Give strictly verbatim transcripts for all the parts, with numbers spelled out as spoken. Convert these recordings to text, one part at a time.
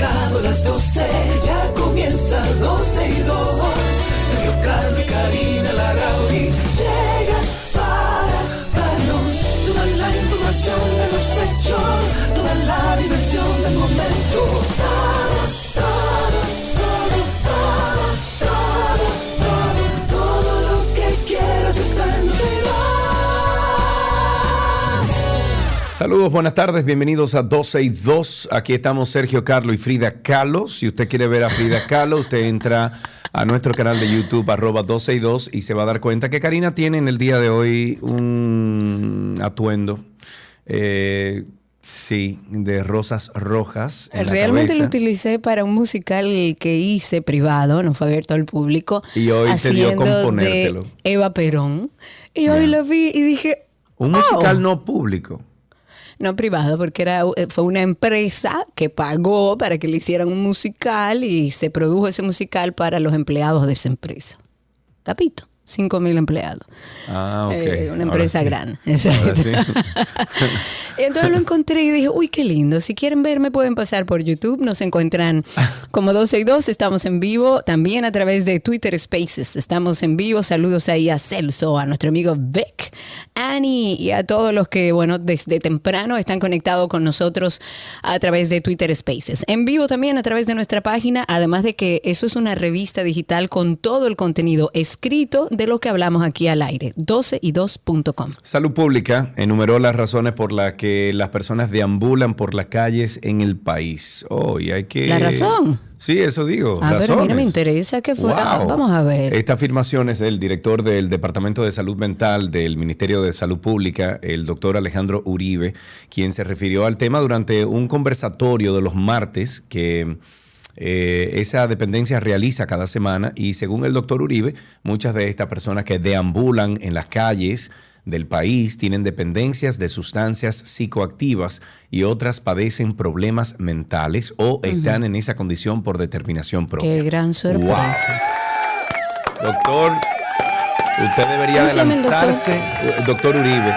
marcado las doce, ya comienza doce y dos. Sergio, Carlo y Karina Larrauri llegan para darnos toda la información de los hechos, toda la diversión del momento. Todo, todo, todo, todo, todo, todo, todo lo que quieras está en Saludos, buenas tardes, bienvenidos a doce y dos. Aquí estamos Sergio, Carlo y Frida Kahlo. Si usted quiere ver a Frida Kahlo, usted entra a nuestro canal de YouTube, arroba doce y dos, y se va a dar cuenta que Karina tiene en el día de hoy un atuendo, eh, sí, de rosas rojas en Realmente la lo utilicé para un musical que hice privado, no fue abierto al público. Y hoy te dio componértelo. De Eva Perón. Y yeah. hoy lo vi y dije... Un musical oh. no público. No privado, porque era fue una empresa que pagó para que le hicieran un musical y se produjo ese musical para los empleados de esa empresa. Capito, cinco mil empleados. Ah, ok. Eh, una empresa Ahora sí. gran. Exacto. Ahora sí. Entonces lo encontré y dije, uy, qué lindo. Si quieren verme pueden pasar por YouTube. Nos encuentran como doce y dos. Estamos en vivo también a través de Twitter Spaces. Estamos en vivo. Saludos ahí a Celso, a nuestro amigo Beck, Annie y a todos los que, bueno, desde temprano están conectados con nosotros a través de Twitter Spaces. En vivo también a través de nuestra página, además de que eso es una revista digital con todo el contenido escrito de lo que hablamos aquí al aire, doce y dos punto com. Salud Pública enumeró las razones por las que las personas deambulan por las calles en el país. Oh, y hay que... La razón. Sí, eso digo. Ah, razones. Pero mira, me interesa que fue. Wow. Ah, vamos a ver. Esta afirmación es del director del Departamento de Salud Mental del Ministerio de Salud Pública, el doctor Alejandro Uribe, quien se refirió al tema durante un conversatorio de los martes que eh, esa dependencia realiza cada semana. Y según el doctor Uribe, muchas de estas personas que deambulan en las calles del país tienen dependencias de sustancias psicoactivas y otras padecen problemas mentales o están uh-huh. en esa condición por determinación propia. ¡Qué gran sorpresa! Wow. Doctor, usted debería de lanzarse, doctor? doctor Uribe.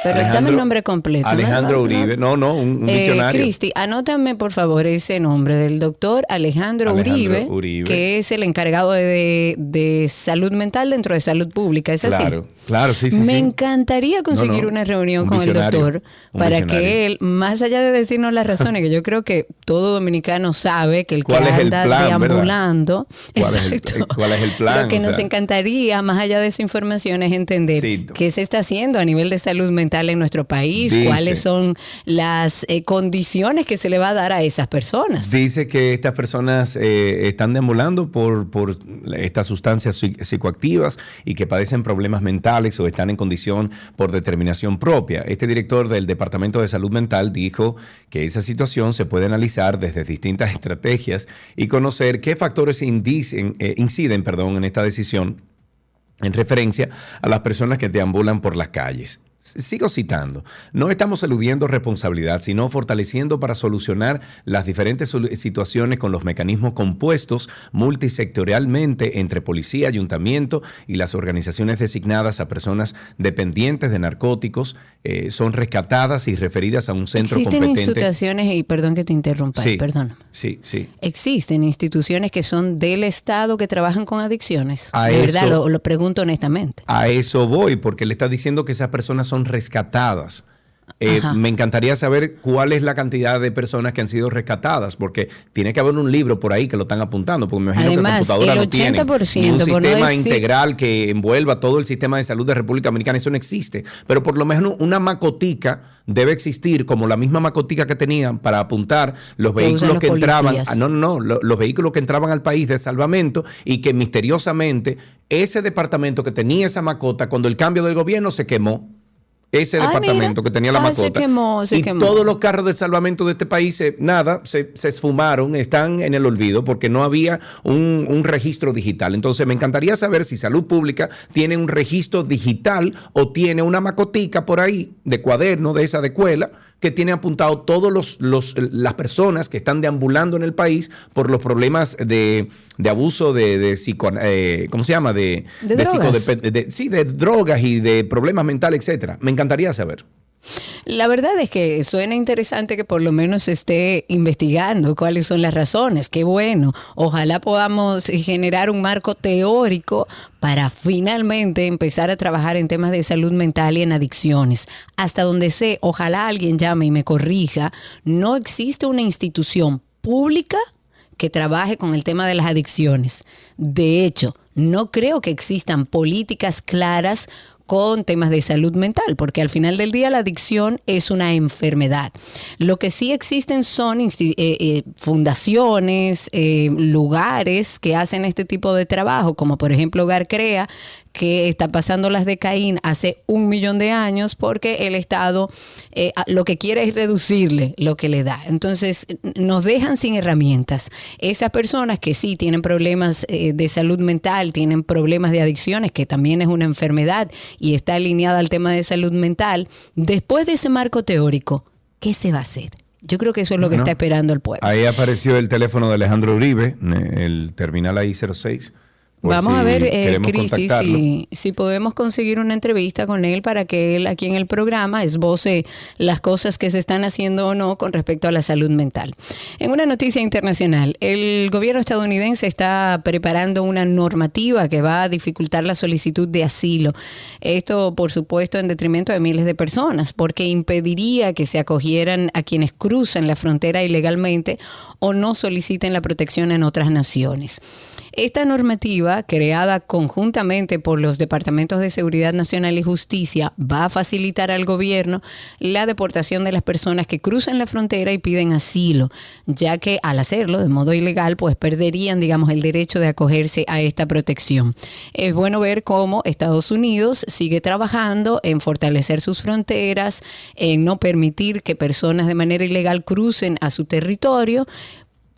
Pero dame el nombre completo. Alejandro ¿no? Uribe, no, no, un, un eh, diccionario. Cristi, anótame por favor ese nombre del doctor Alejandro, Alejandro Uribe, Uribe, que es el encargado de, de salud mental dentro de salud pública, ¿es así? Claro, claro, sí, sí. Me sí. encantaría conseguir no, no, una reunión con el doctor para que él, más allá de decirnos las razones, que yo creo que todo dominicano sabe que el que anda el plan, deambulando, ¿cuál exacto, es el, ¿cuál es el plan? Lo que o sea, nos encantaría, más allá de esa información, es entender sí, qué se está haciendo a nivel de salud mental en nuestro país, dice, cuáles son las eh, condiciones que se le va a dar a esas personas. Dice que estas personas eh, están deambulando por, por estas sustancias psicoactivas y que padecen problemas mentales o están en condición por determinación propia. Este director del Departamento de Salud Mental dijo que esa situación se puede analizar desde distintas estrategias y conocer qué factores indicen, eh, inciden perdón, en esta decisión en referencia a las personas que deambulan por las calles. Sigo citando, no estamos eludiendo responsabilidad, sino fortaleciendo para solucionar las diferentes situaciones con los mecanismos compuestos multisectorialmente entre policía, ayuntamiento y las organizaciones designadas a personas dependientes de narcóticos, eh, son rescatadas y referidas a un centro Existen competente. Existen instituciones, y perdón que te interrumpa, sí, perdón. Sí, sí. Existen instituciones que son del Estado que trabajan con adicciones. A de eso, verdad, lo, lo pregunto honestamente. A eso voy, porque le está diciendo que esas personas son rescatadas. Eh, me encantaría saber cuál es la cantidad de personas que han sido rescatadas, porque tiene que haber un libro por ahí que lo están apuntando, porque me imagino Además, que la computadora no tiene. Un sistema no decir... integral que envuelva todo el sistema de salud de República Dominicana, eso no existe. Pero por lo menos una macotica debe existir, como la misma macotica que tenían para apuntar los que vehículos los que policías. entraban, no, no, no, los vehículos que entraban al país de salvamento y que misteriosamente ese departamento que tenía esa macota, cuando el cambio del gobierno se quemó, ese ah, departamento mira. que tenía la ah, macota se quemó, se y quemó. Todos los carros de salvamento de este país eh, nada, se, se esfumaron, están en el olvido porque no había un, un registro digital. Entonces me encantaría saber si Salud Pública tiene un registro digital o tiene una macotica por ahí de cuaderno, de esa de escuela, que tiene apuntado todos los, los las personas que están deambulando en el país por los problemas de, de abuso de, de psico, eh, ¿cómo se llama? De, de, de drogas. De, de, sí, de drogas y de problemas mentales, etcétera. Me encantaría saber. La verdad es que suena interesante que por lo menos se esté investigando cuáles son las razones. Qué bueno. Ojalá podamos generar un marco teórico para finalmente empezar a trabajar en temas de salud mental y en adicciones. Hasta donde sé, ojalá alguien llame y me corrija, no existe una institución pública que trabaje con el tema de las adicciones. De hecho, no creo que existan políticas claras con temas de salud mental, porque al final del día la adicción es una enfermedad. Lo que sí existen son eh, eh, fundaciones, eh, lugares que hacen este tipo de trabajo, como por ejemplo Hogar Crea, que está pasando las de Caín hace un millón de años porque el Estado eh, lo que quiere es reducirle lo que le da. Entonces nos dejan sin herramientas. Esas personas que sí tienen problemas eh, de salud mental, tienen problemas de adicciones, que también es una enfermedad y está alineada al tema de salud mental, después de ese marco teórico, ¿qué se va a hacer? Yo creo que eso es lo que no. está esperando el pueblo. Ahí apareció el teléfono de Alejandro Uribe, el terminal A I cero seis. Pues vamos si a ver, eh, Cristi, si, si podemos conseguir una entrevista con él para que él aquí en el programa esboce las cosas que se están haciendo o no con respecto a la salud mental. En una noticia internacional, el gobierno estadounidense está preparando una normativa que va a dificultar la solicitud de asilo. Esto, por supuesto, en detrimento de miles de personas, porque impediría que se acogieran a quienes cruzan la frontera ilegalmente o no soliciten la protección en otras naciones. Esta normativa, creada conjuntamente por los Departamentos de Seguridad Nacional y Justicia, va a facilitar al gobierno la deportación de las personas que cruzan la frontera y piden asilo, ya que al hacerlo de modo ilegal, pues perderían, digamos, el derecho de acogerse a esta protección. Es bueno ver cómo Estados Unidos sigue trabajando en fortalecer sus fronteras, en no permitir que personas de manera ilegal crucen a su territorio.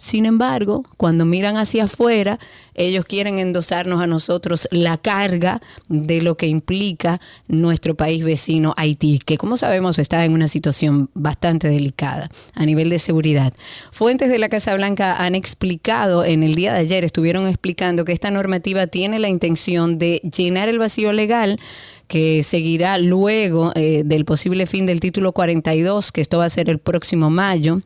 Sin embargo, cuando miran hacia afuera, ellos quieren endosarnos a nosotros la carga de lo que implica nuestro país vecino Haití, que como sabemos está en una situación bastante delicada a nivel de seguridad. Fuentes de la Casa Blanca han explicado en el día de ayer, estuvieron explicando que esta normativa tiene la intención de llenar el vacío legal que seguirá luego eh, del posible fin del título cuarenta y dos, que esto va a ser el próximo mayo,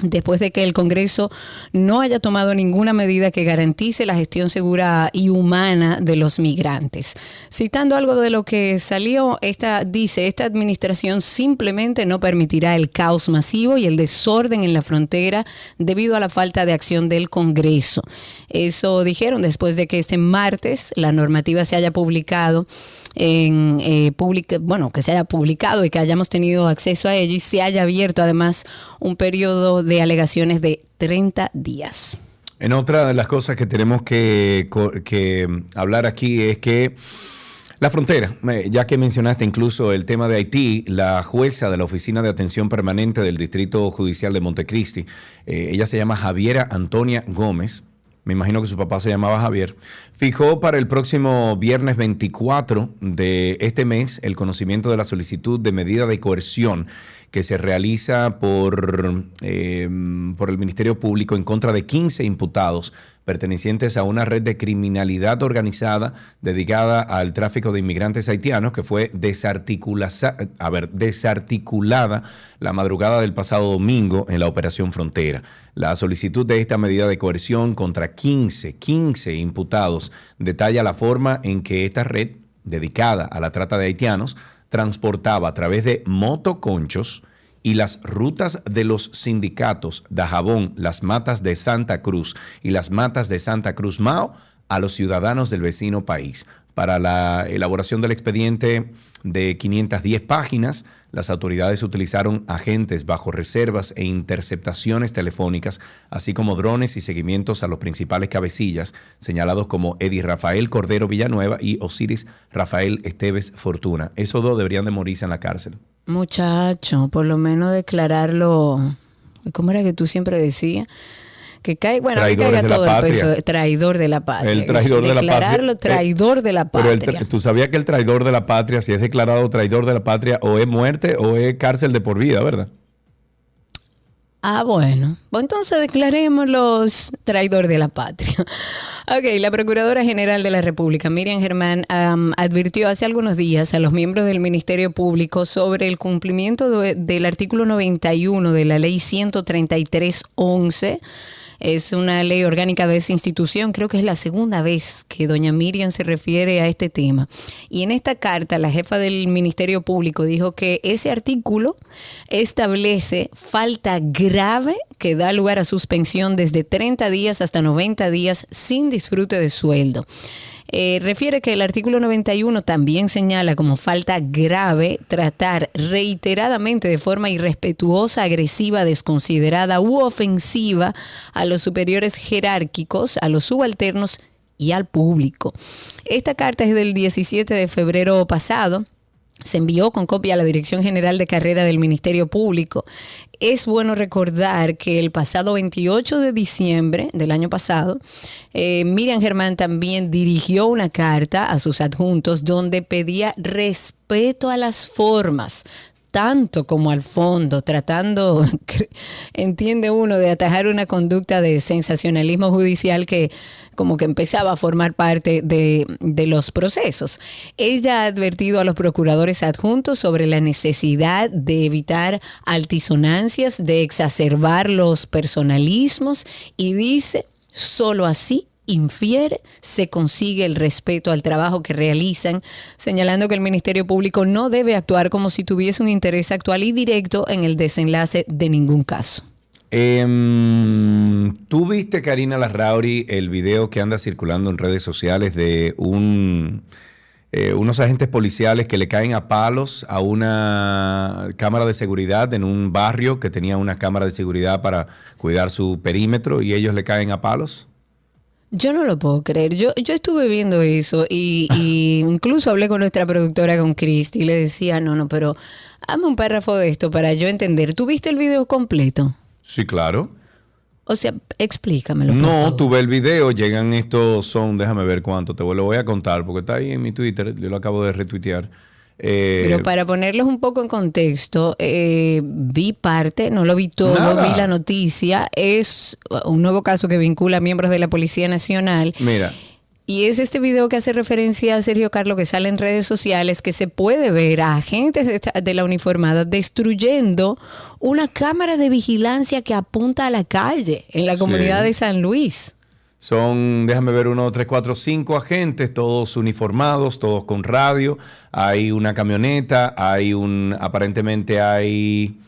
después de que el Congreso no haya tomado ninguna medida que garantice la gestión segura y humana de los migrantes. Citando algo de lo que salió, esta dice, esta administración simplemente no permitirá el caos masivo y el desorden en la frontera debido a la falta de acción del Congreso. Eso dijeron después de que este martes la normativa se haya publicado, en, eh, publica, bueno, que se haya publicado y que hayamos tenido acceso a ello y se haya abierto además un periodo de de alegaciones de treinta días. En otra de las cosas que tenemos que, que hablar aquí es que la frontera, ya que mencionaste incluso el tema de Haití, la jueza de la Oficina de Atención Permanente del Distrito Judicial de Montecristi, eh, ella se llama Javiera Antonia Gómez, me imagino que su papá se llamaba Javier, fijó para el próximo viernes veinticuatro de este mes el conocimiento de la solicitud de medida de coerción que se realiza por, eh, por el Ministerio Público en contra de quince imputados pertenecientes a una red de criminalidad organizada dedicada al tráfico de inmigrantes haitianos que fue desarticula, a ver, desarticulada la madrugada del pasado domingo en la Operación Frontera. La solicitud de esta medida de coerción contra quince, quince imputados detalla la forma en que esta red dedicada a la trata de haitianos transportaba a través de motoconchos y las rutas de los sindicatos Dajabón, las Matas de Santa Cruz y las Matas de Santa Cruz Mao a los ciudadanos del vecino país. Para la elaboración del expediente de quinientas diez páginas, las autoridades utilizaron agentes bajo reservas e interceptaciones telefónicas, así como drones y seguimientos a los principales cabecillas, señalados como Eddie Rafael Cordero Villanueva y Osiris Rafael Esteves Fortuna. Esos dos deberían de morirse en la cárcel. Muchacho, por lo menos declararlo... ¿Cómo era que tú siempre decías? Que cae, bueno, traidor que caiga todo el peso, traidor de la patria. El traidor de la patria. Declararlo traidor de la patria. Pero el, tú sabías que el traidor de la patria, si es declarado traidor de la patria, o es muerte o es cárcel de por vida, ¿verdad? Ah, bueno. Pues entonces declarémoslos traidor de la patria. Ok, la Procuradora General de la República, Miriam Germán, um, advirtió hace algunos días a los miembros del Ministerio Público sobre el cumplimiento de, del artículo noventa y uno de la Ley ciento treinta y tres once. Es una ley orgánica de esa institución. Creo que es la segunda vez que doña Miriam se refiere a este tema. Y en esta carta, la jefa del Ministerio Público dijo que ese artículo establece falta grave que da lugar a suspensión desde treinta días hasta noventa días sin disfrute de sueldo. Eh, refiere que el artículo noventa y uno también señala como falta grave tratar reiteradamente de forma irrespetuosa, agresiva, desconsiderada u ofensiva a los superiores jerárquicos, a los subalternos y al público. Esta carta es del diecisiete de febrero pasado. Se envió con copia a la Dirección General de Carrera del Ministerio Público. Es bueno recordar que el pasado veintiocho de diciembre del año pasado, eh, Miriam Germán también dirigió una carta a sus adjuntos donde pedía respeto a las formas, tanto como al fondo, tratando, entiende uno, de atajar una conducta de sensacionalismo judicial que como que empezaba a formar parte de, de los procesos. Ella ha advertido a los procuradores adjuntos sobre la necesidad de evitar altisonancias, de exacerbar los personalismos y dice, solo así infiere, se consigue el respeto al trabajo que realizan, señalando que el Ministerio Público no debe actuar como si tuviese un interés actual y directo en el desenlace de ningún caso. Eh, ¿Tú viste, Karina Larrauri, el video que anda circulando en redes sociales de un, eh, unos agentes policiales que le caen a palos a una cámara de seguridad en un barrio que tenía una cámara de seguridad para cuidar su perímetro y ellos le caen a palos? Yo no lo puedo creer. Yo, yo estuve viendo eso y, y incluso hablé con nuestra productora, con Cristi, y le decía, no, no, pero hazme un párrafo de esto para yo entender. ¿Tú viste el video completo? Sí, claro. O sea, explícamelo, por favor. No, tuve el video, llegan estos, son, déjame ver cuánto, te lo voy a contar porque está ahí en mi Twitter, yo lo acabo de retuitear. Eh, Pero para ponerlos un poco en contexto, eh, vi parte, no lo vi todo, nada. Vi la noticia. Es un nuevo caso que vincula a miembros de la Policía Nacional. Mira. Y es este video que hace referencia a Sergio Carlo que sale en redes sociales, que se puede ver a agentes de, esta, de la uniformada destruyendo una cámara de vigilancia que apunta a la calle en la comunidad sí. de San Luis. Son, déjame ver, uno, tres, cuatro, cinco agentes, todos uniformados, todos con radio. Hay una camioneta, hay un, aparentemente hay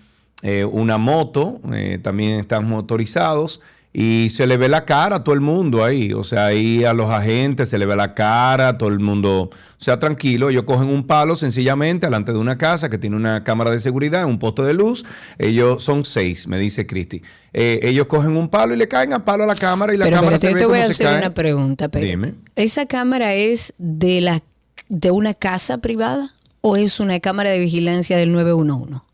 eh, una moto, eh, también están motorizados y se le ve la cara a todo el mundo ahí. O sea, ahí a los agentes se le ve la cara a todo el mundo. O sea, tranquilo, ellos cogen un palo sencillamente delante de una casa que tiene una cámara de seguridad, un poste de luz. Ellos son seis, me dice Cristi. Eh, ellos cogen un palo y le caen a palo a la cámara y la pero, cámara pero, se yo ve te voy a hacer caen. Una pregunta, Pedro. Dime. ¿Esa cámara es de la de una casa privada o es una cámara de vigilancia del nueve uno uno?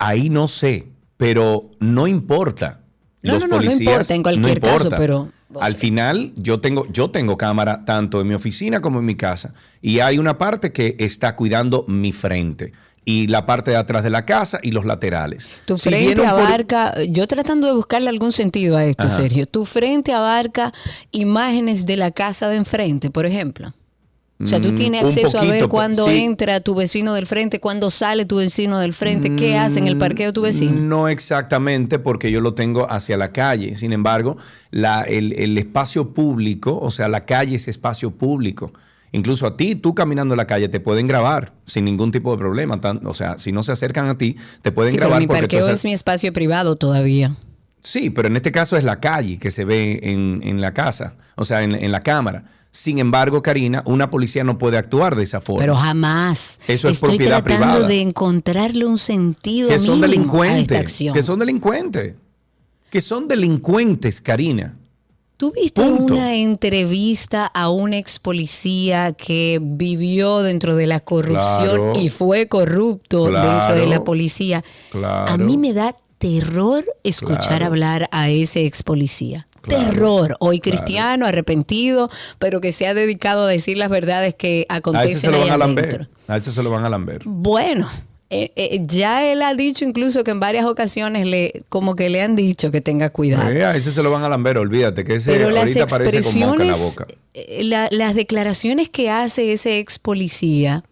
Ahí no sé, pero no importa. No, los no, no, no importa en cualquier no importa. caso, pero... Vos... Al final, yo tengo, yo tengo cámara tanto en mi oficina como en mi casa. Y hay una parte que está cuidando mi frente. Y la parte de atrás de la casa y los laterales. Tu si frente abarca... Por... Yo tratando de buscarle algún sentido a esto, ajá. Sergio. Tu frente abarca imágenes de la casa de enfrente, por ejemplo. O sea, tú tienes acceso poquito, a ver cuándo sí. entra tu vecino del frente, cuándo sale tu vecino del frente, qué hace en el parqueo tu vecino. No exactamente, porque yo lo tengo hacia la calle. Sin embargo, la, el, el espacio público, o sea, la calle es espacio público. Incluso a ti, tú caminando en la calle, te pueden grabar sin ningún tipo de problema. Tan, o sea, si no se acercan a ti, te pueden sí, grabar. Pero mi parqueo porque tú es mi espacio privado todavía. Sí, pero en este caso es la calle que se ve en, en la casa, o sea, en, en la cámara. Sin embargo, Karina, una policía no puede actuar de esa forma. Pero jamás. Eso es Estoy propiedad privada. Estoy tratando de encontrarle un sentido que mínimo son delincuentes, a esta acción. Que son delincuentes. Que son delincuentes, Karina. ¿Tú viste Punto. una entrevista a un ex policía que vivió dentro de la corrupción claro. y fue corrupto claro. dentro de la policía? Claro. A mí me da terror escuchar claro. hablar a ese ex policía. Claro, terror, hoy cristiano, claro. arrepentido, pero que se ha dedicado a decir las verdades que acontecen ahí adentro. A ese se lo van a lamber. Bueno, Eh, eh, ya él ha dicho incluso que en varias ocasiones le como que le han dicho que tenga cuidado. Eh, a ese se lo van a lamber, olvídate, que ese pero ahorita parece con mosca en la boca. Eh, la, las declaraciones que hace ese ex policía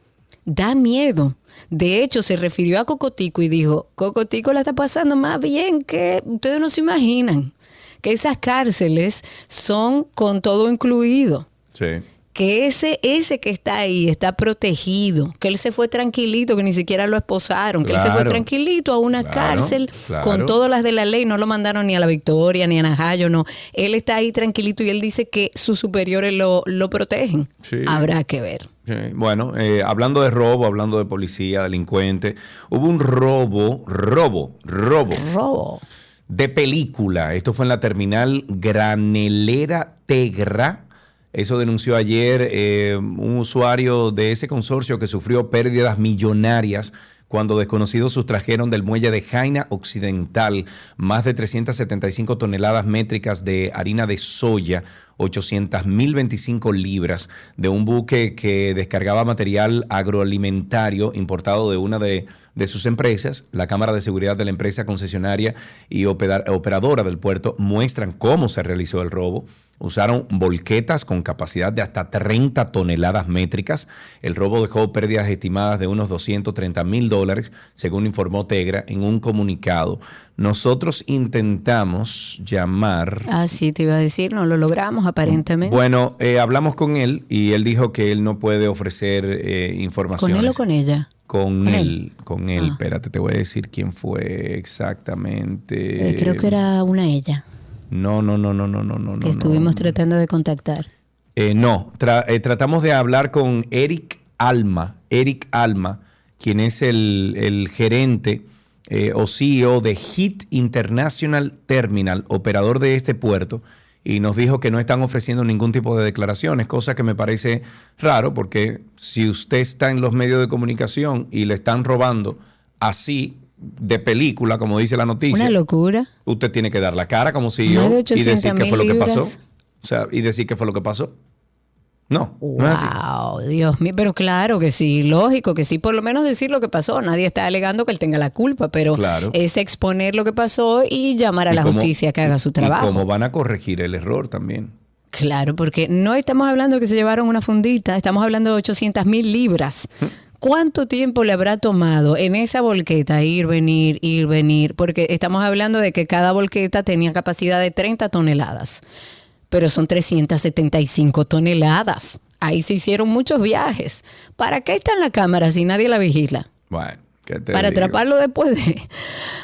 da miedo. De hecho, se refirió a Cocotico y dijo, Cocotico la está pasando más bien que ustedes no se imaginan, que esas cárceles son con todo incluido. Sí. Que ese, ese que está ahí está protegido, que él se fue tranquilito, que ni siquiera lo esposaron, que claro, él se fue tranquilito a una claro, cárcel claro. con todas las de la ley, no lo mandaron ni a La Victoria, ni a Najayo, no. Él está ahí tranquilito y él dice que sus superiores lo, lo protegen. Sí. Habrá que ver. Sí. Bueno, eh, hablando de robo, hablando de policía, delincuente, hubo un robo, robo, robo. Robo. De película. Esto fue en la terminal Granelera Tegra. Eso denunció ayer eh, un usuario de ese consorcio que sufrió pérdidas millonarias cuando desconocidos sustrajeron del muelle de Jaina Occidental más de trescientas setenta y cinco toneladas métricas de harina de soya, ochocientas mil veinticinco libras, de un buque que descargaba material agroalimentario importado de una de, de sus empresas. La cámara de seguridad de la empresa concesionaria y operadora del puerto muestran cómo se realizó el robo. Usaron volquetas con capacidad de hasta treinta toneladas métricas. El robo dejó pérdidas estimadas de unos doscientos treinta mil dólares, según informó Tegra en un comunicado. Nosotros intentamos llamar... Ah, sí, te iba a decir, no lo logramos aparentemente. Bueno, eh, hablamos con él y él dijo que él no puede ofrecer eh, informaciones. ¿Con él o con ella? Con, ¿Con él? él, con él. Ah. Espérate, te voy a decir quién fue exactamente. Eh, creo que era una ella. No, no, no, no, no, no, no. Que estuvimos no, tratando de contactar. Eh, no, tra- eh, tratamos de hablar con Eric Alma, Eric Alma, quien es el, el gerente eh, o C E O de Hit International Terminal, operador de este puerto, y nos dijo que no están ofreciendo ningún tipo de declaraciones, cosa que me parece raro, porque si usted está en los medios de comunicación y le están robando así... de película, como dice la noticia. Una locura. Usted tiene que dar la cara como si yo y decir qué fue lo que pasó. O sea, y decir qué fue lo que pasó. No. Wow, no es así. Dios mío, pero claro que sí, lógico que sí, por lo menos decir lo que pasó. Nadie está alegando que él tenga la culpa, pero claro, es exponer lo que pasó y llamar a y la cómo, justicia que haga su trabajo. Y cómo van a corregir el error también. Claro, porque no estamos hablando que se llevaron una fundita, estamos hablando de ochocientas mil libras. ¿Cuánto tiempo le habrá tomado en esa volqueta ir, venir, ir, venir? Porque estamos hablando de que cada volqueta tenía capacidad de treinta toneladas, pero son trescientas setenta y cinco toneladas. Ahí se hicieron muchos viajes. ¿Para qué está en la cámara si nadie la vigila? Bueno, ¿qué te Para digo? Atraparlo después de...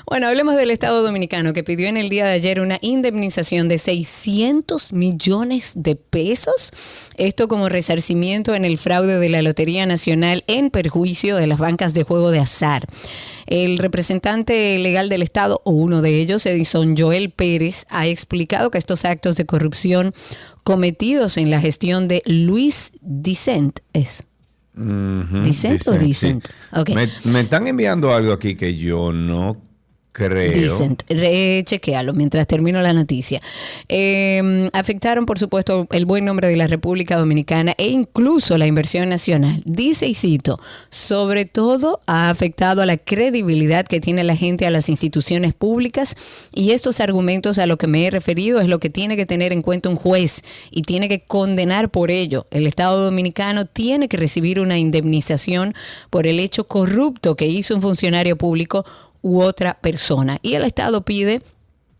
Bueno, hablemos del Estado Dominicano, que pidió en el día de ayer una indemnización de seiscientos millones de pesos. Esto como resarcimiento en el fraude de la Lotería Nacional en perjuicio de las bancas de juego de azar. El representante legal del Estado, o uno de ellos, Edison Joel Pérez, ha explicado que estos actos de corrupción cometidos en la gestión de Luis Dicent es... Uh-huh. ¿Dicent o Dicent? Sí. Okay. Me, me están enviando algo aquí que yo no creo. Dicent, rechequéalo mientras termino la noticia. Eh, afectaron, por supuesto, el buen nombre de la República Dominicana e incluso la inversión nacional. Dice, y cito, sobre todo ha afectado a la credibilidad que tiene la gente a las instituciones públicas, y estos argumentos a los que me he referido es lo que tiene que tener en cuenta un juez y tiene que condenar por ello. El Estado Dominicano tiene que recibir una indemnización por el hecho corrupto que hizo un funcionario público u otra persona. Y el Estado pide,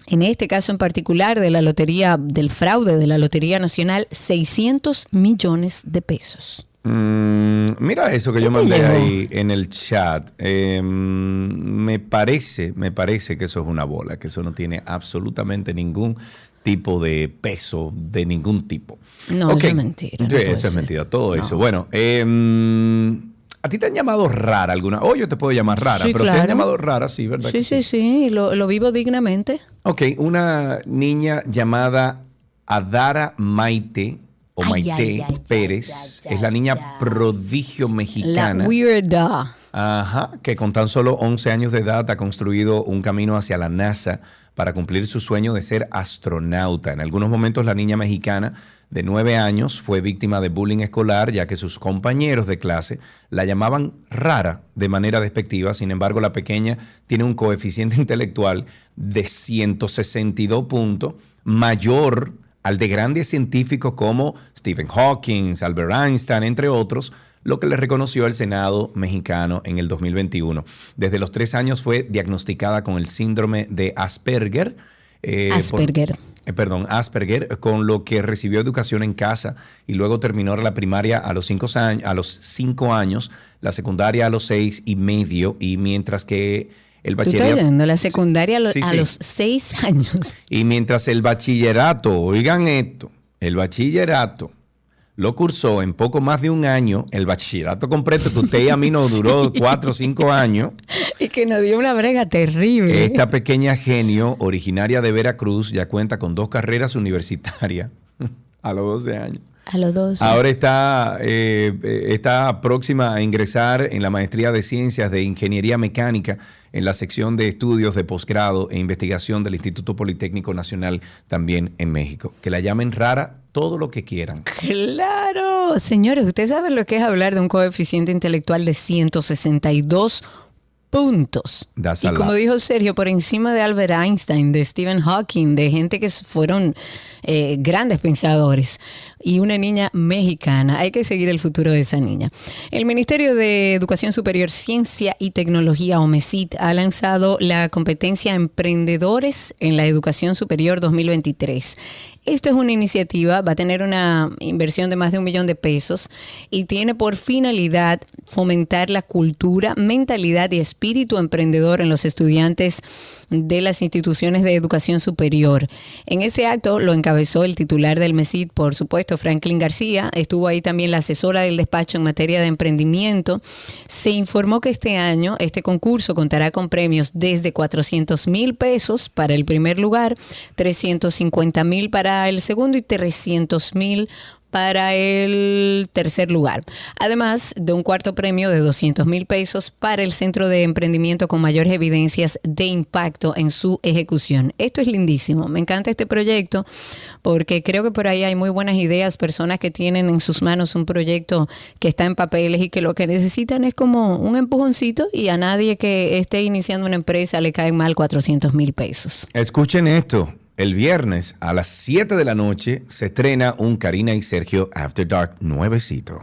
en este caso en particular de la lotería, del fraude de la Lotería Nacional, seiscientos millones de pesos. Mm, mira eso que yo mandé llegó? ahí en el chat. Eh, me parece, me parece que eso es una bola, que eso no tiene absolutamente ningún tipo de peso de ningún tipo. No, okay. Eso es mentira. No sí, eso ser. es mentira, todo no. eso. Bueno, eh... ¿a ti te han llamado rara alguna? O oh, yo te puedo llamar rara, sí, pero claro. te han llamado rara, sí, ¿verdad? Sí, sí, sí, sí. Lo, lo vivo dignamente. Ok, una niña llamada Adara Maite, o ay, Maite ay, ay, Pérez, ay, ay, ay, es la niña ay, ay. prodigio mexicana. La weirda. Ajá, que con tan solo once años de edad ha construido un camino hacia la NASA para cumplir su sueño de ser astronauta. En algunos momentos la niña mexicana de nueve años fue víctima de bullying escolar, ya que sus compañeros de clase la llamaban rara de manera despectiva. Sin embargo, la pequeña tiene un coeficiente intelectual de ciento sesenta y dos puntos, mayor al de grandes científicos como Stephen Hawking, Albert Einstein, entre otros, lo que le reconoció el Senado mexicano en el dos mil veintiuno. Desde los tres años fue diagnosticada con el síndrome de Asperger. Eh, Asperger. Por, eh, perdón, Asperger, con lo que recibió educación en casa y luego terminó la primaria a los cinco, a los cinco años, la secundaria a los seis y medio, y mientras que... El bachillerato. Tú estás oyendo, la secundaria sí, a sí. los seis años. Y mientras el bachillerato, oigan esto, el bachillerato lo cursó en poco más de un año, el bachillerato completo que usted y a mí nos duró sí. cuatro o cinco años. Y que nos dio una brega terrible. Esta pequeña genio, originaria de Veracruz, ya cuenta con dos carreras universitarias a los doce años. A los doce. Ahora está, eh, está próxima a ingresar en la maestría de Ciencias de Ingeniería Mecánica en la sección de estudios de posgrado e investigación del Instituto Politécnico Nacional, también en México. Que la llamen rara todo lo que quieran. ¡Claro! Señores, ustedes saben lo que es hablar de un coeficiente intelectual de ciento sesenta y dos puntos. That's y como lot. Dijo Sergio, por encima de Albert Einstein, de Stephen Hawking, de gente que fueron eh, grandes pensadores, y una niña mexicana. Hay que seguir el futuro de esa niña. El Ministerio de Educación Superior, Ciencia y Tecnología, OMECIT, ha lanzado la competencia Emprendedores en la Educación Superior dos mil veintitrés. Esto es una iniciativa, va a tener una inversión de más de un millón de pesos y tiene por finalidad fomentar la cultura, mentalidad y espíritu emprendedor en los estudiantes de las instituciones de educación superior. En ese acto lo encabezó el titular del MECIT, por supuesto, Franklin García. Estuvo ahí también la asesora del despacho en materia de emprendimiento. Se informó que este año este concurso contará con premios desde cuatrocientos mil pesos para el primer lugar, trescientos cincuenta mil para el segundo y trescientos mil para el tercer lugar. Además de un cuarto premio de doscientos mil pesos para el centro de emprendimiento con mayores evidencias de impacto en su ejecución. Esto es lindísimo. Me encanta este proyecto porque creo que por ahí hay muy buenas ideas, personas que tienen en sus manos un proyecto que está en papeles y que lo que necesitan es como un empujoncito, y a nadie que esté iniciando una empresa le caen mal cuatrocientos mil pesos. Escuchen esto. El viernes a las siete de la noche se estrena un Karina y Sergio After Dark nuevecito.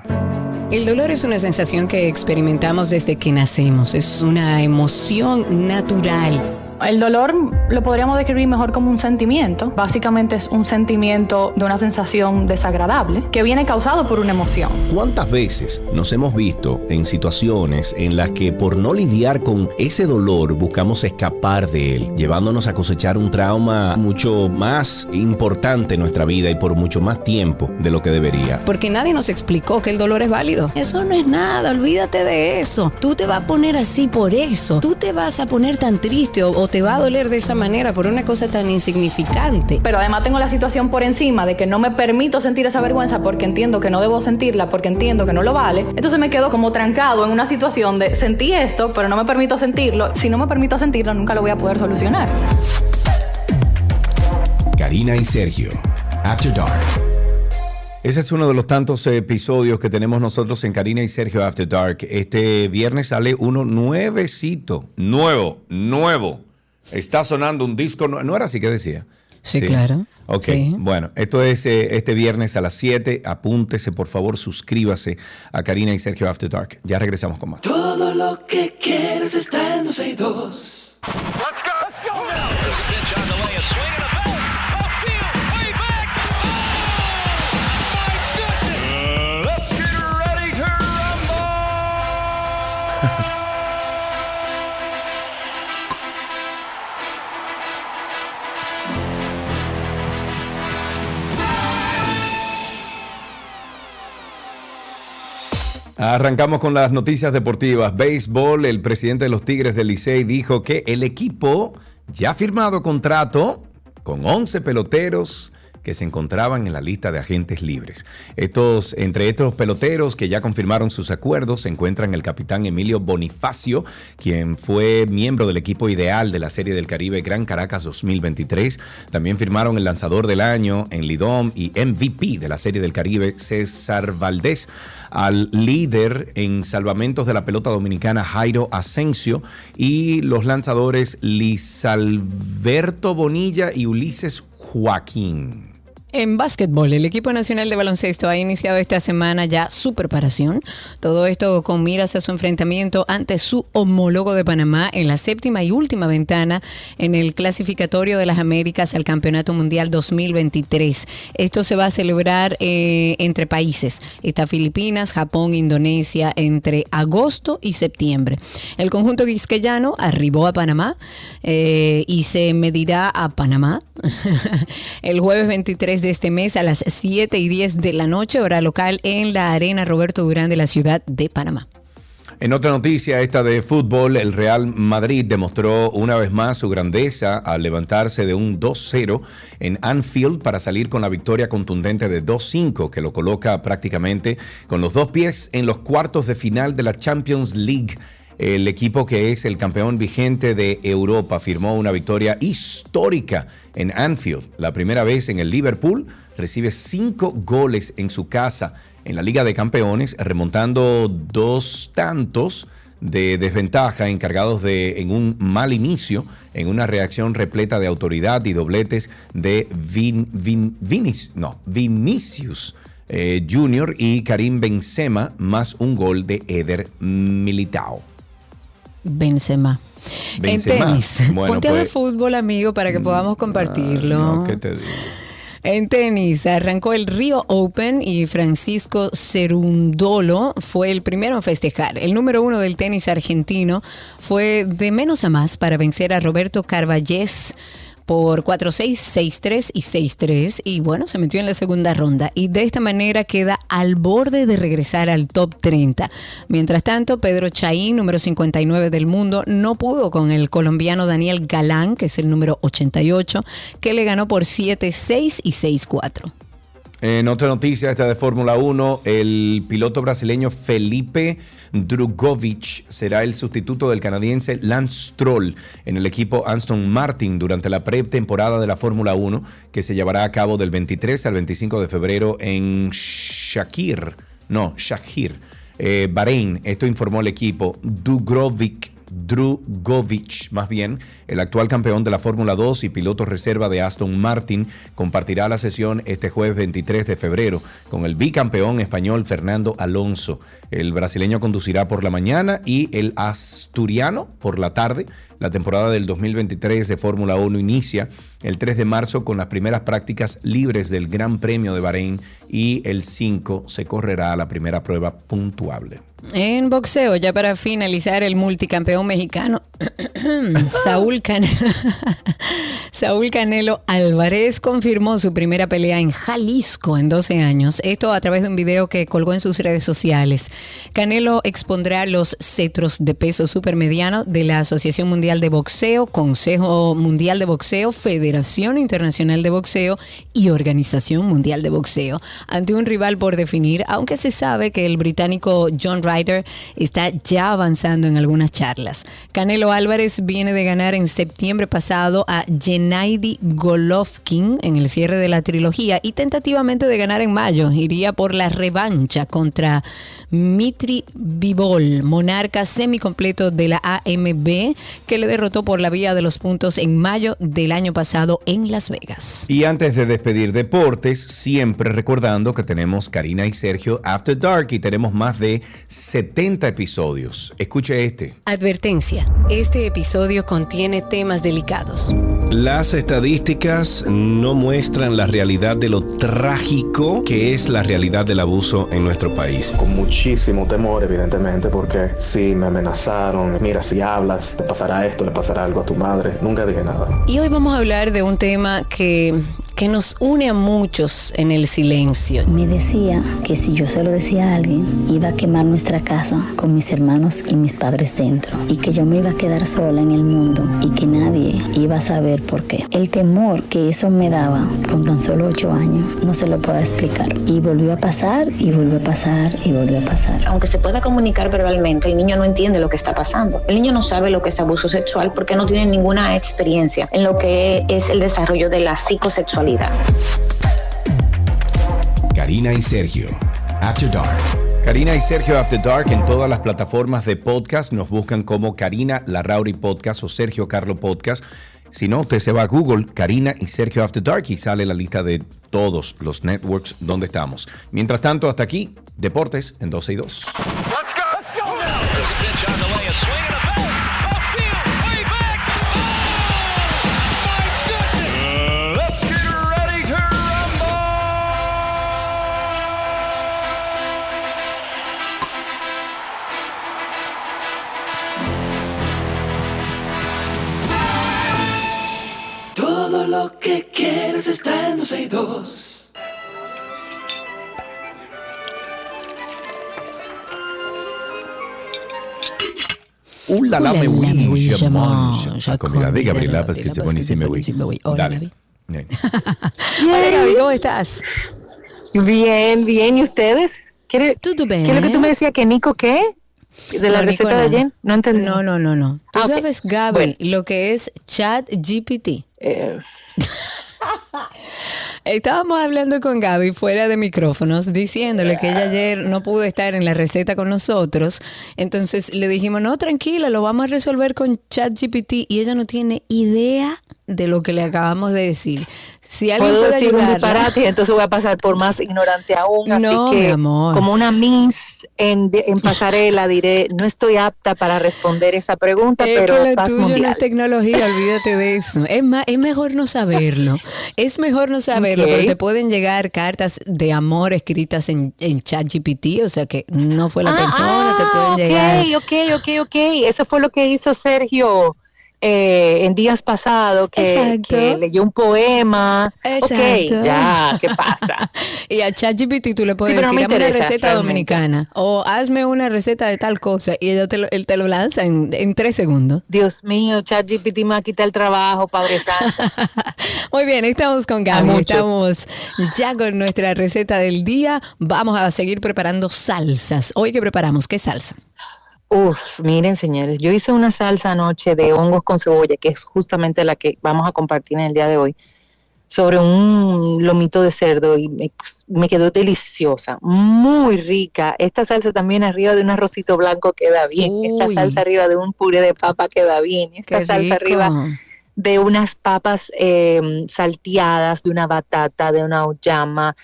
El dolor es una sensación que experimentamos desde que nacemos. Es una emoción natural. El dolor lo podríamos describir mejor como un sentimiento. Básicamente es un sentimiento de una sensación desagradable que viene causado por una emoción. ¿Cuántas veces nos hemos visto en situaciones en las que por no lidiar con ese dolor buscamos escapar de él, llevándonos a cosechar un trauma mucho más importante en nuestra vida y por mucho más tiempo de lo que debería? Porque nadie nos explicó que el dolor es válido. Eso no es nada, olvídate de eso. Tú te vas a poner así por eso. Tú te vas a poner tan triste o, o te va a doler de esa manera por una cosa tan insignificante. Pero además tengo la situación por encima de que no me permito sentir esa vergüenza porque entiendo que no debo sentirla, porque entiendo que no lo vale. Entonces me quedo como trancado en una situación de sentí esto, pero no me permito sentirlo. Si no me permito sentirlo, nunca lo voy a poder solucionar. Karina y Sergio, After Dark. Ese es uno de los tantos episodios que tenemos nosotros en Karina y Sergio After Dark. Este viernes sale uno nuevecito. Nuevo, nuevo. Está sonando un disco nuevo. ¿No era así que decía? Sí, sí. Claro. Ok, sí. Bueno, esto es eh, este viernes a las siete. Apúntese, por favor, suscríbase a Karina y Sergio After Dark. Ya regresamos con más. Todo lo que quieres está en dos y dos. Let's go, let's go now. Arrancamos con las noticias deportivas. Béisbol, el presidente de los Tigres del Licey dijo que el equipo ya ha firmado contrato con once peloteros que se encontraban en la lista de agentes libres. Estos, entre estos peloteros que ya confirmaron sus acuerdos, se encuentran el capitán Emilio Bonifacio, quien fue miembro del equipo ideal de la Serie del Caribe Gran Caracas dos mil veintitrés. También firmaron el lanzador del año en Lidom y M V P de la Serie del Caribe, César Valdés, al líder en salvamentos de la pelota dominicana, Jairo Asencio, y los lanzadores Lisalberto Bonilla y Ulises Joaquín. En básquetbol, el equipo nacional de baloncesto ha iniciado esta semana ya su preparación. Todo esto con miras a su enfrentamiento ante su homólogo de Panamá en la séptima y última ventana en el clasificatorio de las Américas al Campeonato Mundial dos mil veintitrés. Esto se va a celebrar eh, entre países. Está Filipinas, Japón, Indonesia, entre agosto y septiembre. El conjunto quisqueyano arribó a Panamá eh, y se medirá a Panamá el jueves veintitrés de este mes a las siete y diez de la noche, hora local, en la Arena Roberto Durán de la ciudad de Panamá. En otra noticia, esta de fútbol, el Real Madrid demostró una vez más su grandeza al levantarse de un dos cero en Anfield para salir con la victoria contundente de dos cinco, que lo coloca prácticamente con los dos pies en los cuartos de final de la Champions League. El equipo, que es el campeón vigente de Europa, firmó una victoria histórica en Anfield. La primera vez en el Liverpool recibe cinco goles en su casa en la Liga de Campeones, remontando dos tantos de desventaja encargados de en un mal inicio, en una reacción repleta de autoridad y dobletes de Vin, Vin, Vinis, no, Vinicius eh, Junior y Karim Benzema, más un gol de Eder Militao. Benzema. Benzema. En tenis. Bueno, ponte pues... a ver fútbol, amigo, para que podamos compartirlo. Ah, no, ¿qué te digo? En tenis, arrancó el Río Open y Francisco Cerundolo fue el primero en festejar. El número uno del tenis argentino fue de menos a más para vencer a Roberto Carballés por cuatro seis, seis tres y seis tres, y bueno, se metió en la segunda ronda y de esta manera queda al borde de regresar al top treinta. Mientras tanto, Pedro Chaín, número cincuenta y nueve del mundo, no pudo con el colombiano Daniel Galán, que es el número ochenta y ocho, que le ganó por siete seis y seis cuatro. En otra noticia, esta de Fórmula uno, el piloto brasileño Felipe Drugovich será el sustituto del canadiense Lance Stroll en el equipo Aston Martin durante la pretemporada de la Fórmula uno, que se llevará a cabo del veintitrés al veinticinco de febrero en Shakir, no, Shakir, eh, Bahrein. Esto informó el equipo. Drugovich. Drugovich, más bien, el actual campeón de la Fórmula dos y piloto reserva de Aston Martin, compartirá la sesión este jueves veintitrés de febrero con el bicampeón español Fernando Alonso. El brasileño conducirá por la mañana y el asturiano por la tarde. La temporada del dos mil veintitrés de Fórmula uno inicia el tres de marzo con las primeras prácticas libres del Gran Premio de Bahrein y el cinco se correrá la primera prueba puntuable. En boxeo, ya para finalizar, el multicampeón mexicano Saúl, Can- Saúl Canelo Álvarez confirmó su primera pelea en Jalisco en doce años. Esto a través de un video que colgó en sus redes sociales. Canelo expondrá los cetros de peso supermediano de la Asociación Mundial de Boxeo, Consejo Mundial de Boxeo, Federación Internacional de Boxeo y Organización Mundial de Boxeo, ante un rival por definir, aunque se sabe que el británico John Ryder está ya avanzando en algunas charlas. Canelo Álvarez viene de ganar en septiembre pasado a Gennady Golovkin en el cierre de la trilogía y tentativamente de ganar en mayo iría por la revancha contra Mitri Bivol, monarca semicompleto de la A M B, que le derrotó por la vía de los puntos en mayo del año pasado en Las Vegas. Y antes de despedir deportes, siempre recordando que tenemos Karina y Sergio After Dark y tenemos más de setenta episodios. Escuche este. Advertencia. Este episodio contiene temas delicados. Las estadísticas no muestran la realidad de lo trágico que es la realidad del abuso en nuestro país. Con muchísimo temor, evidentemente, porque sí, me amenazaron. Mira, si hablas, te pasará esto, le pasará algo a tu madre. Nunca dije nada. Y hoy vamos a hablar de un tema que... que nos une a muchos en el silencio. Me decía que si yo se lo decía a alguien, iba a quemar nuestra casa con mis hermanos y mis padres dentro, y que yo me iba a quedar sola en el mundo y que nadie iba a saber por qué. El temor que eso me daba con tan solo ocho años no se lo puedo explicar. Y volvió a pasar y volvió a pasar y volvió a pasar. Aunque se pueda comunicar verbalmente, el niño no entiende lo que está pasando. El niño no sabe lo que es abuso sexual porque no tiene ninguna experiencia en lo que es el desarrollo de la psicosexualidad. Karina y Sergio, After Dark. Karina y Sergio After Dark en todas las plataformas de podcast. Nos buscan como Karina Larrauri Podcast o Sergio Carlo Podcast. Si no, usted se va a Google, Karina y Sergio After Dark, y sale la lista de todos los networks donde estamos. Mientras tanto, hasta aquí, Deportes en doce y dos. Let's go, let's go now. Lo que quieres está en doce y dos. Hola, la me oui, je mange. Como la de Gabriela, porque se pone si me oui. Hola, Gabi. Hola, Gabi, ¿cómo estás? Bien, bien. ¿Y ustedes? ¿Qué es lo que tú me decías que Nico qué? ¿De la no, receta Nico, no. de Jen? No entendí. No, no, no, no. Tú ah, sabes, okay. Gabi, bueno. lo que es Chat G P T. Eh... Estábamos hablando con Gabi fuera de micrófonos, diciéndole que ella ayer no pudo estar en la receta con nosotros. Entonces le dijimos, no, tranquila, lo vamos a resolver con Chat G P T. Y ella no tiene idea de lo que le acabamos de decir. Si alguien puedo puede decir ayudarla, un disparate, entonces voy a pasar por más ignorante aún. No, así que, mi amor, como una miss en, en pasarela, diré, no estoy apta para responder esa pregunta, es pero que lo tuyo mundial. No es tecnología, olvídate de eso. Es más, es mejor no saberlo. Es mejor no saberlo, okay. Pero te pueden llegar cartas de amor escritas en, en Chat G P T, o sea que no fue la ah, persona, ah, te pueden llegar. Ok, ok, ok, ok. Eso fue lo que hizo Sergio. Eh, en días pasados que, que leyó un poema. Exacto. Okay, ya, ¿qué pasa? Y a Chat G P T tú le puedes sí, decir, hazme una receta realmente. dominicana o hazme una receta de tal cosa y ella te lo, él te lo lanza en, en tres segundos. Dios mío, Chat G P T me va a quitar el trabajo, Padre Santo. Muy bien, estamos con Gabi, estamos ya con nuestra receta del día. Vamos a seguir preparando salsas. Hoy, ¿qué preparamos? ¿Qué salsa? Uf, miren señores, yo hice una salsa anoche de hongos con cebolla, que es justamente la que vamos a compartir en el día de hoy, sobre un lomito de cerdo y me, me quedó deliciosa, muy rica. Esta salsa también arriba de un arrocito blanco queda bien. Uy. Esta salsa arriba de un puré de papa queda bien. Esta Qué salsa rico. arriba de unas papas eh, salteadas, de una batata, de una auyama,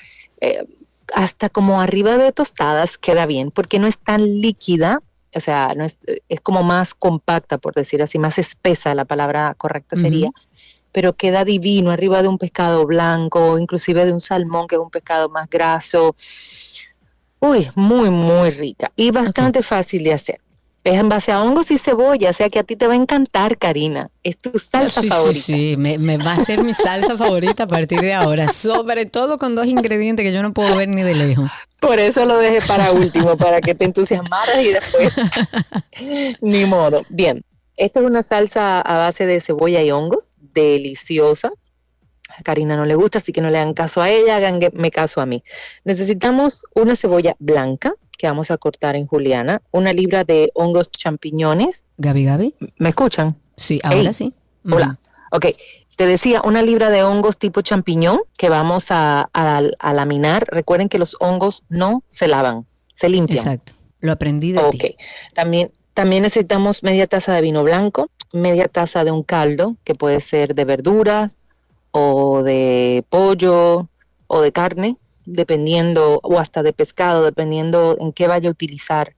eh, hasta como arriba de tostadas queda bien, porque no es tan líquida. O sea, no es, es como más compacta, por decir así, más espesa, la palabra correcta sería, uh-huh. pero queda divino arriba de un pescado blanco, inclusive de un salmón, que es un pescado más graso. Uy, muy, muy rica y bastante okay. fácil de hacer. Es en base a hongos y cebolla, o sea que a ti te va a encantar, Karina. Es tu salsa sí, favorita. Sí, sí, me, me va a ser mi salsa favorita a partir de ahora, sobre todo con dos ingredientes que yo no puedo ver ni de lejos. Por eso lo dejé para último, para que te entusiasmaras y después ni modo. Bien, esto es una salsa a base de cebolla y hongos, deliciosa. A Karina no le gusta, así que no le hagan caso a ella, háganme caso a mí. Necesitamos una cebolla blanca, que vamos a cortar en juliana, una libra de hongos champiñones. Gabi, Gabi. ¿Me escuchan? Sí, ahora hey. sí. Mm. Hola. Ok, te decía, una libra de hongos tipo champiñón que vamos a, a, a laminar. Recuerden que los hongos no se lavan, se limpian. Exacto, lo aprendí de okay. ti. Ok, también, también necesitamos media taza de vino blanco, media taza de un caldo, que puede ser de verduras o de pollo o de carne, dependiendo, o hasta de pescado, dependiendo en qué vaya a utilizar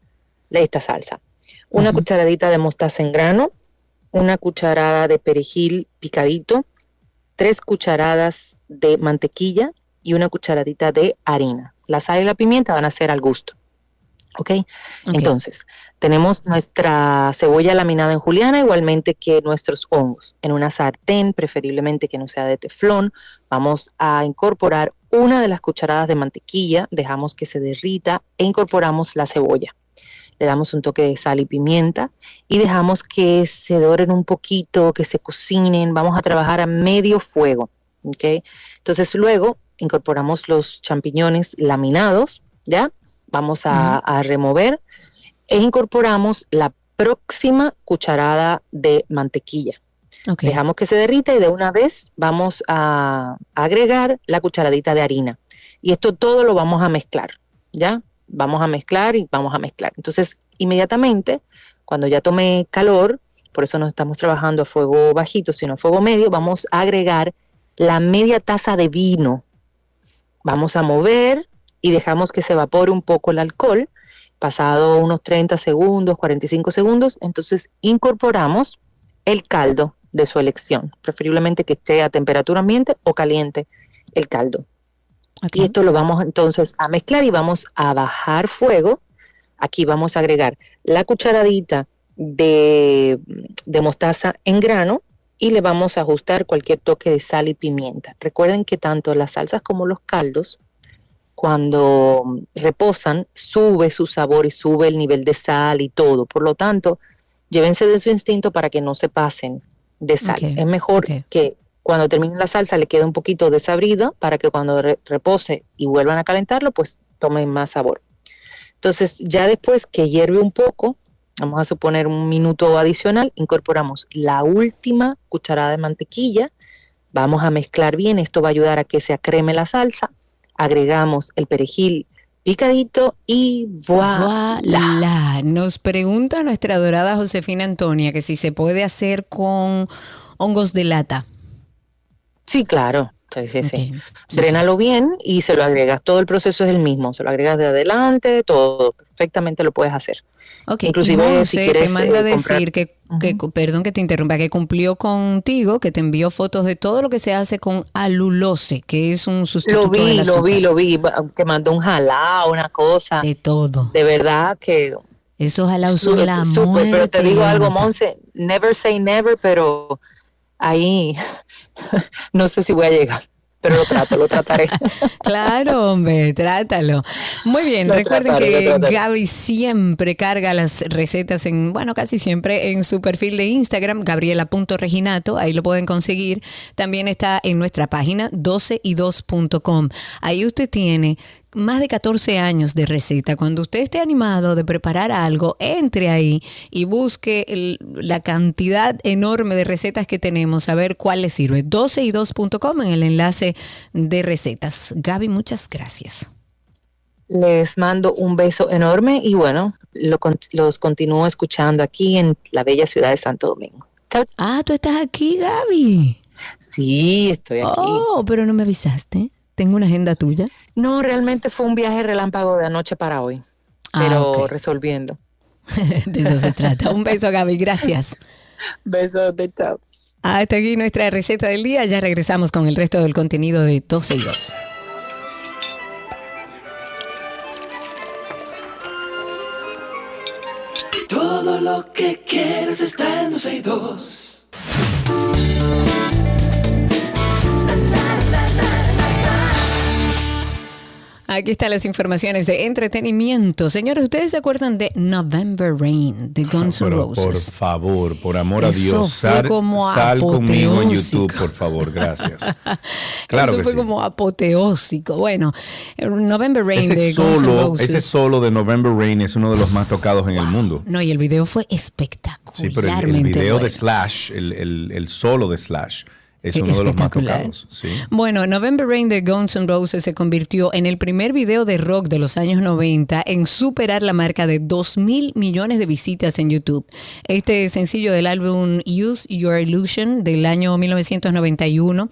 esta salsa. Una uh-huh. cucharadita de mostaza en grano, una cucharada de perejil picadito, tres cucharadas de mantequilla y una cucharadita de harina. La sal y la pimienta van a ser al gusto. Okay. ¿Ok? Entonces, tenemos nuestra cebolla laminada en juliana, igualmente que nuestros hongos. En una sartén, preferiblemente que no sea de teflón, vamos a incorporar una de las cucharadas de mantequilla, dejamos que se derrita e incorporamos la cebolla. Le damos un toque de sal y pimienta y dejamos que se doren un poquito, que se cocinen. Vamos a trabajar a medio fuego, ¿ok? Entonces, luego incorporamos los champiñones laminados, ¿ya? Vamos a, a remover e incorporamos la próxima cucharada de mantequilla. Okay. Dejamos que se derrita y de una vez vamos a agregar la cucharadita de harina. Y esto todo lo vamos a mezclar, ¿ya? Vamos a mezclar y vamos a mezclar. Entonces, inmediatamente, cuando ya tome calor, por eso no estamos trabajando a fuego bajito, sino a fuego medio, vamos a agregar la media taza de vino. Vamos a mover y dejamos que se evapore un poco el alcohol, pasado unos treinta segundos, cuarenta y cinco segundos, entonces incorporamos el caldo de su elección, preferiblemente que esté a temperatura ambiente o caliente el caldo. Okay. Y esto lo vamos entonces a mezclar y vamos a bajar fuego. Aquí vamos a agregar la cucharadita de, de mostaza en grano y le vamos a ajustar cualquier toque de sal y pimienta. Recuerden que tanto las salsas como los caldos, cuando reposan, sube su sabor y sube el nivel de sal y todo. Por lo tanto, llévense de su instinto para que no se pasen de sal. Okay, es mejor okay. que cuando termine la salsa le quede un poquito desabrida para que cuando re- repose y vuelvan a calentarlo, pues tomen más sabor. Entonces, ya después que hierve un poco, vamos a suponer un minuto adicional, incorporamos la última cucharada de mantequilla. Vamos a mezclar bien. Esto va a ayudar a que se acreme la salsa. Agregamos el perejil picadito y voilà. voilà. Nos pregunta nuestra adorada Josefina Antonia que si se puede hacer con hongos de lata. Sí, claro. Sí, sí, okay. sí. Drénalo bien y se lo agregas. Todo el proceso es el mismo. Se lo agregas de adelante, todo. Perfectamente lo puedes hacer. Okay. Inclusive no, si quieres, te manda a eh, decir comprar... que, que uh-huh. perdón que te interrumpa, que cumplió contigo, que te envió fotos de todo lo que se hace con alulose, que es un sustituto del azúcar. Lo vi, lo vi, lo vi. Te mandó un jalao, una cosa. De todo. De verdad que... Esos jalaos son la muerte. Super, pero te digo algo, Monse, never say never, pero... Ahí no sé si voy a llegar, pero lo trato, lo trataré. Claro, hombre, trátalo. Muy bien, lo recuerden trataré, que Gaby siempre carga las recetas en, bueno, casi siempre en su perfil de Instagram, gabriela punto reginato, ahí lo pueden conseguir. También está en nuestra página doce y dos punto com. Ahí usted tiene más de catorce años de receta. Cuando usted esté animado de preparar algo, entre ahí y busque el, la cantidad enorme de recetas que tenemos, a ver cuál le sirve. doce y dos punto com en el enlace de recetas. Gaby, muchas gracias. Les mando un beso enorme y bueno, lo, los continúo escuchando aquí en la bella ciudad de Santo Domingo. Chao. Ah, tú estás aquí, Gaby. Sí, estoy aquí. Oh, pero no me avisaste. ¿Tengo una agenda tuya? No, realmente fue un viaje relámpago de anoche para hoy, ah, pero okay. resolviendo. De eso se trata. Un beso, Gaby. Gracias. Besos de chao. Hasta aquí nuestra receta del día. Ya regresamos con el resto del contenido de doce y dos. Todo lo que quieres está en doce y dos. Aquí están las informaciones de entretenimiento. Señores, ¿ustedes se acuerdan de November Rain, de Guns N' Roses? Por favor, por amor a Dios, sal, sal conmigo en YouTube, por favor, gracias. Claro. Eso fue como apoteósico. Bueno, November Rain de Guns N' Roses. Ese solo de November Rain es uno de los más tocados en el mundo. No, y el video fue espectacular. Sí, pero el, el video de Slash, el, el, el solo de Slash. Es uno de los más tocados. Sí. Bueno, November Rain de Guns N' Roses se convirtió en el primer video de rock de los años noventa en superar la marca de dos mil millones de visitas en YouTube. Este sencillo del álbum Use Your Illusion del año mil novecientos noventa y uno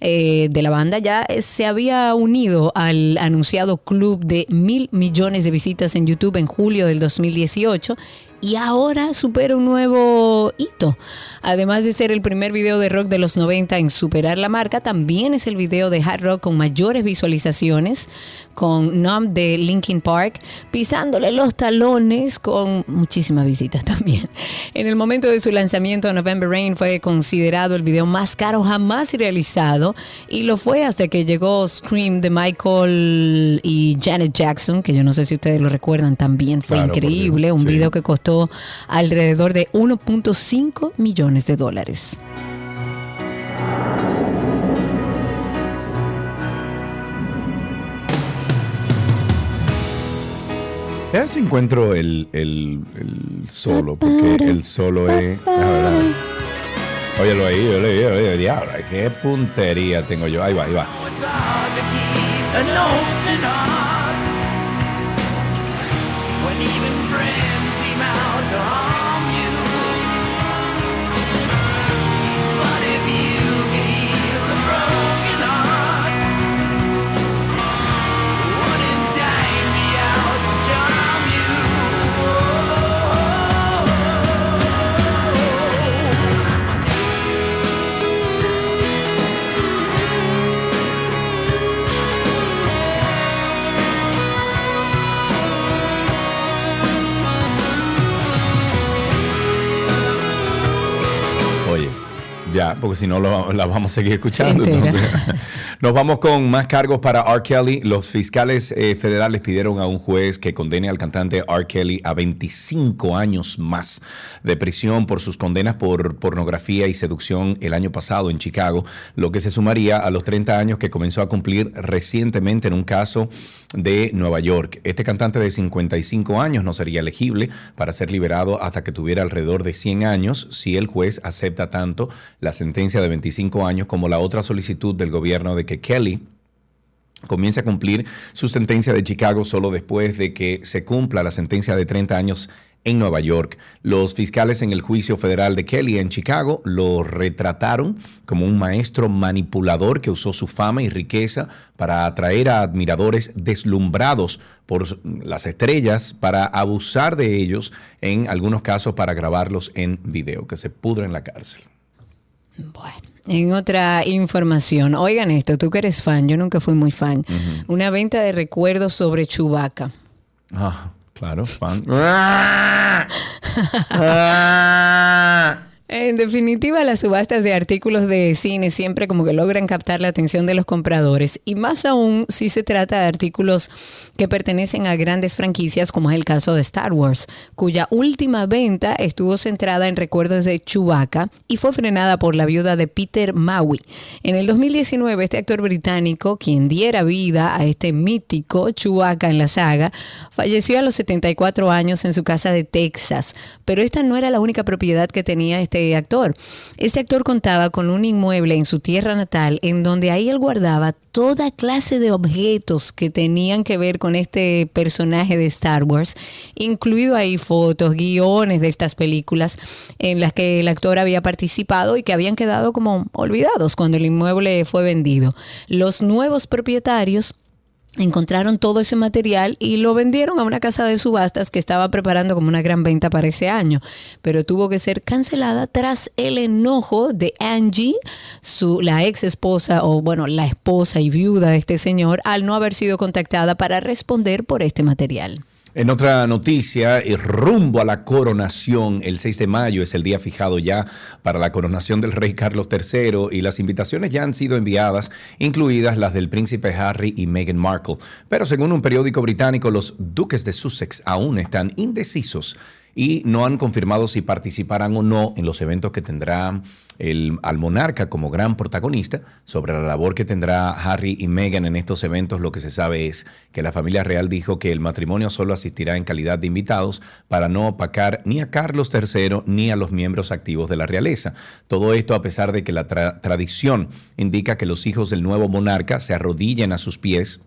eh, de la banda ya se había unido al anunciado club de mil millones de visitas en YouTube en julio del dos mil dieciocho y ahora supera un nuevo hito. Además de ser el primer video de rock de los noventa en superar la marca, también es el video de hard rock con mayores visualizaciones, con Numb de Linkin Park, pisándole los talones con muchísimas visitas también. En el momento de su lanzamiento, November Rain fue considerado el video más caro jamás realizado, y lo fue hasta que llegó Scream de Michael y Janet Jackson, que yo no sé si ustedes lo recuerdan, también fue claro, increíble, un sí. video que costó alrededor de uno punto cinco millones de dólares. Ya se encuentro el, el, el solo, porque el solo es... Óyelo ahí, óyelo ahí, óyelo ahí, diablo, qué puntería tengo yo. Ahí va, ahí va. Ya, porque si no lo, la vamos a seguir escuchando. Entonces, nos vamos con más cargos para R. Kelly. Los fiscales eh, federales pidieron a un juez que condene al cantante R. Kelly a veinticinco años más de prisión por sus condenas por pornografía y seducción el año pasado en Chicago, lo que se sumaría a los treinta años que comenzó a cumplir recientemente en un caso de Nueva York. Este cantante de cincuenta y cinco años no sería elegible para ser liberado hasta que tuviera alrededor de cien años si el juez acepta tanto la sentencia de veinticinco años como la otra solicitud del gobierno de que Kelly comience a cumplir su sentencia de Chicago solo después de que se cumpla la sentencia de treinta años en Nueva York. Los fiscales en el juicio federal de Kelly en Chicago lo retrataron como un maestro manipulador que usó su fama y riqueza para atraer a admiradores deslumbrados por las estrellas, para abusar de ellos, en algunos casos para grabarlos en video. Que se pudra en la cárcel. Bueno, en otra información, oigan esto, tú que eres fan, yo nunca fui muy fan, uh-huh. una venta de recuerdos sobre Chewbacca. Ah, claro, fan. En definitiva, las subastas de artículos de cine siempre como que logran captar la atención de los compradores, y más aún si se trata de artículos que pertenecen a grandes franquicias, como es el caso de Star Wars, cuya última venta estuvo centrada en recuerdos de Chewbacca y fue frenada por la viuda de Peter Maui. En el dos mil diecinueve, este actor británico, quien diera vida a este mítico Chewbacca en la saga, falleció a los setenta y cuatro años en su casa de Texas, pero esta no era la única propiedad que tenía este actor. Este actor contaba con un inmueble en su tierra natal, en donde ahí él guardaba toda clase de objetos que tenían que ver con este personaje de Star Wars, incluido ahí fotos, guiones de estas películas en las que el actor había participado y que habían quedado como olvidados cuando el inmueble fue vendido. Los nuevos propietarios encontraron todo ese material y lo vendieron a una casa de subastas que estaba preparando como una gran venta para ese año, pero tuvo que ser cancelada tras el enojo de Angie, su, la ex esposa, o bueno, la esposa y viuda de este señor, al no haber sido contactada para responder por este material. En otra noticia, y rumbo a la coronación, el seis de mayo es el día fijado ya para la coronación del rey Carlos tercero, y las invitaciones ya han sido enviadas, incluidas las del príncipe Harry y Meghan Markle. Pero según un periódico británico, los duques de Sussex aún están indecisos y no han confirmado si participarán o no en los eventos que tendrá el, al monarca como gran protagonista. Sobre la labor que tendrá Harry y Meghan en estos eventos, lo que se sabe es que la familia real dijo que el matrimonio solo asistirá en calidad de invitados para no opacar ni a Carlos tercero ni a los miembros activos de la realeza. Todo esto a pesar de que la tra- tradición indica que los hijos del nuevo monarca se arrodillen a sus pies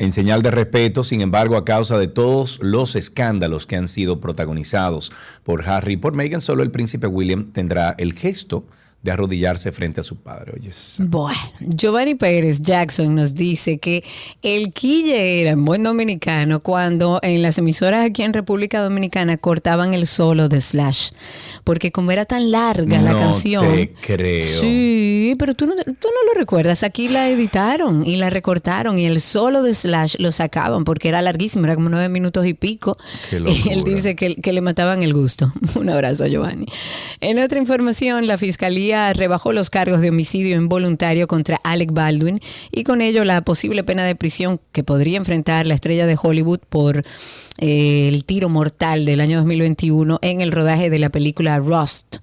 en señal de respeto. Sin embargo, a causa de todos los escándalos que han sido protagonizados por Harry y por Meghan, solo el príncipe William tendrá el gesto de arrodillarse frente a su padre. Oye, bueno, Giovanni Pérez Jackson nos dice que el quille era en buen dominicano cuando en las emisoras aquí en República Dominicana cortaban el solo de Slash, porque como era tan larga no la canción. Te creo. Sí, pero tú no, tú no lo recuerdas. Aquí la editaron y la recortaron y el solo de Slash lo sacaban porque era larguísimo, era como nueve minutos y pico. Y él dice que, que le mataban el gusto. Un abrazo a Giovanni. En otra información, la Fiscalía rebajó los cargos de homicidio involuntario contra Alec Baldwin y con ello la posible pena de prisión que podría enfrentar la estrella de Hollywood por eh, el tiro mortal del año dos mil veintiuno en el rodaje de la película Rust.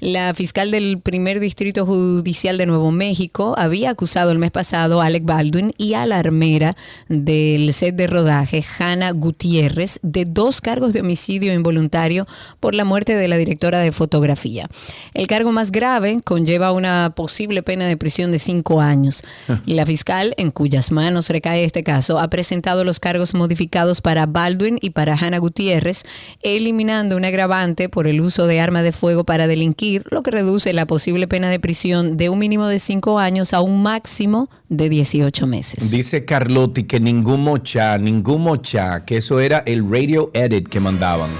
La fiscal del primer distrito judicial de Nuevo México había acusado el mes pasado a Alec Baldwin y a la armera del set de rodaje, Hannah Gutiérrez, de dos cargos de homicidio involuntario por la muerte de la directora de fotografía. El cargo más grave conlleva una posible pena de prisión de cinco años. La fiscal, en cuyas manos recae este caso, ha presentado los cargos modificados para Baldwin y para Hannah Gutiérrez, eliminando un agravante por el uso de arma de fuego para delinquir, lo que reduce la posible pena de prisión de un mínimo de cinco años a un máximo de dieciocho meses. Dice Carlotti que ningún mocha, ningún mocha, que eso era el radio edit que mandaban.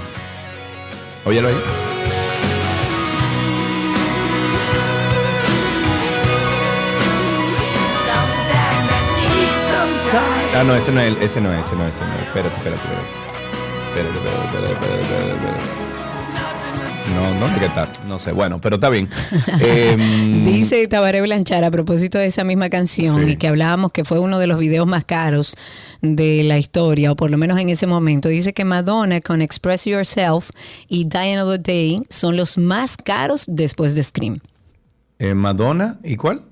Óyelo ahí. Ah, no, ese no es, ese no es, ese no es, ese no es. Espérate, espérate, espérate. Espérate, espérate, espérate, espérate, espérate. No, ¿dónde que está? No sé, bueno, pero está bien. Eh, Dice Tabaré Blanchard a propósito de esa misma canción, sí, y que hablábamos que fue uno de los videos más caros de la historia, o por lo menos en ese momento. Dice que Madonna con Express Yourself y Die Another Day son los más caros después de Scream. Eh, Madonna, ¿y cuál?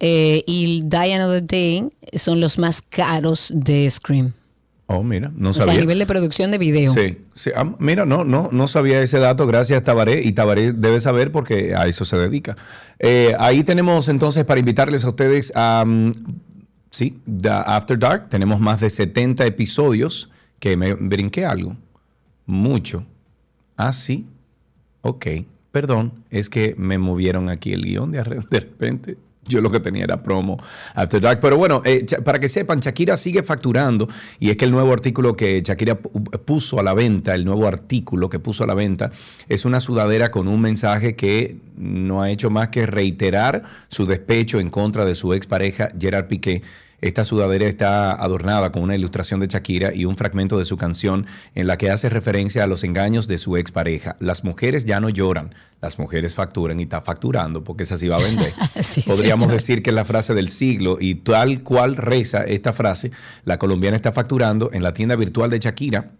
Eh, y Die Another Day son los más caros de Scream. Oh, mira, no sabía. O sea, a nivel de producción de video. Sí, sí. Ah, mira, no, no, no sabía ese dato. Gracias, Tabaré. Y Tabaré debe saber porque a eso se dedica. Eh, ahí tenemos entonces para invitarles a ustedes a... Um, sí, The After Dark. Tenemos más de setenta episodios que me brinqué algo. Mucho. Ah, sí. Ok. Perdón, es que me movieron aquí el guión de, de repente... Yo lo que tenía era promo After Dark. Pero bueno, eh, para que sepan, Shakira sigue facturando. Y es que el nuevo artículo que Shakira puso a la venta, el nuevo artículo que puso a la venta, es una sudadera con un mensaje que no ha hecho más que reiterar su despecho en contra de su expareja Gerard Piqué. Esta sudadera está adornada con una ilustración de Shakira y un fragmento de su canción en la que hace referencia a los engaños de su expareja. Las mujeres ya no lloran, las mujeres facturan, y está facturando porque esa sí va a vender. Sí, podríamos señor. decir que es la frase del siglo, y tal cual reza esta frase, la colombiana está facturando en la tienda virtual de Shakira.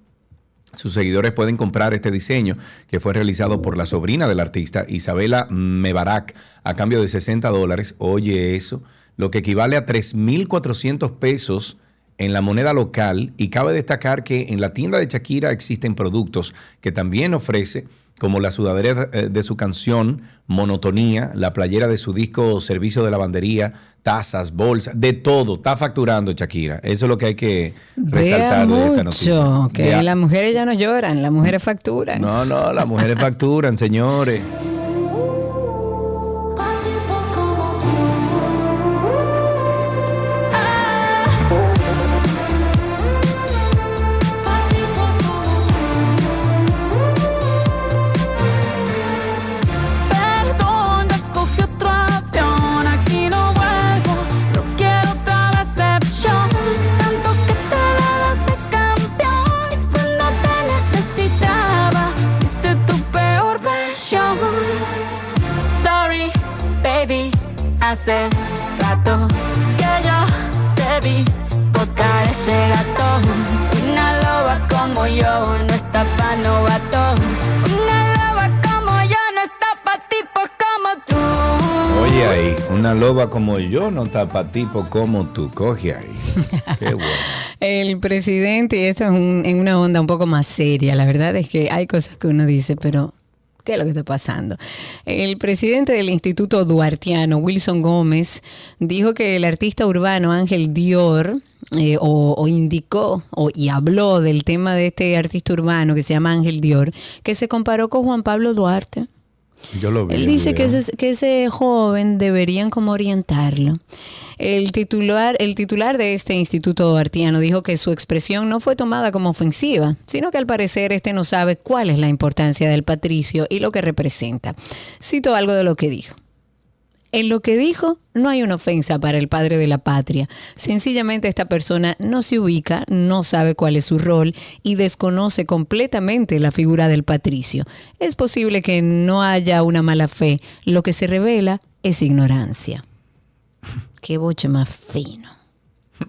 Sus seguidores pueden comprar este diseño que fue realizado por la sobrina del artista, Isabela Mebarak, a cambio de sesenta dólares. Oye eso, lo que equivale a tres mil cuatrocientos pesos en la moneda local. Y cabe destacar que en la tienda de Shakira existen productos que también ofrece, como la sudadera de su canción Monotonía, la playera de su disco Servicio de Lavandería, tazas, bolsas, de todo. Está facturando Shakira. Eso es lo que hay que resaltar de esta noticia. Que Vea. Las mujeres ya no lloran, las mujeres facturan. No, no, las mujeres facturan, señores. Hace rato que yo te vi tocar ese gato. Una loba como yo no está pa' novato. Una loba como yo no está pa' tipos como tú. Oye ahí, una loba como yo no está pa' tipos como tú. Coge ahí. Qué bueno. El presidente, y esto es un, en una onda un poco más seria, la verdad es que hay cosas que uno dice, pero... ¿qué es lo que está pasando? El presidente del Instituto Duartiano, Wilson Gómez, dijo que el artista urbano Ángel Dior, eh, o, o indicó o, y habló del tema de este artista urbano que se llama Ángel Dior, que se comparó con Juan Pablo Duarte. Yo lo vi. Él dice que ese, que ese joven deberían como orientarlo. El titular, el titular de este instituto duartiano dijo que su expresión no fue tomada como ofensiva, sino que al parecer este no sabe cuál es la importancia del patricio y lo que representa. Cito algo de lo que dijo. En lo que dijo, no hay una ofensa para el padre de la patria. Sencillamente esta persona no se ubica, no sabe cuál es su rol y desconoce completamente la figura del patricio. Es posible que no haya una mala fe. Lo que se revela es ignorancia. Qué boche más fino.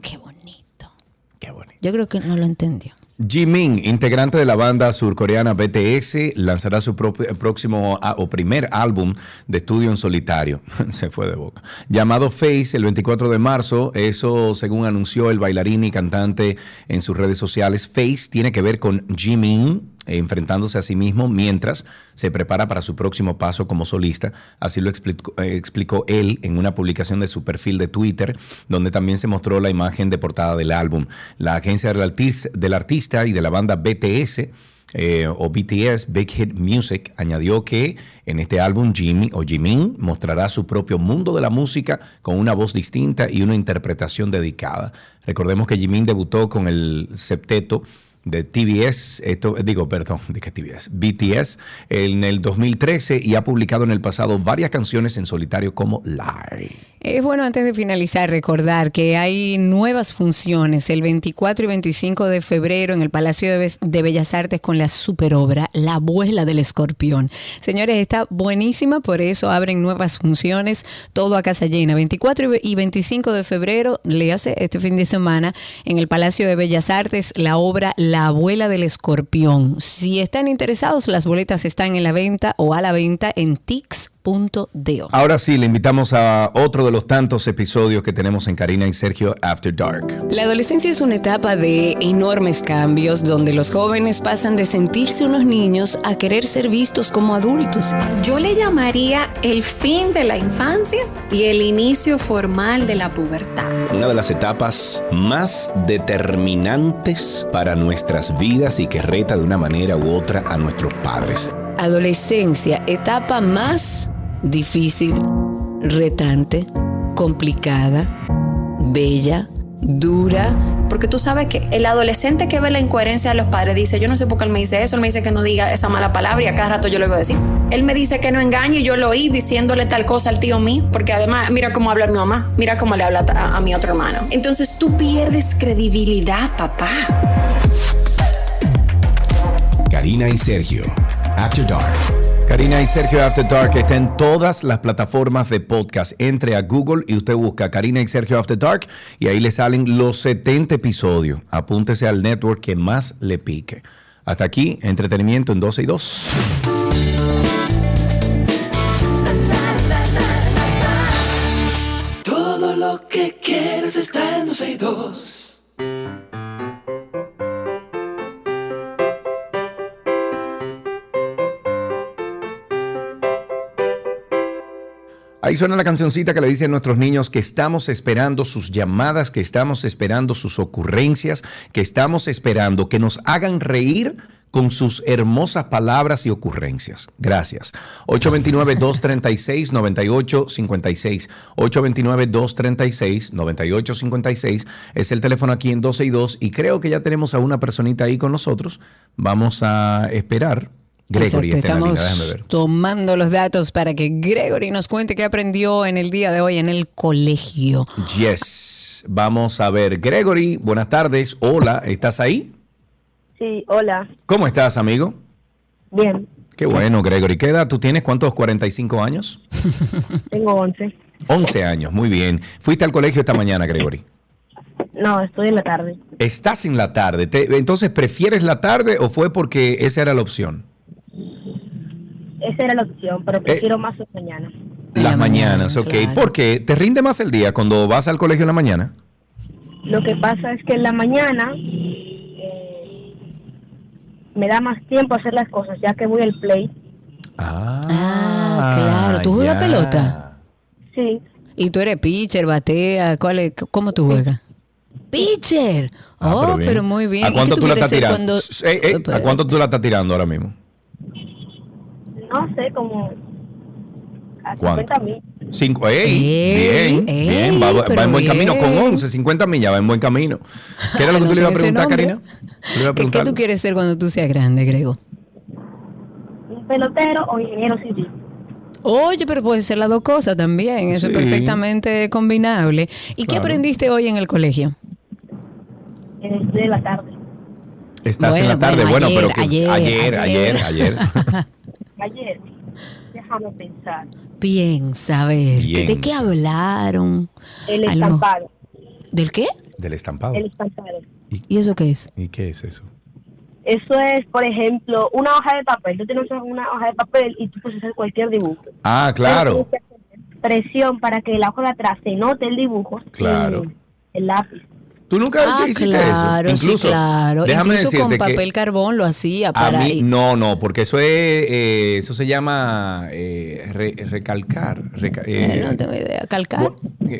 Qué bonito. Qué bonito. Yo creo que no lo entendió. Jimin, integrante de la banda surcoreana B T S, lanzará su propio, próximo o primer álbum de estudio en solitario. Se fue de boca. Llamado Face, el veinticuatro de marzo. Eso, según anunció el bailarín y cantante en sus redes sociales. Face tiene que ver con Jimin enfrentándose a sí mismo mientras se prepara para su próximo paso como solista. Así lo explicó, eh, explicó él en una publicación de su perfil de Twitter, donde también se mostró la imagen de portada del álbum. La agencia del artista, del artista y de la banda B T S, eh, o B T S, Big Hit Music, añadió que en este álbum Jimmy o Jimin mostrará su propio mundo de la música con una voz distinta y una interpretación dedicada. Recordemos que Jimin debutó con el septeto de T B S, esto digo, perdón, de que T B S, B T S, en el dos mil trece y ha publicado en el pasado varias canciones en solitario como Lie. Es bueno, antes de finalizar, recordar que hay nuevas funciones el veinticuatro y veinticinco de febrero en el Palacio de, Be- de Bellas Artes con la superobra La Abuela del Escorpión. Señores, está buenísima, por eso abren nuevas funciones, todo a casa llena. veinticuatro y veinticinco de febrero, léase este fin de semana, en el Palacio de Bellas Artes, la obra La Abuela del Escorpión. Si están interesados, las boletas están en la venta o a la venta en Tix. Ahora sí, le invitamos a otro de los tantos episodios que tenemos en Karina y Sergio After Dark. La adolescencia es una etapa de enormes cambios donde los jóvenes pasan de sentirse unos niños a querer ser vistos como adultos. Yo le llamaría el fin de la infancia y el inicio formal de la pubertad. Una de las etapas más determinantes para nuestras vidas y que reta de una manera u otra a nuestros padres. Adolescencia, etapa más difícil, retante, complicada, bella, dura. Porque tú sabes que el adolescente que ve la incoherencia de los padres dice, yo no sé por qué él me dice eso, él me dice que no diga esa mala palabra y a cada rato yo le voy a decir. Él me dice que no engañe y yo lo oí diciéndole tal cosa al tío mío, porque además mira cómo habla mi mamá, mira cómo le habla a, a mi otro hermano. Entonces tú pierdes credibilidad, papá. Karina y Sergio After Dark. Karina y Sergio After Dark está en todas las plataformas de podcast. Entre a Google y usted busca Karina y Sergio After Dark y ahí le salen los setenta episodios. Apúntese al network que más le pique. Hasta aquí, entretenimiento en doce y dos. Todo lo que quieres está en doce y dos. Ahí suena la cancioncita que le dicen nuestros niños que estamos esperando sus llamadas, que estamos esperando sus ocurrencias, que estamos esperando que nos hagan reír con sus hermosas palabras y ocurrencias. Gracias. ocho dos nueve, dos tres seis, nueve ocho cinco seis. ocho dos nueve, dos tres seis, nueve ocho cinco seis es el teléfono aquí en doce y dos. Y creo que ya tenemos a una personita ahí con nosotros. Vamos a esperar. Gregory, estamos ver. tomando los datos para que Gregory nos cuente qué aprendió en el día de hoy en el colegio. Yes, vamos a ver. Gregory, buenas tardes. Hola, ¿estás ahí? Sí, hola. ¿Cómo estás, amigo? Bien. Qué bueno, Gregory. ¿Qué edad tú tienes? ¿Cuántos? ¿cuarenta y cinco años? Tengo once. once años, muy bien. ¿Fuiste al colegio esta mañana, Gregory? No, estoy en la tarde. ¿Estás en la tarde? ¿Te, entonces, ¿prefieres la tarde o fue porque esa era la opción? Esa era la opción, pero prefiero eh, más las mañanas. Las mañanas, ok. Claro. ¿Por qué? ¿Te rinde más el día cuando vas al colegio en la mañana? Lo que pasa es que en la mañana eh, me da más tiempo a hacer las cosas, ya que voy al play. Ah, ah claro. ¿Tú juegas pelota? Sí. ¿Y tú eres pitcher, batea? ¿Cuál es, ¿Cómo tú juegas? ¡Pitcher! Ah, oh, pero, pero muy bien. ¿A cuánto tú, tú la estás tirando? Cuando... Eh, eh, ¿A cuánto tú la estás tirando ahora mismo? No sé, como a cincuenta millas. Cinco, ey, ey, bien, ey, bien, va, va en buen bien. camino, con once, cincuenta millas, va en buen camino. ¿Qué era lo que no tú le ibas a preguntar, Karina? ¿Qué, ¿Qué tú quieres ser cuando tú seas grande, Grego? ¿Un pelotero o ingeniero civil? Oye, pero puede ser las dos cosas también, eso sí. Es perfectamente combinable. ¿Y claro. qué aprendiste hoy en el colegio? En el de la tarde. Estás bueno, en la tarde, bueno, bueno ayer, pero que, ayer, ayer, ayer. Ayer, ayer. Déjame pensar. Piensa, a ver, Piensa. ¿de qué hablaron? El estampado. ¿Del qué? Del estampado. El estampado. ¿Y, ¿Y eso qué es? ¿Y qué es eso? Eso es, por ejemplo, una hoja de papel. Tú tienes una hoja de papel y tú puedes hacer cualquier dibujo. Ah, claro. Presión para que la hoja de atrás se note el dibujo. Claro. El lápiz. ¿Tú nunca ah, hiciste claro, eso? Incluso, sí, claro. Déjame Incluso decirte con papel que carbón lo hacía para... A mí, no, no, porque eso es, eh, eso se llama eh, re, recalcar. Reca, eh, eh, no tengo idea. ¿Calcar?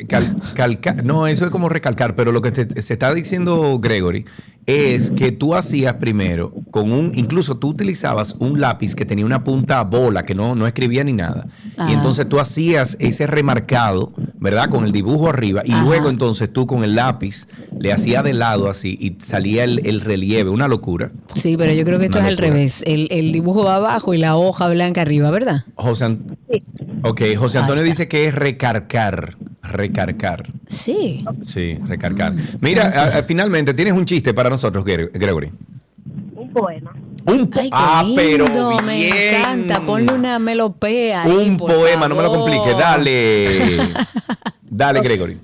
Cal, calca, no, eso es como recalcar, pero lo que te, se está diciendo Gregory es que tú hacías primero con un... Incluso tú utilizabas un lápiz que tenía una punta a bola, que no, no escribía ni nada. Ajá. Y entonces tú hacías ese remarcado, ¿verdad? Con el dibujo arriba. Y Ajá. luego entonces tú con el lápiz le hacías de lado así y salía el, el relieve. Una locura. Sí, pero yo creo que esto una es locura. Al revés. El, el dibujo va abajo y la hoja blanca arriba, ¿verdad? José An... sí. Ok, José Antonio ah, dice que es recargar. Recargar. Sí. Sí, recargar. Mira, a, a, finalmente tienes un chiste para nosotros, Gregory. Un poema. Un po- Ay, qué ah, lindo, pero bien. Me encanta. Ponle una melopea ahí, Un por poema, favor. No me lo compliques. Dale. Dale, Gregory.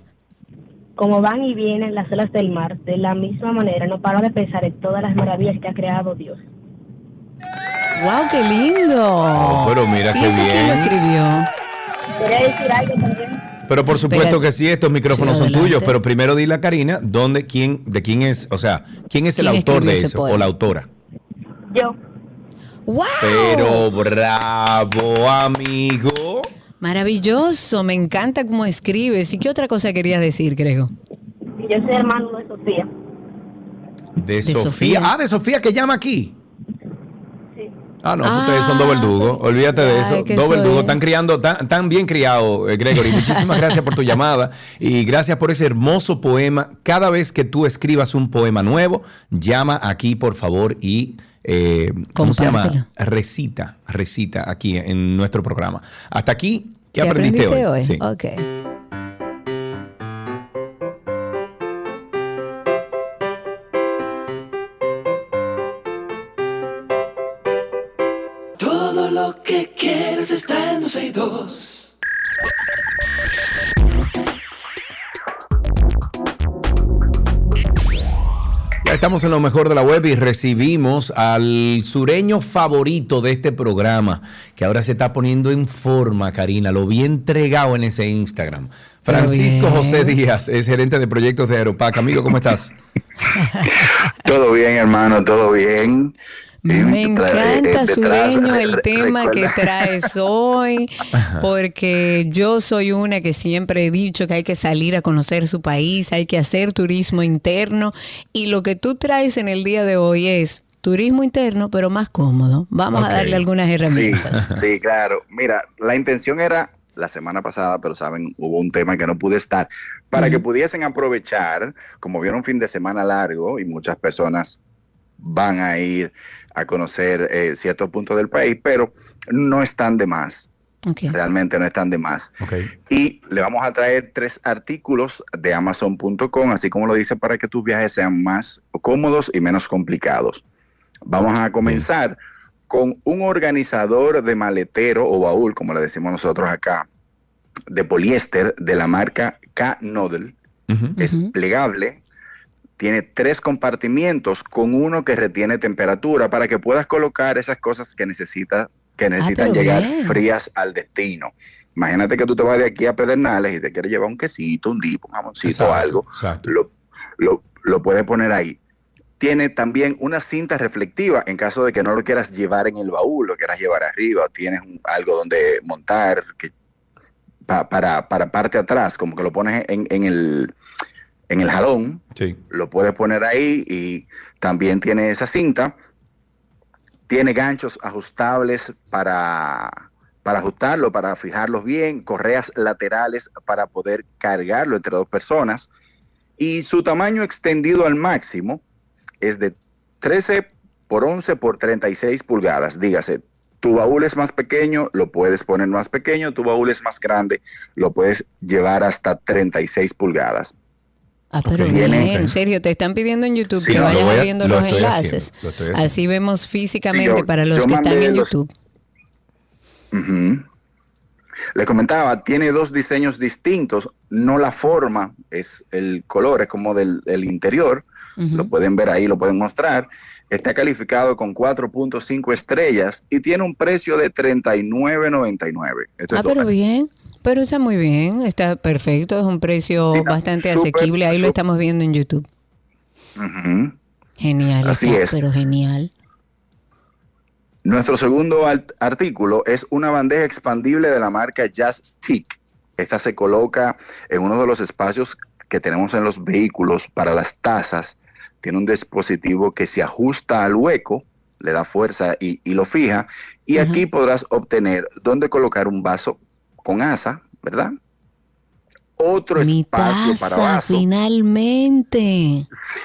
Como van y vienen las olas del mar, de la misma manera no paro de pensar en todas las maravillas que ha creado Dios. ¡Wow, qué lindo! Oh, pero mira qué bien. ¿Y eso quién lo escribió? ¿Quería decir algo también? Pero por supuesto Espera, que sí, estos micrófonos son adelante. tuyos, pero primero dile a Karina dónde, quién, de quién es, o sea, quién es el ¿Quién autor de eso poder? o la autora. Yo. ¡Wow! Pero bravo, amigo. Maravilloso, me encanta cómo escribes. ¿Y qué otra cosa querías decir, Grego? Yo soy hermano de Sofía. ¿De, de Sofía? Sofía? Ah, de Sofía que llama aquí. Ah, no, ah, ustedes son dos verdugos, olvídate de eso, dos verdugos, están criando, tan, tan bien criados, Gregory, muchísimas gracias por tu llamada y gracias por ese hermoso poema. Cada vez que tú escribas un poema nuevo, llama aquí por favor y, eh, ¿cómo se llama? Recita, recita aquí en nuestro programa. Hasta aquí, ¿qué, ¿Qué aprendiste, aprendiste hoy? hoy? Sí. Okay. Está en dos y dos. Ya estamos en lo mejor de la web y recibimos al sureño favorito de este programa, que ahora se está poniendo en forma, Karina, lo vi entregado en ese Instagram. Francisco José Díaz es gerente de proyectos de Aeropac. Amigo, ¿cómo estás? Todo bien, hermano, todo bien. Me encanta, sureño, el tema que traes hoy, porque yo soy una que siempre he dicho que hay que salir a conocer su país, hay que hacer turismo interno, y lo que tú traes en el día de hoy es turismo interno, pero más cómodo. Vamos okay. a darle algunas herramientas. Sí, sí, claro. Mira, la intención era la semana pasada, pero saben, hubo un tema que no pude estar, para uh-huh. que pudiesen aprovechar, como vieron un fin de semana largo y muchas personas van a ir a conocer eh, ciertos puntos del país, pero no están de más. Okay. Realmente no están de más. Okay. Y le vamos a traer tres artículos de amazon punto com, así como lo dice, para que tus viajes sean más cómodos y menos complicados. Vamos a comenzar con un organizador de maletero o baúl, como le decimos nosotros acá, de poliéster de la marca K-Noodle. Uh-huh, es uh-huh. plegable. Tiene tres compartimientos con uno que retiene temperatura para que puedas colocar esas cosas que necesitas, que necesitan ah, llegar bien. frías al destino. Imagínate que tú te vas de aquí a Pedernales y te quieres llevar un quesito, un dip, un jamoncito, exacto, algo. Exacto. Lo, lo, lo puedes poner ahí. Tiene también una cinta reflectiva en caso de que no lo quieras llevar en el baúl, lo quieras llevar arriba. Tienes un, algo donde montar que, pa, para, para parte atrás, como que lo pones en, en el... en el jalón, sí. lo puedes poner ahí y también tiene esa cinta. Tiene ganchos ajustables para, para ajustarlo, para fijarlos bien, correas laterales para poder cargarlo entre dos personas, y su tamaño extendido al máximo es de trece por once por treinta y seis pulgadas. Dígase, tu baúl es más pequeño, lo puedes poner más pequeño, tu baúl es más grande, lo puedes llevar hasta treinta y seis pulgadas. Ah, pero okay, bien, okay. Sergio, te están pidiendo en YouTube sí, que no, vayas lo a, viendo lo los enlaces. Haciendo, lo Así vemos físicamente sí, yo, para los que están en los... YouTube. Uh-huh. Le comentaba, tiene dos diseños distintos, no la forma, es el color, es como del el interior. Uh-huh. Lo pueden ver ahí, lo pueden mostrar. Está calificado con cuatro punto cinco estrellas y tiene un precio de treinta y nueve noventa y nueve. Esto ah, pero bien. Pero está muy bien, está perfecto, es un precio sí, bastante super asequible, ahí super. Lo estamos viendo en YouTube. Uh-huh. Genial, así está, es. Pero genial. Nuestro segundo art- artículo es una bandeja expandible de la marca Just Stick. Esta se coloca en uno de los espacios que tenemos en los vehículos para las tazas. Tiene un dispositivo que se ajusta al hueco, le da fuerza y, y lo fija, y uh-huh. aquí podrás obtener dónde colocar un vaso con asa, ¿verdad? Otro Mi espacio taza, para vaso. Finalmente.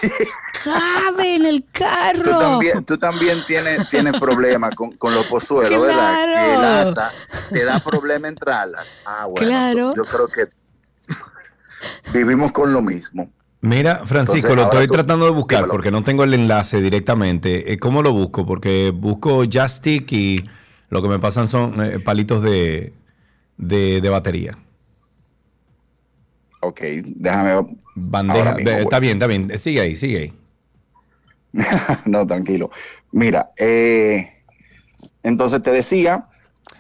Sí. Cabe en el carro. Tú también, tú también tienes, tienes problemas con, con los pozuelos, claro. ¿Verdad? Que el asa te da problema entrarlas. Ah, bueno. Claro. Yo creo que vivimos con lo mismo. Mira, Francisco, Entonces, lo estoy tú, tratando de buscar dímelo. Porque no tengo el enlace directamente. ¿Cómo lo busco? Porque busco Just Stick y lo que me pasan son eh, palitos de... De, de batería. Ok, déjame. Bandeja. De, está bien, está bien. Sigue ahí, sigue ahí. No, tranquilo. Mira, eh, entonces te decía,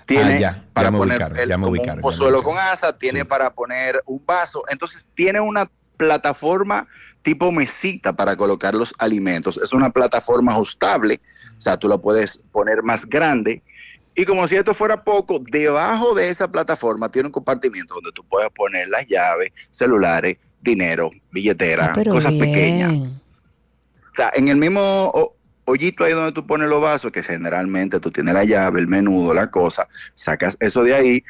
tiene ah, ya, para ya me poner ubicaron, el, ya me ubicaron, un pozuelo con asa, tiene sí. para poner un vaso. Entonces tiene una plataforma tipo mesita para colocar los alimentos. Es una plataforma ajustable, o sea, tú la puedes poner más grande. Y como si esto fuera poco, debajo de esa plataforma tiene un compartimiento donde tú puedes poner las llaves, celulares, dinero, billetera, ah, cosas bien. Pequeñas. O sea, en el mismo hoyito ahí donde tú pones los vasos, que generalmente tú tienes la llave, el menudo, la cosa, sacas eso de ahí,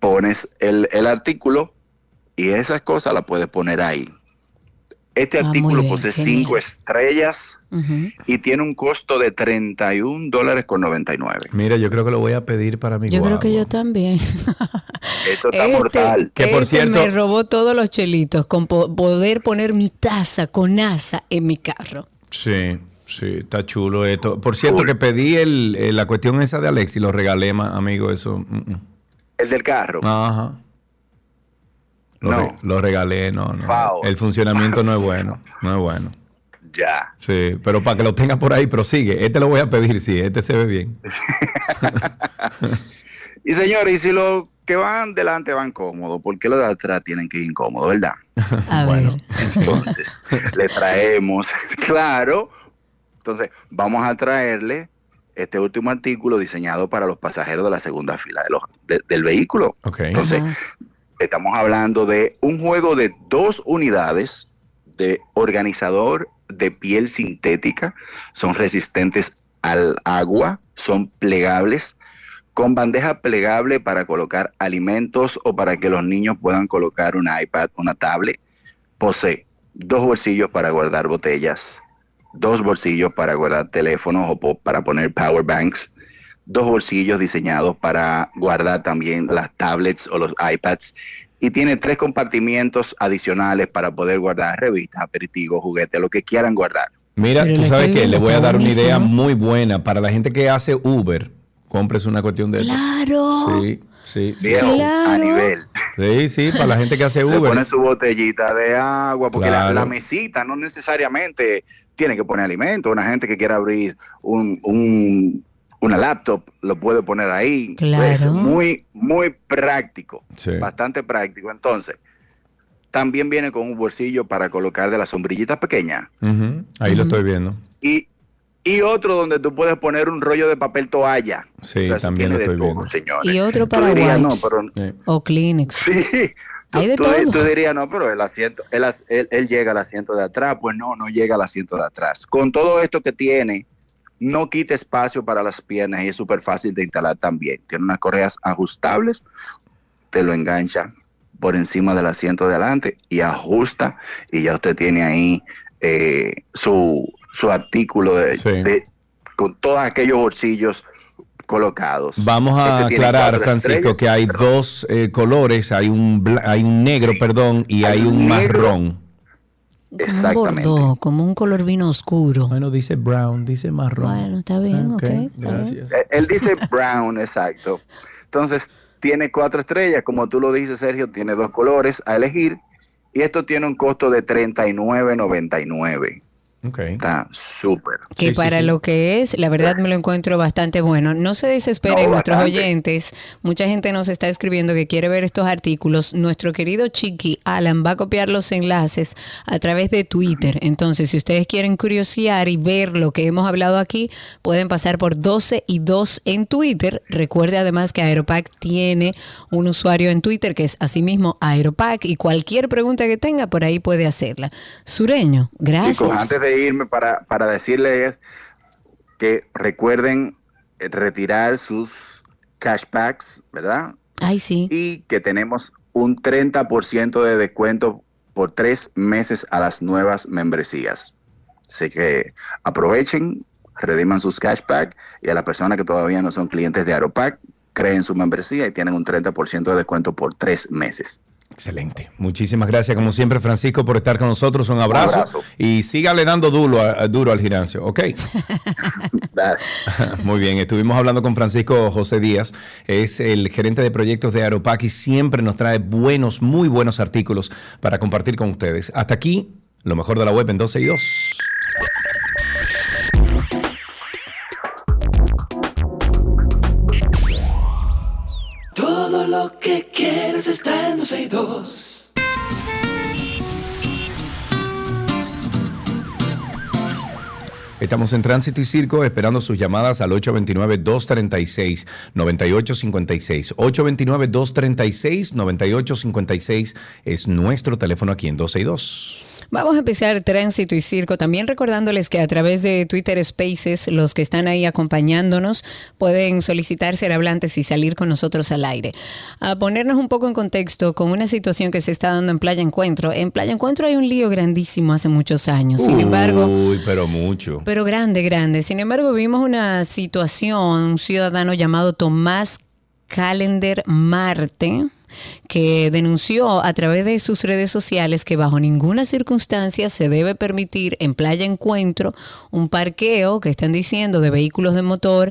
pones el, el artículo y esas cosas las puedes poner ahí. Este ah, artículo bien, posee cinco bien. estrellas uh-huh. y tiene un costo de treinta y un dólares con noventa y nueve. Mira, yo creo que lo voy a pedir para mi Yo guagua. Creo que yo también. Esto está este, mortal. Que por este cierto, me robó todos los chelitos con po- poder poner mi taza con asa en mi carro. Sí, sí, está chulo esto. Por cierto, cool. que pedí el, eh, la cuestión esa de Alexi, lo regalé, ma, amigo, eso. Mm-mm. El del carro. Ajá. Lo, no. re, lo regalé, no, no. Wow. El funcionamiento no es bueno, no es bueno. Ya. Sí, pero para que lo tenga por ahí, prosigue. Este lo voy a pedir, sí, este se ve bien. Y señores, y si los que van delante van cómodos, ¿por qué los de atrás tienen que ir incómodos, verdad? A bueno, ver. Entonces, le traemos, claro, entonces vamos a traerle este último artículo diseñado para los pasajeros de la segunda fila de los, de, del vehículo. Okay. Entonces... Ajá. Estamos hablando de un juego de dos unidades de organizador de piel sintética. Son resistentes al agua, son plegables, con bandeja plegable para colocar alimentos o para que los niños puedan colocar un iPad, una tablet. Posee dos bolsillos para guardar botellas, dos bolsillos para guardar teléfonos o para poner power banks, dos bolsillos diseñados para guardar también las tablets o los iPads, y tiene tres compartimientos adicionales para poder guardar revistas, aperitivos, juguetes, lo que quieran guardar. Mira, pero tú sabes que le voy a dar buenísimo. Una idea muy buena para la gente que hace Uber. Compres una cuestión de ¡Claro! Sí, sí, sí. Viejo, claro. A nivel. Sí, sí, para la gente que hace Uber. Le pone su botellita de agua, porque claro. la, la mesita no necesariamente tiene que poner alimento. Una gente que quiera abrir un... un Una laptop lo puede poner ahí. Claro. Es muy, muy práctico. Sí. Bastante práctico. Entonces, también viene con un bolsillo para colocar de las sombrillitas pequeñas. Uh-huh. Ahí uh-huh. lo estoy viendo. Y, y otro donde tú puedes poner un rollo de papel toalla. Sí, o sea, también lo estoy viendo. Señores. Y otro para dirías, wipes no, pero... sí. o Kleenex. Sí. Hay de tú, todo. Tú dirías, no, pero el asiento, él, él, él llega al asiento de atrás. Pues no, no llega al asiento de atrás. Con todo esto que tiene... no quita espacio para las piernas y es súper fácil de instalar también. Tiene unas correas ajustables, te lo engancha por encima del asiento de adelante y ajusta, y ya usted tiene ahí eh, su, su artículo de, sí. de, con todos aquellos bolsillos colocados. Vamos a este aclarar, Francisco, que hay perdón. dos eh, colores, hay un bla- hay un negro, sí. perdón, y hay, hay un negro, marrón. Exactamente. Como un bordeaux, como un color vino oscuro. Bueno, dice brown, dice marrón. Bueno, está bien, ok. okay gracias. Bien. Él dice brown, exacto. Entonces, tiene cuatro estrellas, como tú lo dices, Sergio, tiene dos colores a elegir, y esto tiene un costo de treinta y nueve noventa y nueve. Okay. Está súper. Que sí, para sí, sí. lo que es, la verdad me lo encuentro bastante bueno. No se desesperen no, nuestros oyentes. Mucha gente nos está escribiendo que quiere ver estos artículos. Nuestro querido Chiqui Alan va a copiar los enlaces a través de Twitter. Entonces, si ustedes quieren curiosear y ver lo que hemos hablado aquí, pueden pasar por doce y dos en Twitter. Recuerde además que Aeropack tiene un usuario en Twitter que es asimismo Aeropack, y cualquier pregunta que tenga por ahí puede hacerla. Sureño, gracias. Chicos, antes de irme para, para decirles que recuerden retirar sus cashbacks, ¿verdad? Ay, sí. Y que tenemos un treinta por ciento de descuento por tres meses a las nuevas membresías. Así que aprovechen, rediman sus cashbacks, y a las personas que todavía no son clientes de Aeropack, creen su membresía y tienen un treinta por ciento de descuento por tres meses. Excelente. Muchísimas gracias, como siempre, Francisco, por estar con nosotros. Un abrazo. Un abrazo. Y sígale dando duro, a, duro al gimnasio, ¿ok? Muy bien. Estuvimos hablando con Francisco José Díaz. Es el gerente de proyectos de Aeropack y siempre nos trae buenos, muy buenos artículos para compartir con ustedes. Hasta aquí, lo mejor de la web en doce y dos. Todo lo que quieres está en doce y dos. Estamos en Tránsito y Circo, esperando sus llamadas al ocho dos nueve, dos tres seis, nueve ocho cinco seis. ocho dos nueve, dos tres seis, nueve ocho cinco seis es nuestro teléfono aquí en doce y dos. Vamos a empezar Tránsito y Circo, también recordándoles que a través de Twitter Spaces, los que están ahí acompañándonos pueden solicitar ser hablantes y salir con nosotros al aire. A ponernos un poco en contexto con una situación que se está dando en Playa Encuentro. En Playa Encuentro hay un lío grandísimo hace muchos años, sin embargo... Uy, pero mucho. Pero grande, grande. Sin embargo, vimos una situación, un ciudadano llamado Tomás Calender Marte, que denunció a través de sus redes sociales que bajo ninguna circunstancia se debe permitir en Playa Encuentro un parqueo, que están diciendo, de vehículos de motor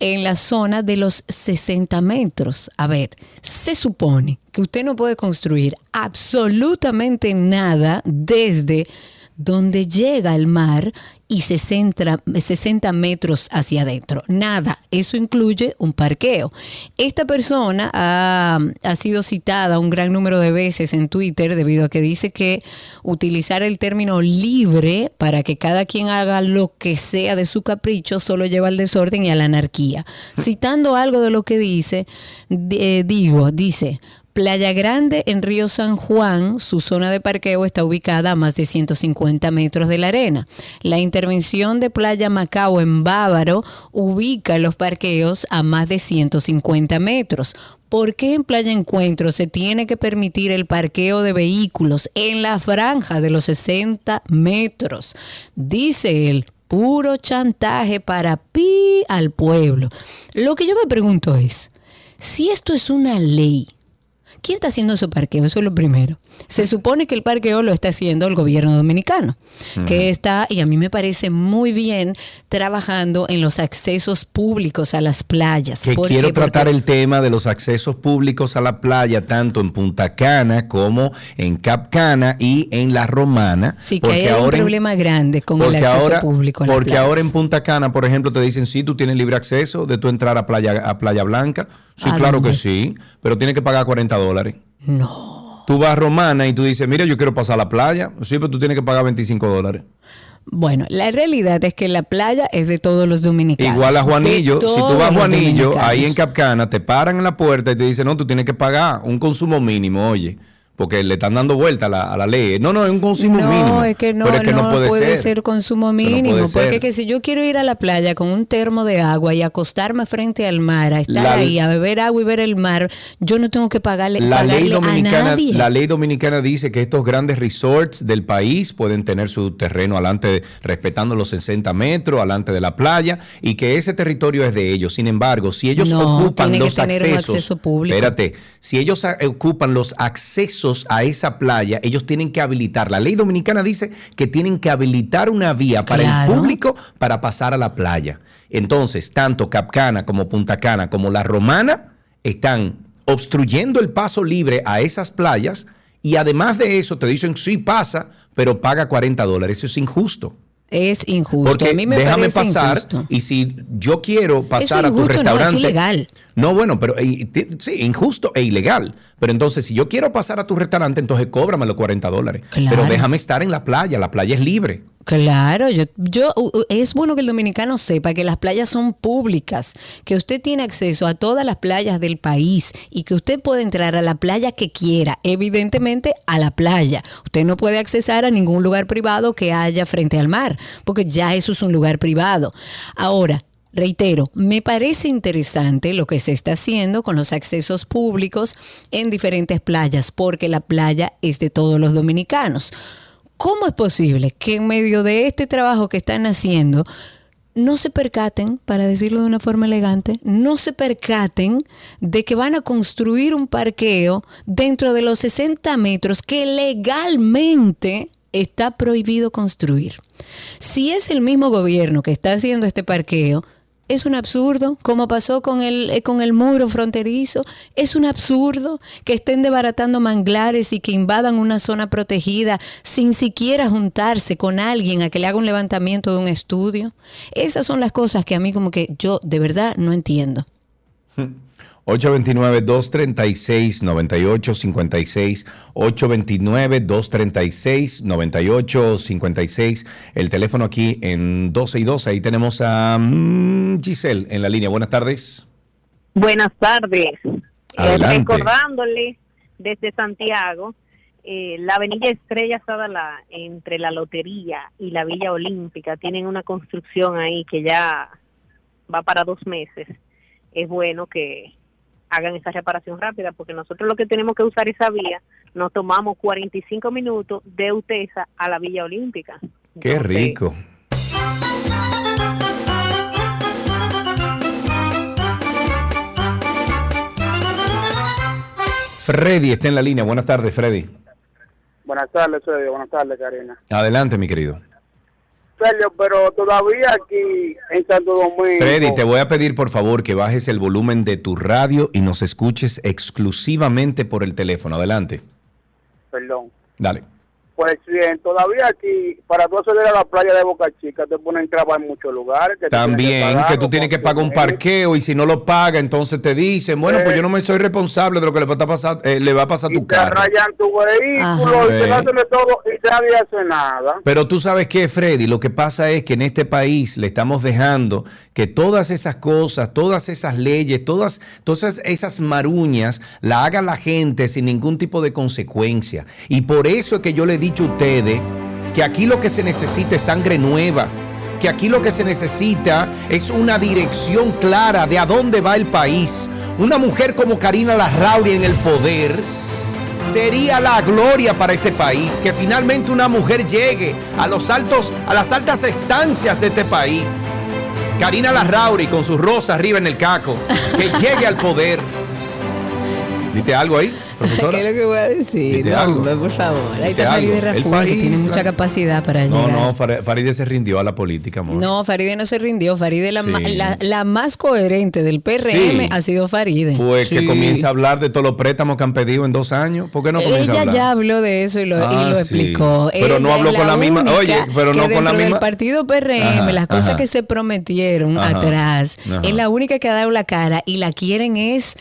en la zona de los sesenta metros. A ver, se supone que usted no puede construir absolutamente nada desde donde llega el mar y se centra sesenta metros hacia adentro. Nada. Eso incluye un parqueo. Esta persona ha, ha sido citada un gran número de veces en Twitter debido a que dice que utilizar el término libre para que cada quien haga lo que sea de su capricho solo lleva al desorden y a la anarquía. Citando algo de lo que dice, eh, digo, dice... Playa Grande en Río San Juan, su zona de parqueo está ubicada a más de ciento cincuenta metros de la arena. La intervención de Playa Macao en Bávaro ubica los parqueos a más de ciento cincuenta metros. ¿Por qué en Playa Encuentro se tiene que permitir el parqueo de vehículos en la franja de los sesenta metros? Dice él, puro chantaje para pi al pueblo. Lo que yo me pregunto es, si esto es una ley, ¿quién está haciendo ese parqueo? Eso es lo primero. Se supone que el parqueo lo está haciendo el gobierno dominicano, uh-huh. que está, y a mí me parece muy bien, trabajando en los accesos públicos a las playas. Que quiero qué? tratar Porque... el tema de los accesos públicos a la playa, tanto en Punta Cana como en Cap Cana y en La Romana. Sí, que hay un problema en... grande con el acceso ahora, público a la playa. Porque ahora en Punta Cana, por ejemplo, te dicen, sí, tú tienes libre acceso de tu entrar a Playa, a Playa Blanca. Sí, ¿a claro dónde? Que sí, pero tienes que pagar cuarenta dólares. No. Tú vas a Romana y tú dices, mira, yo quiero pasar a la playa. Sí, pero tú tienes que pagar veinticinco dólares. Bueno, la realidad es que la playa es de todos los dominicanos. Igual a Juanillo. Si tú vas a Juanillo, ahí en Cap Cana, te paran en la puerta y te dicen, no, tú tienes que pagar un consumo mínimo, oye. porque le están dando vuelta a la, a la ley. No, no, es un consumo no, mínimo. No, es que no, pero es que no, no puede, puede ser. ser consumo mínimo. No porque ser. que si yo quiero ir a la playa con un termo de agua y acostarme frente al mar, a estar la, ahí, a beber agua y ver el mar, yo no tengo que pagarle, la pagarle ley dominicana, a nadie. La ley dominicana dice que estos grandes resorts del país pueden tener su terreno alante, de, respetando los sesenta metros, alante de la playa, y que ese territorio es de ellos. Sin embargo, si ellos no, ocupan los accesos... Un acceso público. Espérate, si ellos ocupan los accesos a esa playa, ellos tienen que habilitar. La ley dominicana dice que tienen que habilitar una vía para claro. el público para pasar a la playa. Entonces, tanto Capcana como Punta Cana como La Romana están obstruyendo el paso libre a esas playas, y además de eso te dicen, sí pasa, pero paga cuarenta dólares. Eso es injusto. Es injusto. Porque a mí me déjame parece pasar, injusto. Y si yo quiero pasar injusto, a tu restaurante... No, es ilegal. No, bueno, pero y, t- sí, injusto e ilegal. Pero entonces, si yo quiero pasar a tu restaurante, entonces cóbrame los cuarenta dólares. Claro. Pero déjame estar en la playa, la playa es libre. Claro, yo, yo es bueno que el dominicano sepa que las playas son públicas, que usted tiene acceso a todas las playas del país y que usted puede entrar a la playa que quiera, evidentemente a la playa. Usted no puede accesar a ningún lugar privado que haya frente al mar, porque ya eso es un lugar privado. Ahora, reitero, me parece interesante lo que se está haciendo con los accesos públicos en diferentes playas, porque la playa es de todos los dominicanos. ¿Cómo es posible que en medio de este trabajo que están haciendo no se percaten, para decirlo de una forma elegante, no se percaten de que van a construir un parqueo dentro de los sesenta metros que legalmente está prohibido construir? Si es el mismo gobierno que está haciendo este parqueo, es un absurdo, como pasó con el, con el muro fronterizo. Es un absurdo que estén desbaratando manglares y que invadan una zona protegida sin siquiera juntarse con alguien a que le haga un levantamiento de un estudio. Esas son las cosas que a mí como que yo de verdad no entiendo. ocho dos nueve, dos tres seis, nueve ocho cinco seis, ocho dos nueve, dos tres seis, nueve ocho cinco seis, el teléfono aquí en doce y doce. Ahí tenemos a Giselle en la línea. Buenas tardes. Buenas tardes. Adelante. Eh, recordándole desde Santiago, eh, la avenida Estrella Sadalá, entre la Lotería y la Villa Olímpica, tienen una construcción ahí que ya va para dos meses. Es bueno que hagan esa reparación rápida, porque nosotros lo que tenemos que usar esa vía, nos tomamos cuarenta y cinco minutos de Utesa a la Villa Olímpica. ¡Qué Entonces, rico! Freddy está en la línea. Buenas tardes, Freddy. Buenas tardes, Freddy. Buenas tardes, Karina. Adelante, mi querido. Pero todavía aquí en Santo Domingo... Freddy, te voy a pedir por favor que bajes el volumen de tu radio y nos escuches exclusivamente por el teléfono. Adelante. Perdón. Dale. Pues bien, todavía aquí, para tú acceder a la playa de Boca Chica, te ponen trabas en muchos lugares. Que También, que, pagar, que tú tienes que pagar un parqueo, y si no lo pagas, entonces te dicen, bueno, eh, pues yo no me soy responsable de lo que le va a pasar, eh, le va a, pasar a tu carro. Y te rayan tu vehículo, y te hacen de todo, y nadie hace nada. Pero tú sabes qué, Freddy, lo que pasa es que en este país le estamos dejando que todas esas cosas, todas esas leyes, todas, todas esas maruñas, la haga la gente sin ningún tipo de consecuencia. Y por eso es que yo le digo a ustedes que aquí lo que se necesita es sangre nueva, que aquí lo que se necesita es una dirección clara de a dónde va el país. Una mujer como Karina Larrauri en el poder sería la gloria para este país, que finalmente una mujer llegue a los altos, a las altas estancias de este país. Karina Larrauri con sus rosas arriba en el caco, que llegue al poder. ¿Diste algo ahí, profesora? ¿Qué es lo que voy a decir? No, algo? Por favor. Ahí está Farideh Raful, que tiene mucha capacidad para no, llegar. No, no, Farideh se rindió a la política, amor. No, Farideh no se rindió. Farideh, la, sí. ma, la, la más coherente del P R M, sí. ha sido Farideh. Pues sí. que comienza a hablar de todos los préstamos que han pedido en dos años. ¿Por qué no comienza Ella a hablar? Ella ya habló de eso y lo, ah, y lo sí. explicó. Pero Ella no habló con la misma. Oye, pero no con la misma. El partido P R M, ajá, las cosas ajá. que se prometieron ajá, atrás, ajá. es la única que ha dado la cara, y la quieren es...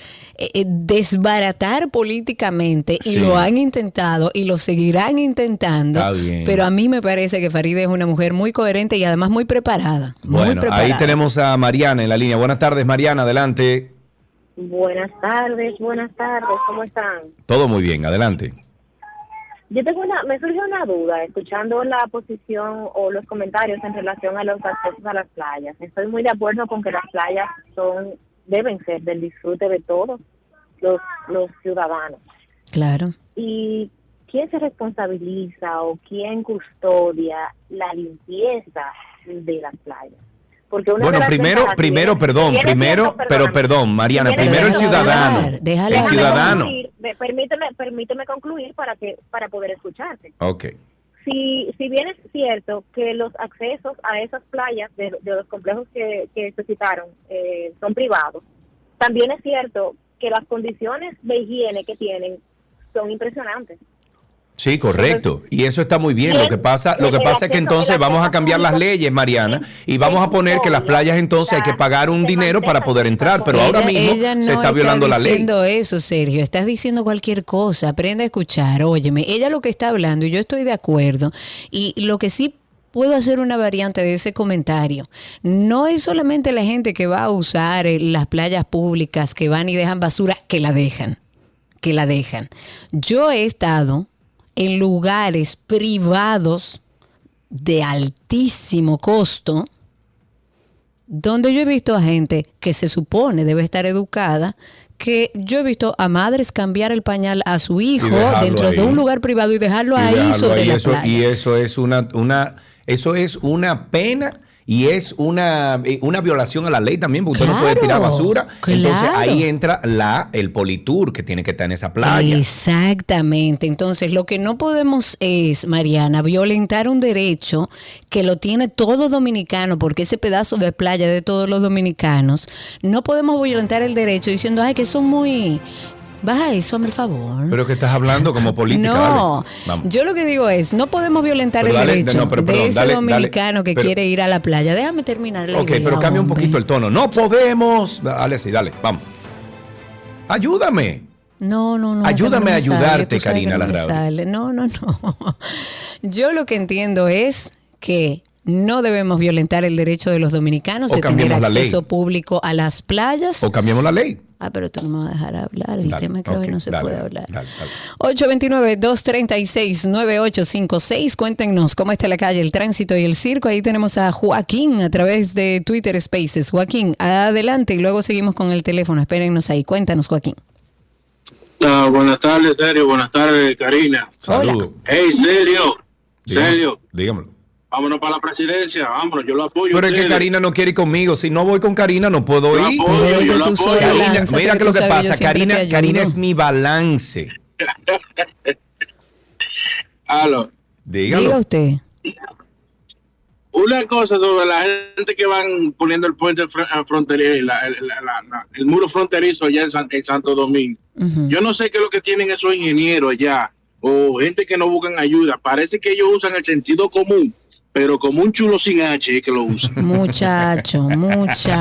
desbaratar políticamente, y sí. lo han intentado y lo seguirán intentando, pero a mí me parece que Farideh es una mujer muy coherente y además muy preparada. Bueno, muy preparada. Ahí tenemos a Mariana en la línea. Buenas tardes, Mariana, adelante. Buenas tardes, buenas tardes, ¿cómo están? Todo muy bien, adelante. Yo tengo una, me surge una duda escuchando la posición o los comentarios en relación a los accesos a las playas. Estoy muy de acuerdo con que las playas son, deben ser del disfrute de todos los, los ciudadanos. Claro. ¿Y quién se responsabiliza o quién custodia la limpieza de las playas? Porque una bueno, primero, primero, perdón, primero, pero perdón, Mariana, primero el ciudadano, el ciudadano. Permíteme, permíteme concluir para que para poder escucharte. Okay. Si si bien es cierto que los accesos a esas playas de, de los complejos que que se citaron eh, son privados, también es cierto que las condiciones de higiene que tienen son impresionantes. Sí, correcto. Y eso está muy bien. Lo que pasa, lo que pasa es que entonces vamos a cambiar las leyes, Mariana, y vamos a poner que las playas entonces hay que pagar un dinero para poder entrar, pero ahora mismo se está violando la ley. Ella no está diciendo eso, Sergio. Estás diciendo cualquier cosa. Aprende a escuchar. Óyeme, ella lo que está hablando, y yo estoy de acuerdo, y lo que sí puedo hacer una variante de ese comentario. No es solamente la gente que va a usar las playas públicas, que van y dejan basura, que la dejan, que la dejan. Yo he estado en lugares privados de altísimo costo, donde yo he visto a gente que se supone debe estar educada, que yo he visto a madres cambiar el pañal a su hijo dentro ahí. de un lugar privado y dejarlo y ahí dejarlo sobre ahí. la eso, playa. Y eso es una, una, eso es una pena. Y es una, una violación a la ley también, porque claro, usted no puede tirar basura. Claro. Entonces ahí entra la el Politur, que tiene que estar en esa playa. Exactamente. Entonces lo que no podemos es, Mariana, violentar un derecho que lo tiene todo dominicano, porque ese pedazo de playa de todos los dominicanos. No podemos violentar el derecho diciendo, ay, que son muy... Baja eso, hazme el favor. Pero que estás hablando como política. No, yo lo que digo es, no podemos violentar pero el dale, derecho no, pero, perdón, de ese dale, dominicano dale, que pero, quiere ir a la playa. Déjame terminar la okay, idea. Ok, pero cambia hombre. un poquito el tono. No podemos. Dale, sí, dale, vamos. Ayúdame. No, no, no. Ayúdame no a ayudarte, sale, Karina Landau. No, no, no. Yo lo que entiendo es que no debemos violentar el derecho de los dominicanos o de tener acceso público a las playas. O cambiamos la ley. Ah, pero tú no me vas a dejar hablar. El dale, tema que okay, hoy no se dale, puede hablar. Dale, dale. ocho dos nueve, dos tres seis, nueve ocho cinco seis. Cuéntenos cómo está la calle, el tránsito y el circo. Ahí tenemos a Joaquín a través de Twitter Spaces. Joaquín, adelante y luego seguimos con el teléfono. Espérennos ahí. Cuéntanos, Joaquín. No, buenas tardes, Sergio. Buenas tardes, Karina. Saludos. Hey, Sergio. Sergio. Dígamelo. Vámonos para la presidencia, vámonos, yo lo apoyo. Pero es que Karina no quiere ir conmigo, si no voy con Karina no puedo ir. Yo apoyo, yo yo apoyo. Karina, mira que lo que pasa, Karina, Karina es mi balance. Aló. Dígalo. Diga usted. Una cosa sobre la gente que van poniendo el puente fronterizo, la, la, la, la, el muro fronterizo allá en, San, en Santo Domingo. Uh-huh. Yo no sé qué es lo que tienen esos ingenieros allá, o gente que no buscan ayuda. Parece que ellos usan el sentido común, pero como un chulo sin H que lo usa. Muchacho, muchacho.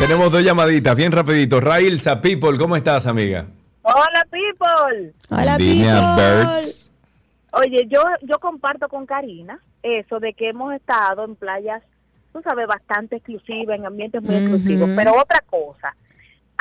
Tenemos dos llamaditas, bien rapidito. Railsa, People, ¿cómo estás, amiga? Hola, People. Hola, Dina People. Birds. Oye, yo, yo comparto con Karina eso de que hemos estado en playas, tú sabes, bastante exclusivas, en ambientes muy uh-huh. exclusivos, pero otra cosa.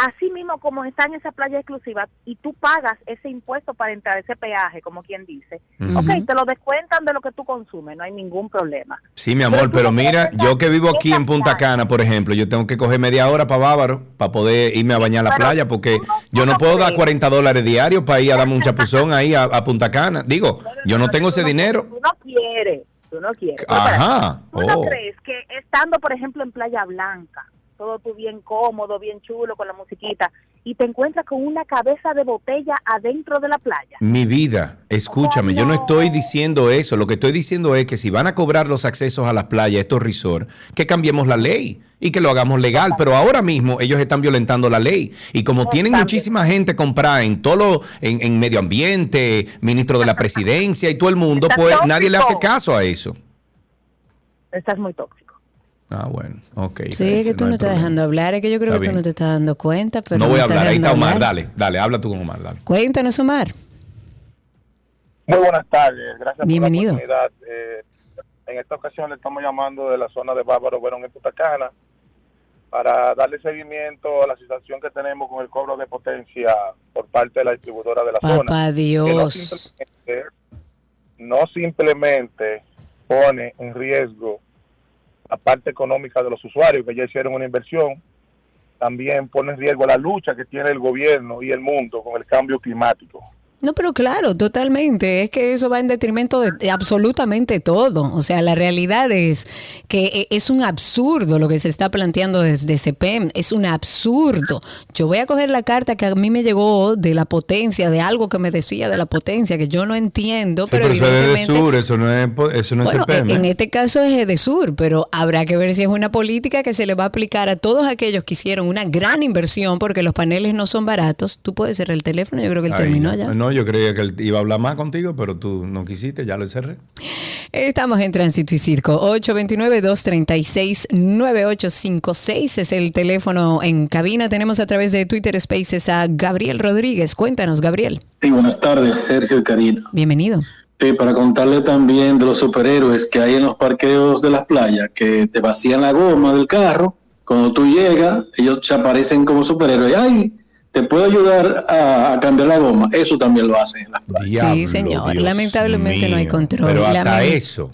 Así mismo como están esas playas exclusivas y tú pagas ese impuesto para entrar, ese peaje, como quien dice, uh-huh. ok, te lo descuentan de lo que tú consumes, no hay ningún problema. Sí, mi amor, pero, pero mira, yo que vivo aquí en Punta Cana, por ejemplo, yo tengo que coger media hora para Bávaro para poder irme a bañar a la playa, porque yo no puedo dar cuarenta dólares diarios para ir a darme un chapuzón ahí a, a Punta Cana. Digo, yo no tengo ese dinero. Tú no quieres, tú no quieres. Ajá. ¿Tú no crees que estando, por ejemplo, en Playa Blanca, todo tú bien cómodo, bien chulo, con la musiquita, y te encuentras con una cabeza de botella adentro de la playa? Mi vida, escúchame, yo no estoy diciendo eso. Lo que estoy diciendo es que si van a cobrar los accesos a las playas, estos resorts, que cambiemos la ley y que lo hagamos legal. Pero ahora mismo ellos están violentando la ley. Y como tienen muchísima gente comprada en todo lo, en, en medio ambiente, ministro de la presidencia y todo el mundo, pues nadie le hace caso a eso. Estás muy tóxico. Ah, bueno, ok. Sí, es que tú no, no estás dejando hablar, es que yo creo está que bien. Tú no te estás dando cuenta. Pero no voy a hablar, ahí está Omar, hablar. dale, dale, habla tú con Omar, dale. Cuéntanos, Omar. Muy buenas tardes, gracias Bienvenido. por la oportunidad. Eh, en esta ocasión le estamos llamando de la zona de Bávaro, Verón y Punta Cana. para darle seguimiento a la situación que tenemos con el cobro de potencia por parte de la distribuidora de la Papá zona. Papá Dios. No simplemente, no simplemente pone en riesgo la parte económica de los usuarios que ya hicieron una inversión, también pone en riesgo la lucha que tiene el gobierno y el mundo con el cambio climático. No, pero claro, totalmente. Es que eso va en detrimento de, de absolutamente todo. O sea, la realidad es que es un absurdo lo que se está planteando desde C P E M. Es un absurdo. Yo voy a coger la carta que a mí me llegó de la potencia, de algo que me decía de la potencia, que yo no entiendo. Sí, pero pero evidentemente, eso es EDESUR, eso no es, eso no es bueno, C P E M. En este caso es EDESUR, pero habrá que ver si es una política que se le va a aplicar a todos aquellos que hicieron una gran inversión, porque los paneles no son baratos. Tú puedes cerrar el teléfono, yo creo que él Ay, terminó ya. No, yo creía que iba a hablar más contigo, pero tú no quisiste, ya lo cerré. Estamos en Tránsito y Circo. ocho dos nueve, dos tres seis, nueve ocho cinco seis es el teléfono en cabina. Tenemos a través de Twitter Spaces a Gabriel Rodríguez. Cuéntanos, Gabriel. Sí, buenas tardes, Sergio y Karina. Bienvenido. Sí, para contarle también de los superhéroes que hay en los parqueos de las playas, que te vacían la goma del carro. Cuando tú llegas, ellos te aparecen como superhéroes. ¡Ay! Te puedo ayudar a, a cambiar la goma. Eso también lo hacen en las playas. Sí, señor. Dios Lamentablemente mío. No hay control. Pero hasta Lament- eso.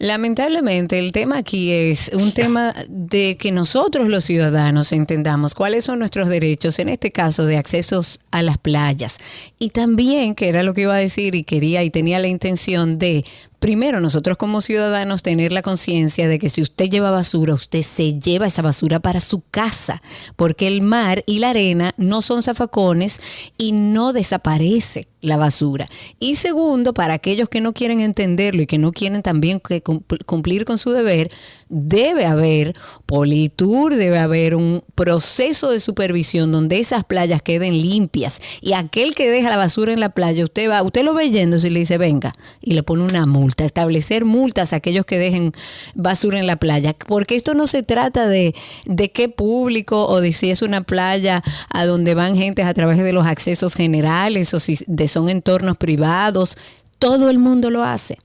Lamentablemente el tema aquí es un tema de que nosotros los ciudadanos entendamos cuáles son nuestros derechos, en este caso de accesos a las playas. Y también, que era lo que iba a decir y quería y tenía la intención de... Primero, nosotros como ciudadanos tener la conciencia de que si usted lleva basura, usted se lleva esa basura para su casa, porque el mar y la arena no son zafacones y no desaparece la basura. Y segundo, para aquellos que no quieren entenderlo y que no quieren también que cumplir con su deber, debe haber Politur, debe haber un proceso de supervisión donde esas playas queden limpias. Y aquel que deja la basura en la playa, usted va, usted lo ve yendo y le dice, venga, y le pone una multa. Establecer multas a aquellos que dejen basura en la playa, porque esto no se trata de, de qué público o de si es una playa a donde van gentes a través de los accesos generales o si de son entornos privados. Todo el mundo lo hace.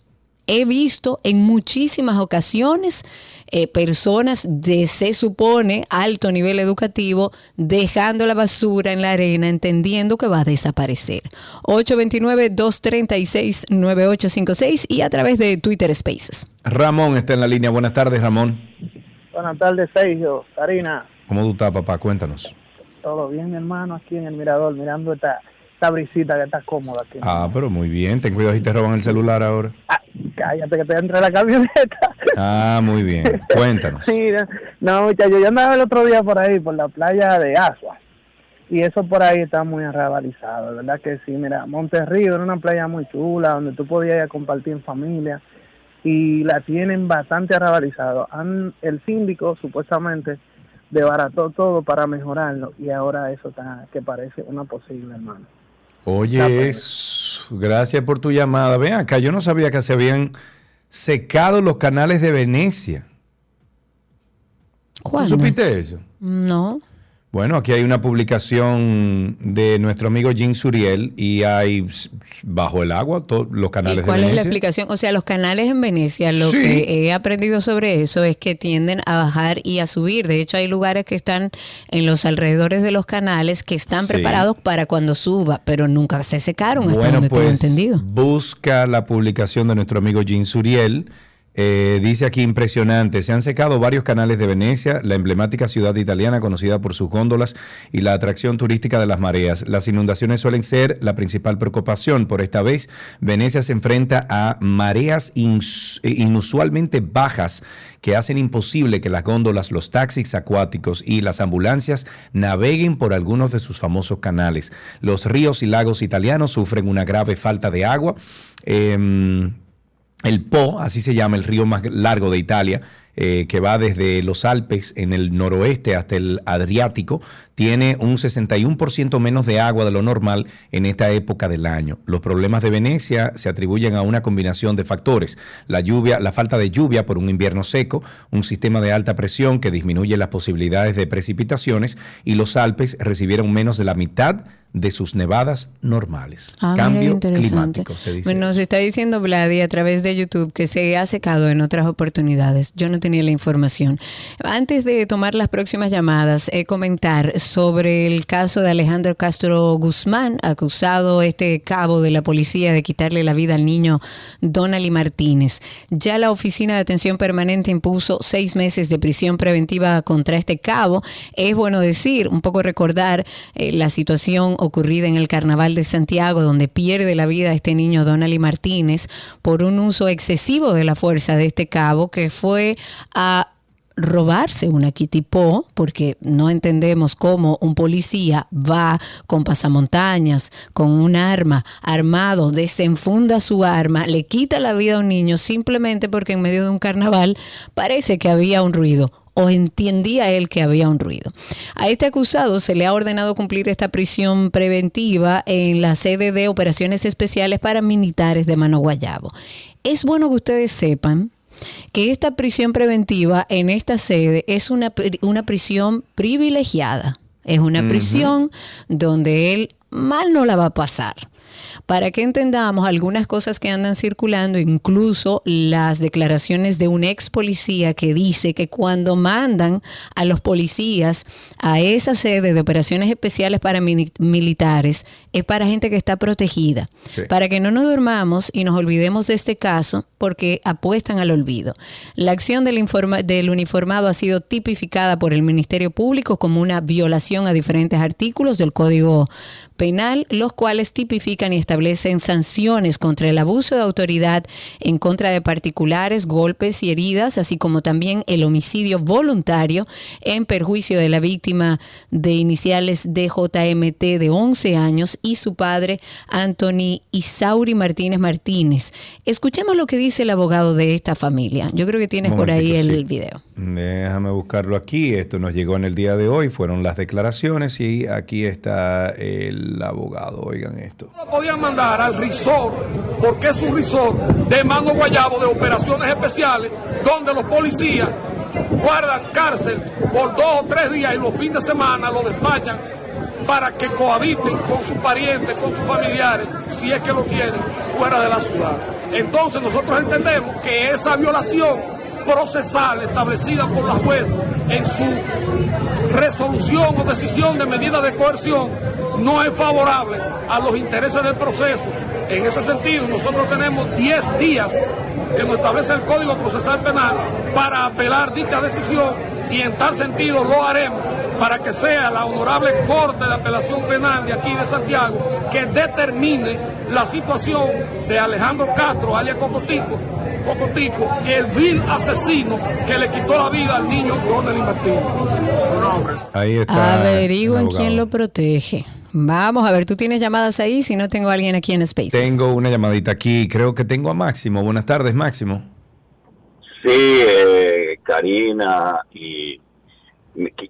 He visto en muchísimas ocasiones eh, personas de, se supone, alto nivel educativo, dejando la basura en la arena, entendiendo que va a desaparecer. ocho dos nueve, dos tres seis, nueve ocho cinco seis y a través de Twitter Spaces. Ramón está en la línea. Buenas tardes, Ramón. Buenas tardes, Sergio, Karina. ¿Cómo tú estás, papá? Cuéntanos. Todo bien, mi hermano, aquí en el mirador, mirando esta... esta brisita que está cómoda aquí. Ah, pero muy bien. Ten cuidado si te roban el celular ahora. Ah, cállate que te entra la camioneta. Ah, muy bien. Cuéntanos. Mira, no, muchachos, yo andaba el otro día por ahí, por la playa de Asua. Y eso por ahí está muy arrabalizado, ¿verdad? Que sí, mira, Monterrío era una playa muy chula, donde tú podías ir a compartir en familia. Y la tienen bastante arrabalizado. Han, el síndico, supuestamente, desbarató todo para mejorarlo. Y ahora eso está, que parece una posible, hermano. Oye, gracias por tu llamada. Ven acá, yo no sabía que se habían secado los canales de Venecia. ¿Cuándo? ¿Tú supiste eso? No. Bueno, aquí hay una publicación de nuestro amigo Jim Suriel y hay bajo el agua todos los canales de Venecia. ¿Y cuál es la explicación? O sea, los canales en Venecia, lo sí. que he aprendido sobre eso es que tienden a bajar y a subir. De hecho, hay lugares que están en los alrededores de los canales que están sí. preparados para cuando suba, pero nunca se secaron, hasta bueno, donde pues, tengo entendido. Busca la publicación de nuestro amigo Jim Suriel. Eh, dice aquí, impresionante, se han secado varios canales de Venecia, la emblemática ciudad italiana conocida por sus góndolas y la atracción turística de las mareas. Las inundaciones suelen ser la principal preocupación. Por esta vez, Venecia se enfrenta a mareas ins- inusualmente bajas que hacen imposible que las góndolas, los taxis acuáticos y las ambulancias naveguen por algunos de sus famosos canales. Los ríos y lagos italianos sufren una grave falta de agua. Eh, El Po, así se llama el río más largo de Italia, eh, que va desde los Alpes en el noroeste hasta el Adriático, tiene un sesenta y uno por ciento menos de agua de lo normal en esta época del año. Los problemas de Venecia se atribuyen a una combinación de factores: la lluvia, la falta de lluvia por un invierno seco, un sistema de alta presión que disminuye las posibilidades de precipitaciones, y los Alpes recibieron menos de la mitad de sus nevadas normales. Ah, Cambio climático, se dice. Bueno, se está diciendo Vladi a través de YouTube que se ha secado en otras oportunidades. Yo no tenía la información. Antes de tomar las próximas llamadas, eh, comentar sobre el caso de Alejandro Castro Guzmán, acusado este cabo de la policía de quitarle la vida al niño Donaly Martínez. Ya la Oficina de Atención Permanente impuso seis meses de prisión preventiva contra este cabo. Es bueno decir, un poco recordar eh, la situación ocurrida en el Carnaval de Santiago, donde pierde la vida este niño Donaly Martínez por un uso excesivo de la fuerza de este cabo, que fue a robarse una kitipó, porque no entendemos cómo un policía va con pasamontañas, con un arma, armado, desenfunda su arma, le quita la vida a un niño simplemente porque en medio de un carnaval parece que había un ruido. O entendía él que había un ruido. A este acusado se le ha ordenado cumplir esta prisión preventiva en la sede de Operaciones Especiales para Militares de Mano Guayabo. Es bueno que ustedes sepan que esta prisión preventiva en esta sede es una, una prisión privilegiada. Es una prisión uh-huh. donde él mal no la va a pasar. Para que entendamos algunas cosas que andan circulando, incluso las declaraciones de un ex policía que dice que cuando mandan a los policías a esa sede de operaciones especiales para militares es para gente que está protegida, sí. para que no nos durmamos y nos olvidemos de este caso porque apuestan al olvido. La acción del, informa- del uniformado ha sido tipificada por el Ministerio Público como una violación a diferentes artículos del Código Penal, los cuales tipifican y establecen sanciones contra el abuso de autoridad en contra de particulares, golpes y heridas, así como también el homicidio voluntario en perjuicio de la víctima de iniciales D J M T de once años y su padre Anthony Isauri Martínez Martínez. Escuchemos lo que dice el abogado de esta familia. Yo creo que tienes por ahí el sí. video. Déjame buscarlo aquí. Esto nos llegó en el día de hoy. Fueron las declaraciones y aquí está el abogado, oigan esto. No podían mandar al risor, porque es un risor de Mano Guayabo de operaciones especiales, donde los policías guardan cárcel por dos o tres días y los fines de semana lo despachan para que cohabiten con sus parientes, con sus familiares, si es que lo tienen, fuera de la ciudad. Entonces nosotros entendemos que esa violación procesal establecida por la juez en su resolución o decisión de medida de coerción no es favorable a los intereses del proceso. En ese sentido, nosotros tenemos diez días que nos establece el Código Procesal Penal para apelar dicha decisión y en tal sentido lo haremos para que sea la Honorable Corte de Apelación Penal de aquí de Santiago que determine la situación de Alejandro Castro, alias Cocotico, Cocotico, el vil asesino que le quitó la vida al niño Donaly Martínez. Ahí está. Averigüen quién lo protege. Vamos a ver, tú tienes llamadas ahí, si no tengo a alguien aquí en Spaces. Tengo una llamadita aquí, creo que tengo a Máximo. Buenas tardes, Máximo. Sí, eh, Karina, y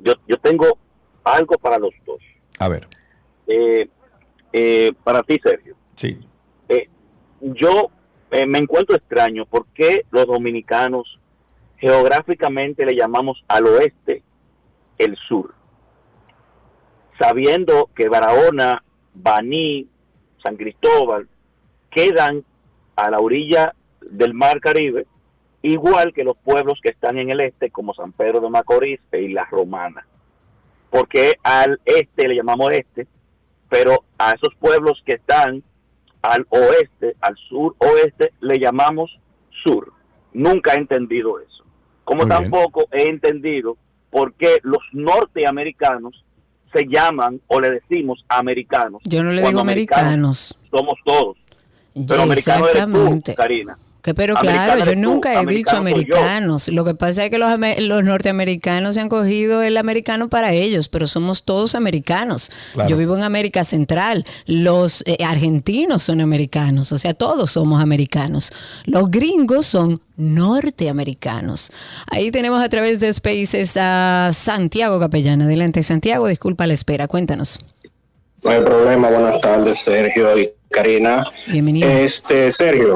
yo, yo tengo algo para los dos. A ver. Eh, eh, para ti, Sergio. Sí. Eh, yo eh, me encuentro extraño, ¿por qué los dominicanos geográficamente le llamamos al oeste el sur? Sabiendo que Barahona, Baní, San Cristóbal quedan a la orilla del Mar Caribe, igual que los pueblos que están en el este, como San Pedro de Macorís y La Romana. Porque al este le llamamos este, pero a esos pueblos que están al oeste, al sur-oeste, le llamamos sur. Nunca he entendido eso. Como Muy tampoco bien. he entendido por qué los norteamericanos se llaman o le decimos americanos. Yo no le digo americanos. americanos. Somos todos. Yo, pero americano eres tú, Karina. Que, pero americano claro, yo nunca tú, he dicho americanos. Lo que pasa es que los, los norteamericanos se han cogido el americano para ellos, pero somos todos americanos. Claro. Yo vivo en América Central. Los eh, argentinos son americanos. O sea, todos somos americanos. Los gringos son norteamericanos. Ahí tenemos a través de Spaces a Santiago Capellán. Adelante, Santiago. Disculpa la espera. Cuéntanos. No hay problema. Buenas tardes, Sergio y Karina. Bienvenido. Este, Sergio,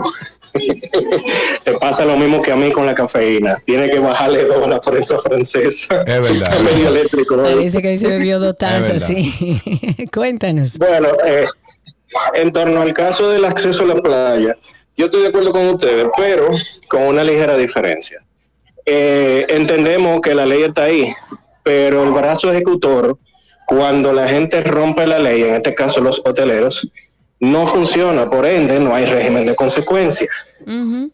te pasa lo mismo que a mí con la cafeína. Tiene que bajarle dos a la prensa francesa. Es verdad. Medio eléctrico, ¿no? Parece que hoy se bebió dos tazas, sí. Cuéntanos. Bueno, eh, en torno al caso del acceso a la playa, yo estoy de acuerdo con ustedes, pero con una ligera diferencia. Eh, entendemos que la ley está ahí, pero el brazo ejecutor, cuando la gente rompe la ley, en este caso los hoteleros, no funciona, por ende no hay régimen de consecuencias. Uh-huh.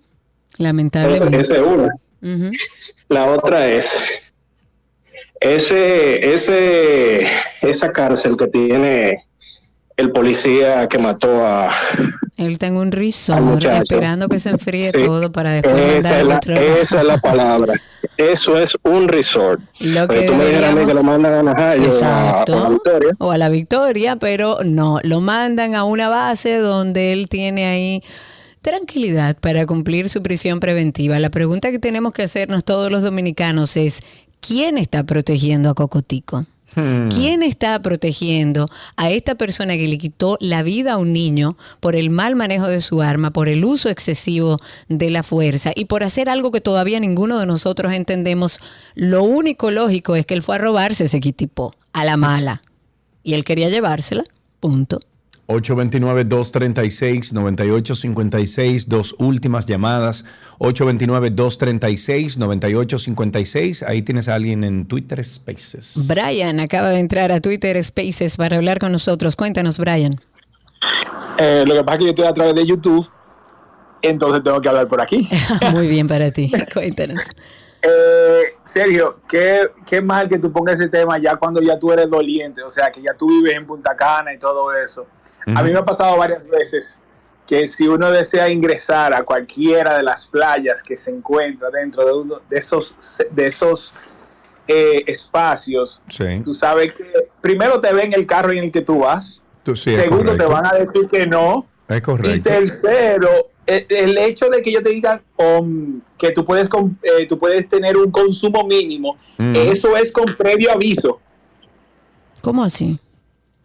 Lamentablemente. Esa es una. Uh-huh. La otra es ese, ese, esa cárcel que tiene el policía que mató a... Él está en un resort esperando que se enfríe, sí, todo para después esa mandar es la, otro. Esa es la palabra. Eso es un resort. Lo que tú me dijeras a mí que lo mandan a Najayo, exacto, a, a la Victoria. O a la Victoria, pero no, lo mandan a una base donde él tiene ahí tranquilidad para cumplir su prisión preventiva. La pregunta que tenemos que hacernos todos los dominicanos es, ¿quién está protegiendo a Cocotico? ¿Quién está protegiendo a esta persona que le quitó la vida a un niño por el mal manejo de su arma, por el uso excesivo de la fuerza y por hacer algo que todavía ninguno de nosotros entendemos? Lo único lógico es que él fue a robarse ese equipo a la mala y él quería llevársela, punto. ocho dos nueve, dos tres seis, nueve ocho cinco seis, dos últimas llamadas, ocho dos nueve, dos tres seis, nueve ocho cinco seis, ahí tienes a alguien en Twitter Spaces. Brian acaba de entrar a Twitter Spaces para hablar con nosotros, cuéntanos, Brian. Eh, lo que pasa es que yo estoy a través de YouTube, entonces tengo que hablar por aquí. Muy bien para ti, cuéntanos. Eh, Sergio, qué, qué mal que tú pongas ese tema ya cuando ya tú eres doliente, o sea, que ya tú vives en Punta Cana y todo eso. Uh-huh. A mí me ha pasado varias veces que si uno desea ingresar a cualquiera de las playas que se encuentra dentro de uno de esos, de esos eh, espacios, sí, tú sabes que primero te ven el carro en el que tú vas, tú, sí, segundo te van a decir que no, es correcto, y tercero, el hecho de que ellos te digan um, que tú puedes, eh, tú puedes tener un consumo mínimo, mm. eso es con previo aviso. ¿Cómo así?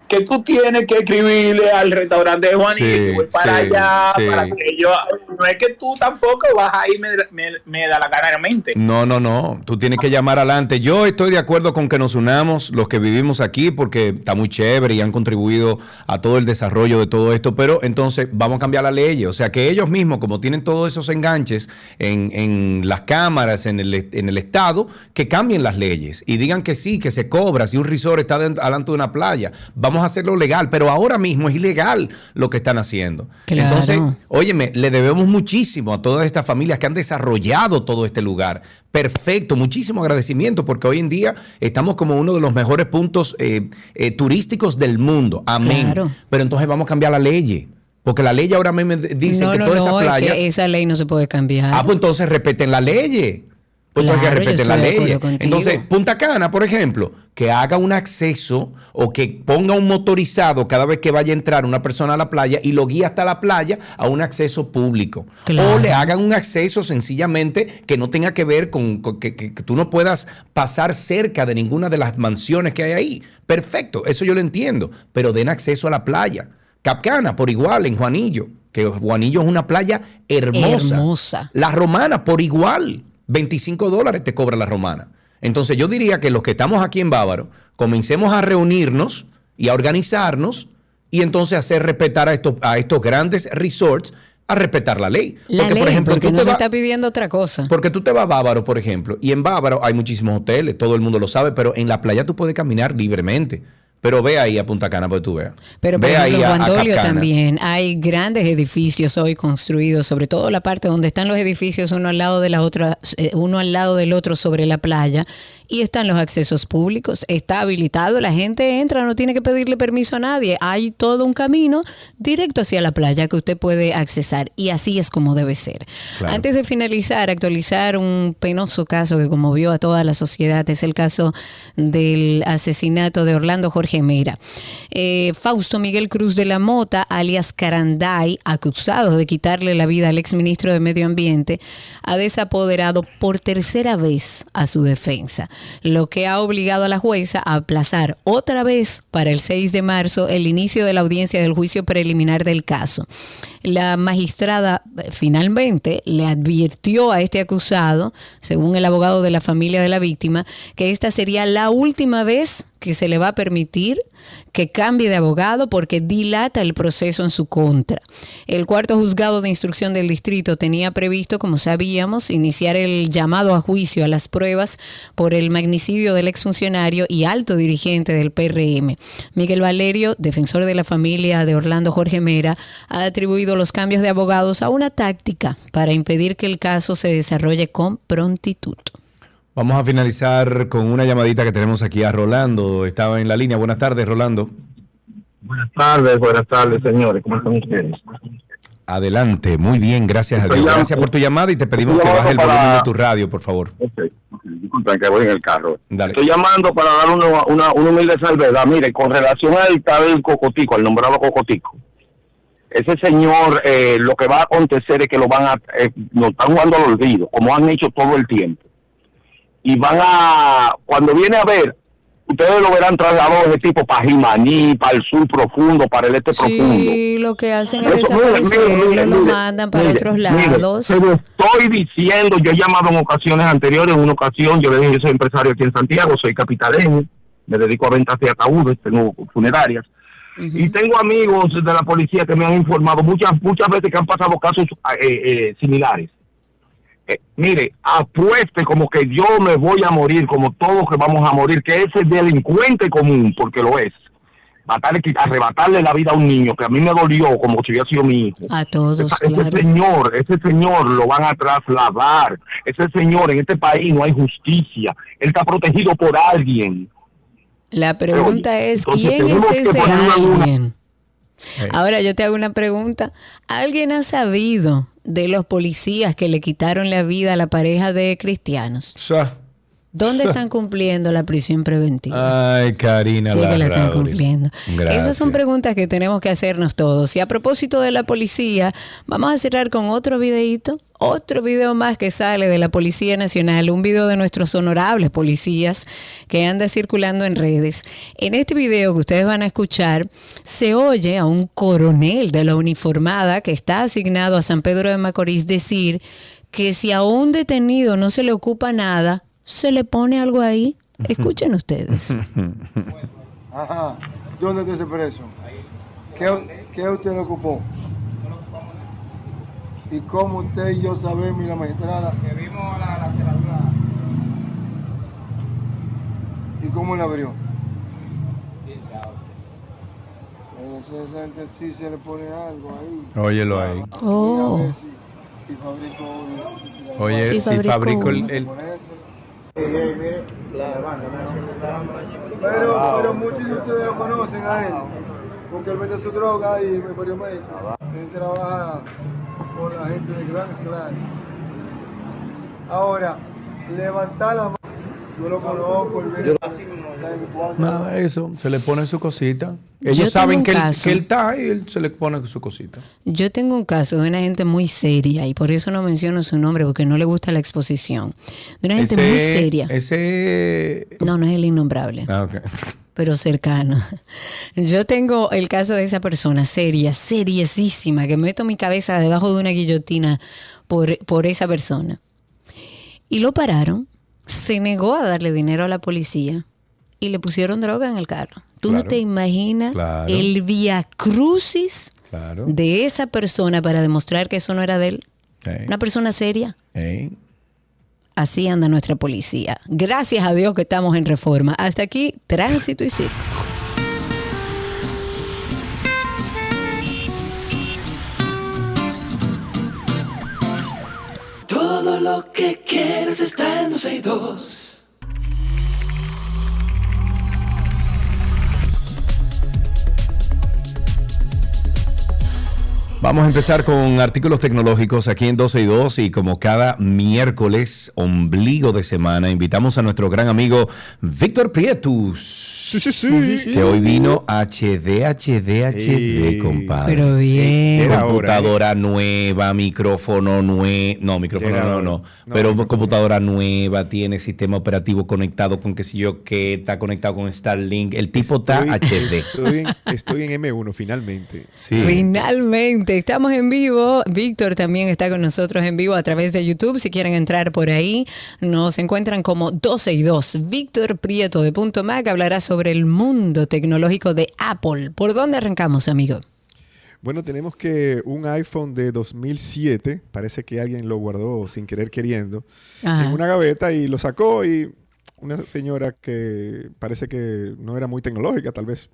Que tú tienes que escribirle al restaurante de Juanito, sí, para sí, allá, sí, para que yo... No es que tú tampoco vas a ir, me, me, me da la cara de mente. No, no, no. Tú tienes que llamar adelante. Yo estoy de acuerdo con que nos unamos los que vivimos aquí porque está muy chévere y han contribuido a todo el desarrollo de todo esto, pero entonces vamos a cambiar la ley. O sea, que ellos mismos, como tienen todos esos enganches en, en las cámaras, en el, en el Estado, que cambien las leyes y digan que sí, que se cobra. Si un resort está delante de una playa, vamos a hacerlo legal, pero ahora mismo es ilegal lo que están haciendo. Claro. Entonces, óyeme, le debemos muchísimo a todas estas familias que han desarrollado todo este lugar. Perfecto, muchísimo agradecimiento, porque hoy en día estamos como uno de los mejores puntos eh, eh, turísticos del mundo. Amén. Claro. Pero entonces vamos a cambiar la ley. Porque la ley ahora mismo dice no, que no, toda no, esa playa... Es que esa ley no se puede cambiar. Ah, pues entonces respeten la ley. Pues claro, porque respeten la ley. Entonces, Punta Cana, por ejemplo, que haga un acceso o que ponga un motorizado cada vez que vaya a entrar una persona a la playa y lo guíe hasta la playa a un acceso público. Claro. O le hagan un acceso sencillamente que no tenga que ver con, con que, que, que tú no puedas pasar cerca de ninguna de las mansiones que hay ahí. Perfecto, eso yo lo entiendo, pero den acceso a la playa. Capcana, por igual, en Juanillo, que Juanillo es una playa hermosa. Hermosa. La Romana, por igual. veinticinco dólares te cobra la Romana. Entonces yo diría que los que estamos aquí en Bávaro comencemos a reunirnos y a organizarnos y entonces hacer respetar a estos, a estos grandes resorts, a respetar la ley. La porque, ley, por ejemplo, porque no se va, está pidiendo otra cosa. Porque tú te vas a Bávaro, por ejemplo, y en Bávaro hay muchísimos hoteles, todo el mundo lo sabe, pero en la playa tú puedes caminar libremente. Pero ve ahí a Punta Cana, pues tú veas. Pero por ve ejemplo, ahí a, Guandolio a también. Hay grandes edificios hoy construidos, sobre todo la parte donde están los edificios uno al lado de la otra, uno al lado del otro sobre la playa, y están los accesos públicos, está habilitado, la gente entra, no tiene que pedirle permiso a nadie, hay todo un camino directo hacia la playa que usted puede accesar, y así es como debe ser. Claro. Antes de finalizar, actualizar un penoso caso que conmovió a toda la sociedad, es el caso del asesinato de Orlando Jorge Mera. Eh, Fausto Miguel Cruz de la Mota, alias Caranday, acusado de quitarle la vida al exministro de Medio Ambiente, ha desapoderado por tercera vez a su defensa. lo que ha obligado a la jueza a aplazar otra vez para el seis de marzo el inicio de la audiencia del juicio preliminar del caso. La magistrada finalmente le advirtió a este acusado, según el abogado de la familia de la víctima, que esta sería la última vez que se le va a permitir que cambie de abogado porque dilata el proceso en su contra. El cuarto juzgado de instrucción del distrito tenía previsto, como sabíamos, iniciar el llamado a juicio a las pruebas por el magnicidio del exfuncionario y alto dirigente del P R M. Miguel Valerio, defensor de la familia de Orlando Jorge Mera, ha atribuido los cambios de abogados a una táctica para impedir que el caso se desarrolle con prontitud. Vamos a finalizar con una llamadita que tenemos aquí a Rolando. Estaba en la línea. Buenas tardes, Rolando. Buenas tardes, buenas tardes, señores. ¿Cómo están ustedes? Adelante. Muy bien, gracias a Dios. Gracias por tu llamada y te pedimos que bajes el volumen de tu radio, por favor. Ok, ok. Disculpen que voy en el carro. Dale. Estoy llamando para dar una, una, una humilde salvedad. Mire, con relación al tal Cocotico, al nombrado Cocotico, ese señor, eh, lo que va a acontecer es que lo van a... Eh, lo están jugando al olvido, como han hecho todo el tiempo. Y van a, cuando viene a ver, ustedes lo verán trasladado de tipo para Jimaní, para el sur profundo, para el este sí, profundo. Sí, lo que hacen es desaparecer, miren, miren, lo miren, mandan para miren, otros miren, lados. Se lo estoy diciendo, yo he llamado en ocasiones anteriores, en una ocasión, yo le dije, yo soy empresario aquí en Santiago, soy capitaleño, me dedico a ventas de ataúdes, tengo funerarias. Uh-huh. Y tengo amigos de la policía que me han informado muchas, muchas veces que han pasado casos eh, eh, similares. Eh, mire, apueste como que yo me voy a morir, como todos que vamos a morir, que ese delincuente común, porque lo es, matarle, arrebatarle la vida a un niño, que a mí me dolió como si hubiera sido mi hijo. A todos, Esa, claro. Ese señor, ese señor lo van a trasladar. Ese señor, en este país no hay justicia. Él está protegido por alguien. La pregunta Pero, es, ¿quién es ese alguien? Una... Ahora yo te hago una pregunta. ¿Alguien ha sabido de los policías que le quitaron la vida a la pareja de cristianos? ¿Dónde están cumpliendo la prisión preventiva? Ay, Karina. Sí, que la están cumpliendo. Gracias. Esas son preguntas que tenemos que hacernos todos. Y a propósito de la policía, vamos a cerrar con otro videíto. Otro video más que sale de la Policía Nacional, un video de nuestros honorables policías que anda circulando en redes. En este video que ustedes van a escuchar, se oye a un coronel de la uniformada que está asignado a San Pedro de Macorís decir que si a un detenido no se le ocupa nada, se le pone algo ahí. Escuchen ustedes. Ajá. ¿Dónde está ese preso? ¿Qué, qué usted le ocupó? Y como usted y yo sabemos, y la magistrada, que vimos la, la, la, la. ¿Y cómo la abrió? Entonces, sí se le pone algo ahí. Óyelo ahí. Oh. Si, si fabrico uno. Oye, si fabrico, si fabrico el... el... Pero, pero muchos de ustedes lo conocen a él, porque él vende su droga y me parió médico. Él trabaja con la gente de Gran Slack. Ahora, levantar la mano. Yo lo conozco, el verde. Nada, eso, se le pone su cosita. Ellos saben que él, que él está y él se le pone su cosita. Yo tengo un caso de una gente muy seria, y por eso no menciono su nombre, porque no le gusta la exposición. De una gente ese, muy seria. Ese... No, no es el innombrable. Ah, ok. Pero cercano. Yo tengo el caso de esa persona seria, seriesísima, que meto mi cabeza debajo de una guillotina por, por esa persona. Y lo pararon, se negó a darle dinero a la policía y le pusieron droga en el carro. Tú claro, no te imaginas claro. el viacrucis claro. de esa persona para demostrar que eso no era de él. Hey. Una persona seria. Hey. Así anda nuestra policía. Gracias a Dios que estamos en Reforma. Hasta aquí, Tránsito y Circo. Todo lo que quieres está en dos seis dos. Vamos a empezar con artículos tecnológicos aquí en doce y dos, y como cada miércoles, ombligo de semana, invitamos a nuestro gran amigo Víctor Prieto, sí, sí, sí. que hoy vino H D, H D, H D, compadre. Pero bien. Computadora nueva, micrófono nuevo, no, micrófono no, no, pero computadora nueva, tiene sistema operativo conectado con qué sé yo qué, está conectado con Starlink, el tipo está H D. Estoy en, estoy en M uno, finalmente. Sí. Finalmente. Estamos en vivo. Víctor también está con nosotros en vivo a través de YouTube. Si quieren entrar por ahí, nos encuentran como doce y dos. Víctor Prieto de Punto Mac hablará sobre el mundo tecnológico de Apple. ¿Por dónde arrancamos, amigo? Bueno, tenemos que un iPhone de dos mil siete, parece que alguien lo guardó sin querer queriendo, Ajá. en una gaveta y lo sacó, y una señora que parece que no era muy tecnológica, tal vez.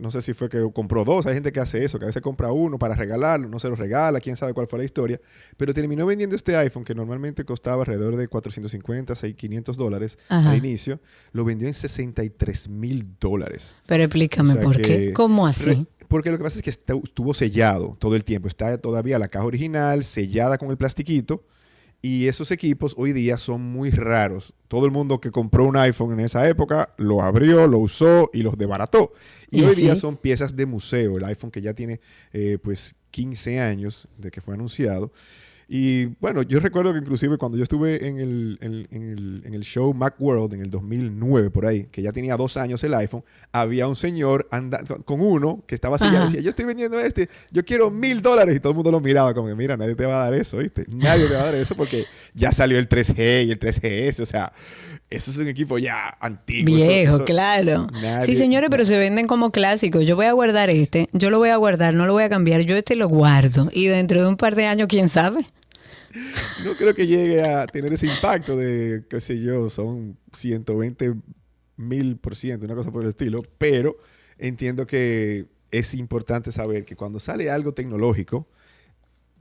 No sé si fue que compró dos. Hay gente que hace eso, que a veces compra uno para regalarlo, no se lo regala, quién sabe cuál fue la historia. Pero terminó vendiendo este iPhone, que normalmente costaba alrededor de cuatrocientos cincuenta, seiscientos, quinientos dólares Ajá. al inicio. Lo vendió en sesenta y tres mil dólares. Pero explícame, o sea, por que, qué. ¿Cómo así? Re, porque lo que pasa es que está, estuvo sellado todo el tiempo. Está todavía la caja original, sellada con el plastiquito. Y esos equipos hoy día son muy raros. Todo el mundo que compró un iPhone en esa época lo abrió, lo usó y los desbarató. Y, ¿Y hoy sí? día son piezas de museo. El iPhone que ya tiene eh, pues quince años de que fue anunciado. Y bueno, yo recuerdo que inclusive cuando yo estuve en el, en, en el, en el show Macworld en el dos mil nueve, por ahí, que ya tenía dos años el iPhone, había un señor anda- con uno que estaba sellado y decía, yo estoy vendiendo este, yo quiero mil dólares. Y todo el mundo lo miraba como que, mira, nadie te va a dar eso, ¿viste? Nadie te va a dar eso porque ya salió el tres G y el tres G S, o sea... Eso es un equipo ya antiguo. Viejo, eso, eso, claro. Nadie, sí, señores, pero se venden como clásicos. Yo voy a guardar este, yo lo voy a guardar, no lo voy a cambiar, yo este lo guardo. Y dentro de un par de años, ¿quién sabe? No creo que llegue a tener ese impacto de, qué sé yo, son ciento veinte mil por ciento, una cosa por el estilo. Pero entiendo que es importante saber que cuando sale algo tecnológico,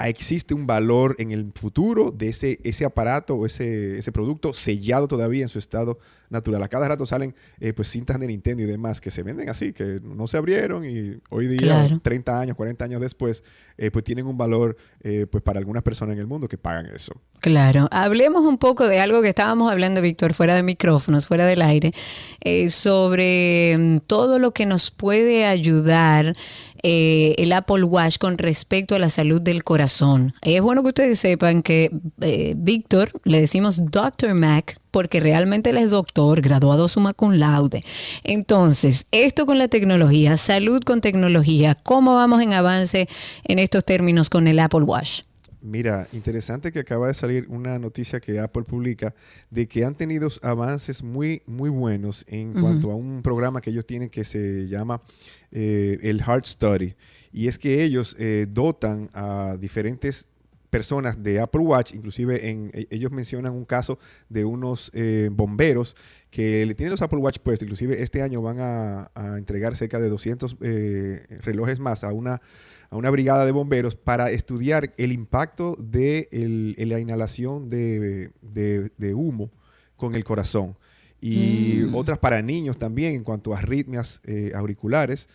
existe un valor en el futuro de ese, ese aparato o ese, ese producto sellado todavía en su estado natural. A cada rato salen eh, pues cintas de Nintendo y demás que se venden así, que no se abrieron, y hoy día, claro. treinta años, cuarenta años después, eh, pues tienen un valor eh, pues para algunas personas en el mundo que pagan eso. Claro. Hablemos un poco de algo que estábamos hablando, Víctor, fuera de micrófonos, fuera del aire, eh, sobre todo lo que nos puede ayudar Eh, el Apple Watch con respecto a la salud del corazón. Es bueno que ustedes sepan que eh, Víctor, le decimos doctor Mac, porque realmente él es doctor, graduado summa cum laude. Entonces, esto con la tecnología, salud con tecnología, ¿cómo vamos en avance en estos términos con el Apple Watch? Mira, interesante que acaba de salir una noticia que Apple publica de que han tenido avances muy, muy buenos en uh-huh. cuanto a un programa que ellos tienen que se llama eh, el Heart Study. Y es que ellos eh, dotan a diferentes personas de Apple Watch, inclusive en, ellos mencionan un caso de unos eh, bomberos que le tienen los Apple Watch puestos. Inclusive este año van a, a entregar cerca de doscientos eh, relojes más a una, a una brigada de bomberos para estudiar el impacto de el, el, la inhalación de, de, de humo con el corazón. Y mm. otras para niños también en cuanto a arritmias eh, auriculares.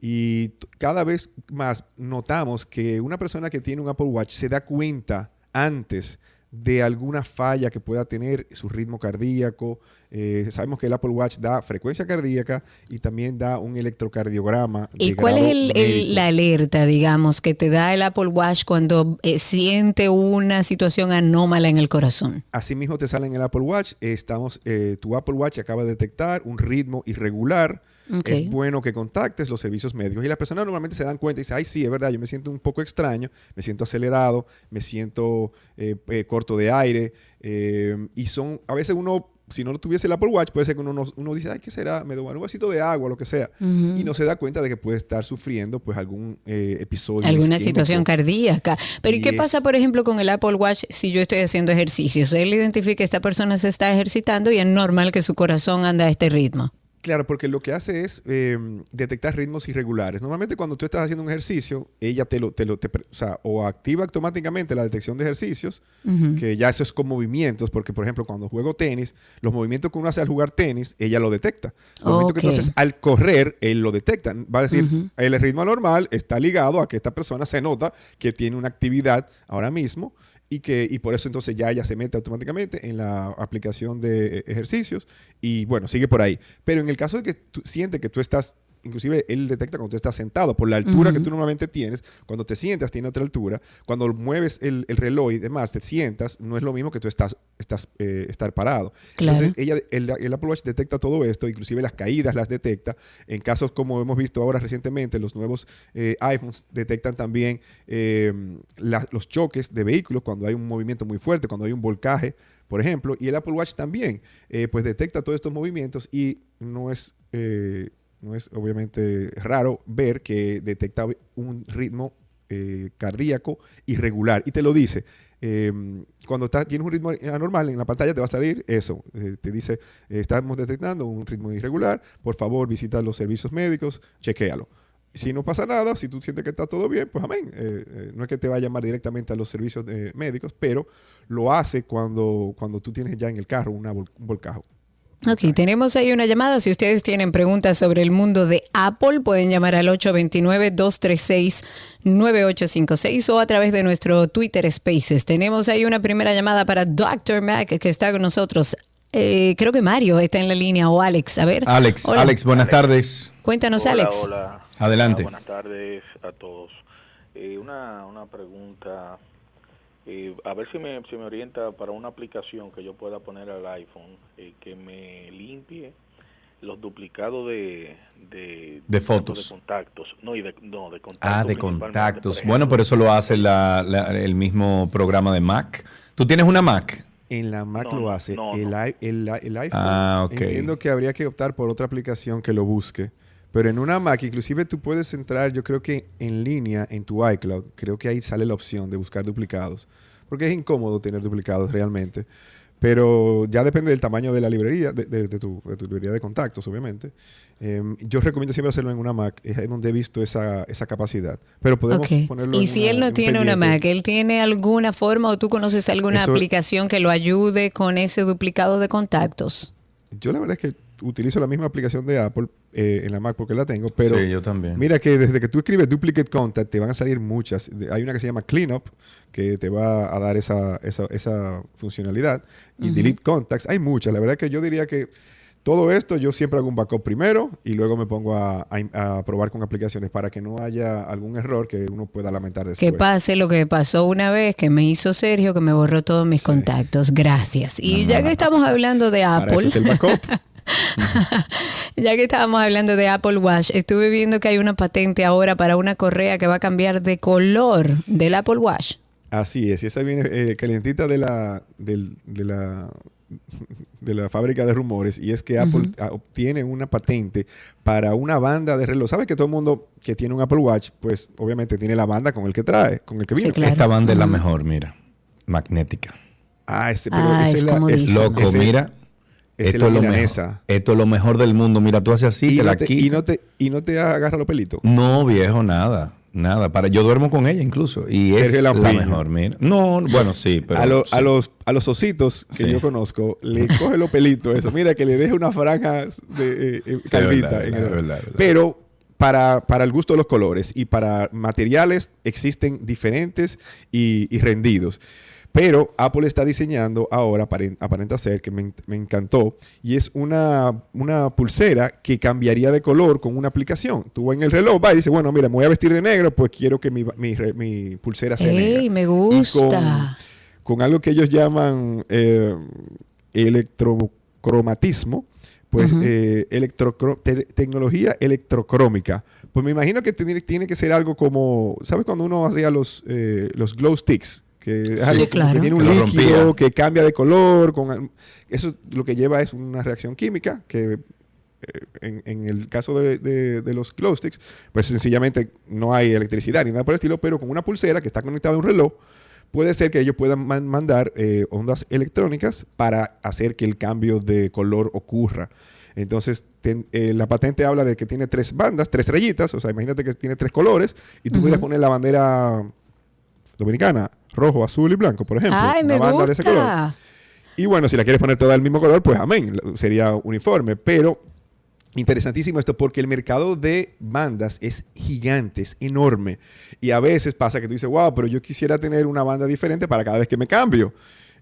Y t- cada vez más notamos que una persona que tiene un Apple Watch se da cuenta antes de alguna falla que pueda tener su ritmo cardíaco. Eh, sabemos que el Apple Watch da frecuencia cardíaca y también da un electrocardiograma. ¿Y cuál es el, el, la alerta, digamos, que te da el Apple Watch cuando eh, siente una situación anómala en el corazón? Asimismo te sale en el Apple Watch. Estamos, eh, tu Apple Watch acaba de detectar un ritmo irregular. Okay. Es bueno que contactes los servicios médicos. Y las personas normalmente se dan cuenta y dicen, ay, sí, es verdad, yo me siento un poco extraño, me siento acelerado, me siento eh, eh, corto de aire. Eh, y son, a veces uno, si no tuviese el Apple Watch, puede ser que uno, uno dice, ay, ¿qué será? Me tomaré un vasito de agua, lo que sea. Uh-huh. Y no se da cuenta de que puede estar sufriendo pues algún eh, episodio. Alguna situación cardíaca. Pero ¿y qué pasa, por ejemplo, con el Apple Watch si yo estoy haciendo ejercicios? Él identifica que esta persona se está ejercitando y es normal que su corazón anda a este ritmo. Claro, porque lo que hace es eh, detectar ritmos irregulares. Normalmente cuando tú estás haciendo un ejercicio, ella te lo, te lo te, o, sea, o activa automáticamente la detección de ejercicios, uh-huh. que ya eso es con movimientos, porque por ejemplo cuando juego tenis, los movimientos que uno hace al jugar tenis, ella lo detecta. Los oh, movimientos okay. que tú haces al correr, él lo detecta. Va a decir, uh-huh. el ritmo normal está ligado a que esta persona se nota que tiene una actividad ahora mismo. Y, que, y por eso entonces ya ella se mete automáticamente en la aplicación de ejercicios y bueno, sigue por ahí. Pero en el caso de que tú sientes que tú estás, inclusive él detecta cuando tú estás sentado, por la altura uh-huh. que tú normalmente tienes, cuando te sientas tiene otra altura, cuando mueves el, el reloj y demás, te sientas, no es lo mismo que tú estás, estás eh, estar parado. Claro. Entonces ella, el, el Apple Watch detecta todo esto, inclusive las caídas las detecta. En casos como hemos visto ahora recientemente, los nuevos eh, iPhones detectan también eh, la, los choques de vehículos cuando hay un movimiento muy fuerte, cuando hay un volcaje, por ejemplo, y el Apple Watch también eh, pues detecta todos estos movimientos y no es... Eh, No es obviamente raro ver que detecta un ritmo eh, cardíaco irregular. Y te lo dice. Eh, cuando estás, tienes un ritmo anormal, en la pantalla te va a salir eso. Eh, te dice, eh, estamos detectando un ritmo irregular. Por favor, visita los servicios médicos, chequéalo. Si no pasa nada, si tú sientes que está todo bien, pues amén. Eh, eh, no es que te va a llamar directamente a los servicios eh, médicos, pero lo hace cuando, cuando tú tienes ya en el carro una vol- un volcajo. Ok, tenemos ahí una llamada. Si ustedes tienen preguntas sobre el mundo de Apple, pueden llamar al ocho dos nueve, dos tres seis, nueve ocho cinco seis o a través de nuestro Twitter Spaces. Tenemos ahí una primera llamada para doctor Mac, que está con nosotros. Eh, creo que Mario está en la línea, o Alex. A ver. Alex, hola. Alex, buenas Alex. tardes. Cuéntanos, hola, Alex. Hola. Adelante. Hola, buenas tardes a todos. Eh, una, una pregunta, eh, a ver si me, si me orienta para una aplicación que yo pueda poner al iPhone, eh, que me limpie los duplicados de de, de fotos, de contactos, no y de no de contactos. Ah, de contactos. Bueno, pero eso lo hace la, la, el mismo programa de Mac. ¿Tú tienes una Mac? En la Mac no, lo hace. No, el, no. I, el, el iPhone. Ah, okay. Entiendo que habría que optar por otra aplicación que lo busque. Pero en una Mac, inclusive tú puedes entrar, yo creo que en línea, en tu iCloud, creo que ahí sale la opción de buscar duplicados, porque es incómodo tener duplicados realmente, pero ya depende del tamaño de la librería, de, de, de, tu, de tu librería de contactos, obviamente. Eh, yo recomiendo siempre hacerlo en una Mac, es donde he visto esa, esa capacidad, pero podemos okay. ponerlo en una... Y si él no tiene una Mac, ¿él tiene alguna forma o tú conoces alguna Eso, aplicación que lo ayude con ese duplicado de contactos? Yo la verdad es que utilizo la misma aplicación de Apple eh, en la Mac porque la tengo, pero sí, yo también. Mira que desde que tú escribes Duplicate Contact te van a salir muchas. Hay una que se llama Cleanup que te va a dar esa, esa, esa funcionalidad y uh-huh. Delete Contacts. Hay muchas. La verdad es que yo diría que todo esto yo siempre hago un backup primero y luego me pongo a, a, a probar con aplicaciones para que no haya algún error que uno pueda lamentar después. Que pase lo que pasó una vez que me hizo Sergio que me borró todos mis sí. contactos. Gracias. Y ah, ya que estamos hablando de Apple... Para eso es el backup. Ya que estábamos hablando de Apple Watch, estuve viendo que hay una patente ahora para una correa que va a cambiar de color del Apple Watch. Así es, y esa viene eh, calientita de la, de, de la de la fábrica de rumores, y es que Apple uh-huh. obtiene una patente para una banda de reloj. ¿Sabes que todo el mundo que tiene un Apple Watch, pues obviamente tiene la banda con el que trae, con el que viene? Sí, claro. Esta banda uh-huh. es la mejor, mira, magnética. Ah, ese, pero ah, ese es, la, como es dicen, loco, ese, mira. Es esto, es lo mejor, esto es lo mejor del mundo. Mira, tú haces así, y te no la quitas. Y no te, y no te agarra los pelitos. No, viejo, nada. Nada. Para, yo duermo con ella incluso. Y Sergio es la, la mejor, mira. No, bueno, sí, pero... A, lo, sí. a, los, a los ositos que sí. yo conozco, le coge los pelitos eso. Mira, que le deja una franja de, eh, eh, sí, calvita. Verdad, en verdad, verdad, pero... Verdad. Para, para el gusto de los colores y para materiales existen diferentes y, y rendidos. Pero Apple está diseñando ahora, aparenta ser, que me, me encantó, y es una, una pulsera que cambiaría de color con una aplicación. Tú en el reloj vas y dices, bueno, mira, me voy a vestir de negro, pues quiero que mi, mi, mi pulsera sea Ey, negra. ¡Ey, me gusta! Y con, con algo que ellos llaman eh, electrocromatismo, pues uh-huh. eh, electrocro- te- tecnología electrocrómica. Pues me imagino que tiene, tiene que ser algo como, ¿sabes cuando uno hacía los, eh, los glow sticks? Que, sí, algo, claro. que tiene un que líquido que cambia de color. Con, eso lo que lleva es una reacción química que eh, en, en el caso de, de, de los glow sticks, pues sencillamente no hay electricidad ni nada por el estilo, pero con una pulsera que está conectada a un reloj, puede ser que ellos puedan man- mandar eh, ondas electrónicas para hacer que el cambio de color ocurra. Entonces, ten, eh, la patente habla de que tiene tres bandas, tres rayitas. O sea, imagínate que tiene tres colores y tú pudieras uh-huh. poner la bandera dominicana, rojo, azul y blanco, por ejemplo. ¡Ay, una me banda gusta! De ese color. Y bueno, si la quieres poner toda del mismo color, pues amén, sería uniforme. Pero interesantísimo esto porque el mercado de bandas es gigante, es enorme. Y a veces pasa que tú dices, wow, pero yo quisiera tener una banda diferente para cada vez que me cambio.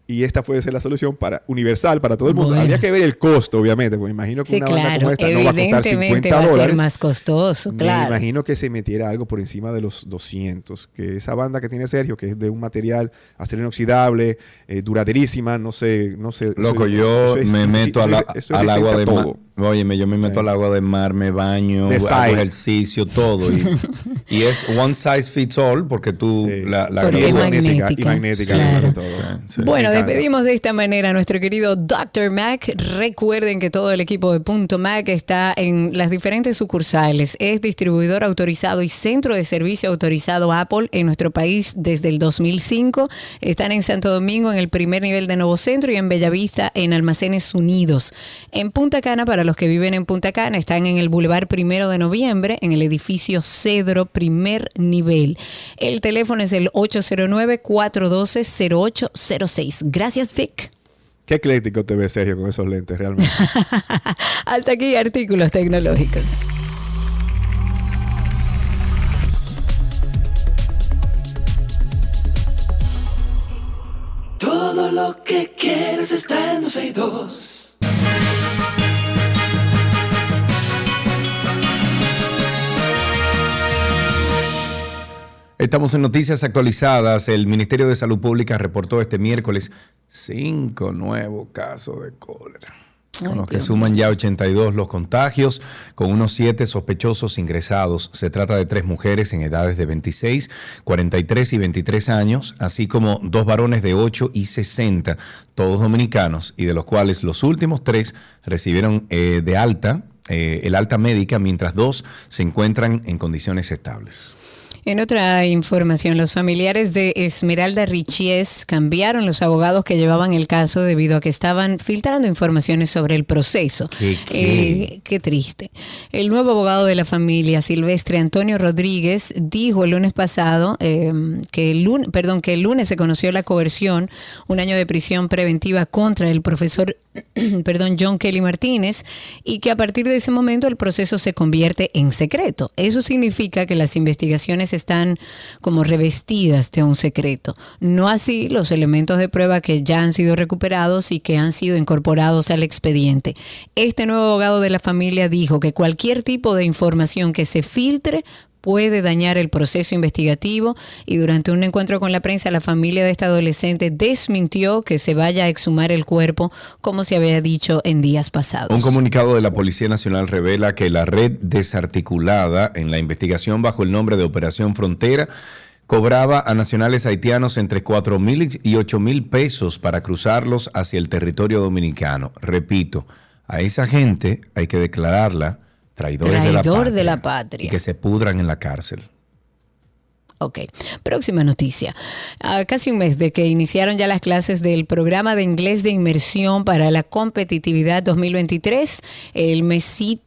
Y esta puede ser la solución para universal, para todo el mundo. Bueno. Habría que ver el costo, obviamente, porque imagino que sí, una claro, banda como esta no va a costar cincuenta dólares. Va a ser más costoso, claro. Me imagino que se metiera algo por encima de los doscientos, que esa banda que tiene Sergio, que es de un material acero inoxidable, eh, duraderísima, no sé, no sé. Loco, eso, yo eso me es, meto eso, a la, eso al agua de mar. Óyeme, yo me meto sí. al agua de mar, me baño, The hago side. ejercicio, todo. Y, y es one size fits all, porque tú sí. la, la porque es magnética. Y magnética, claro. todo. Sí, sí. Bueno, despedimos de esta manera a nuestro querido doctor Mac. Recuerden que todo el equipo de Punto Mac está en las diferentes sucursales. Es distribuidor autorizado y centro de servicio autorizado Apple en nuestro país desde el dos mil cinco. Están en Santo Domingo en el primer nivel de Nuevo Centro y en Bellavista en Almacenes Unidos. En Punta Cana, para los que viven en Punta Cana, están en el Boulevard Primero de Noviembre en el edificio Cedro, primer nivel. El teléfono es el ocho cero nueve, cuatro uno dos, cero ocho cero seis. Gracias, Vic. Qué ecléctico te ves, Sergio, con esos lentes, realmente. Hasta aquí, artículos tecnológicos. Todo lo que quieres está en dos seis dos. Estamos en Noticias Actualizadas. El Ministerio de Salud Pública reportó este miércoles cinco nuevos casos de cólera, con Ay, los que suman ya ochenta y dos los contagios, con unos siete sospechosos ingresados. Se trata de tres mujeres en edades de veintiséis, cuarenta y tres y veintitrés años, así como dos varones de ocho y sesenta, todos dominicanos, y de los cuales los últimos tres recibieron eh, de alta, eh, el alta médica, mientras dos se encuentran en condiciones estables. En otra información, los familiares de Esmeralda Richies cambiaron los abogados que llevaban el caso debido a que estaban filtrando informaciones sobre el proceso. Qué, qué. Eh, qué triste. El nuevo abogado de la familia, Silvestre Antonio Rodríguez, dijo el lunes pasado eh, que, el lunes, perdón, que el lunes se conoció la coerción, un año de prisión preventiva contra el profesor perdón, John Kelly Martínez, y que a partir de ese momento el proceso se convierte en secreto. Eso significa que las investigaciones están como revestidas de un secreto. No así los elementos de prueba que ya han sido recuperados y que han sido incorporados al expediente. Este nuevo abogado de la familia dijo que cualquier tipo de información que se filtre puede dañar el proceso investigativo, y durante un encuentro con la prensa la familia de esta adolescente desmintió que se vaya a exhumar el cuerpo como se había dicho en días pasados. Un comunicado de la Policía Nacional revela que la red desarticulada en la investigación bajo el nombre de Operación Frontera cobraba a nacionales haitianos entre cuatro mil y ocho mil pesos para cruzarlos hacia el territorio dominicano. Repito, a esa gente hay que declararla Traidores Traidor de la patria, de la patria. Y que se pudran en la cárcel. Ok, próxima noticia. A casi un mes de que iniciaron ya las clases del programa de inglés de inmersión para la competitividad dos mil veintitrés, el MESIT,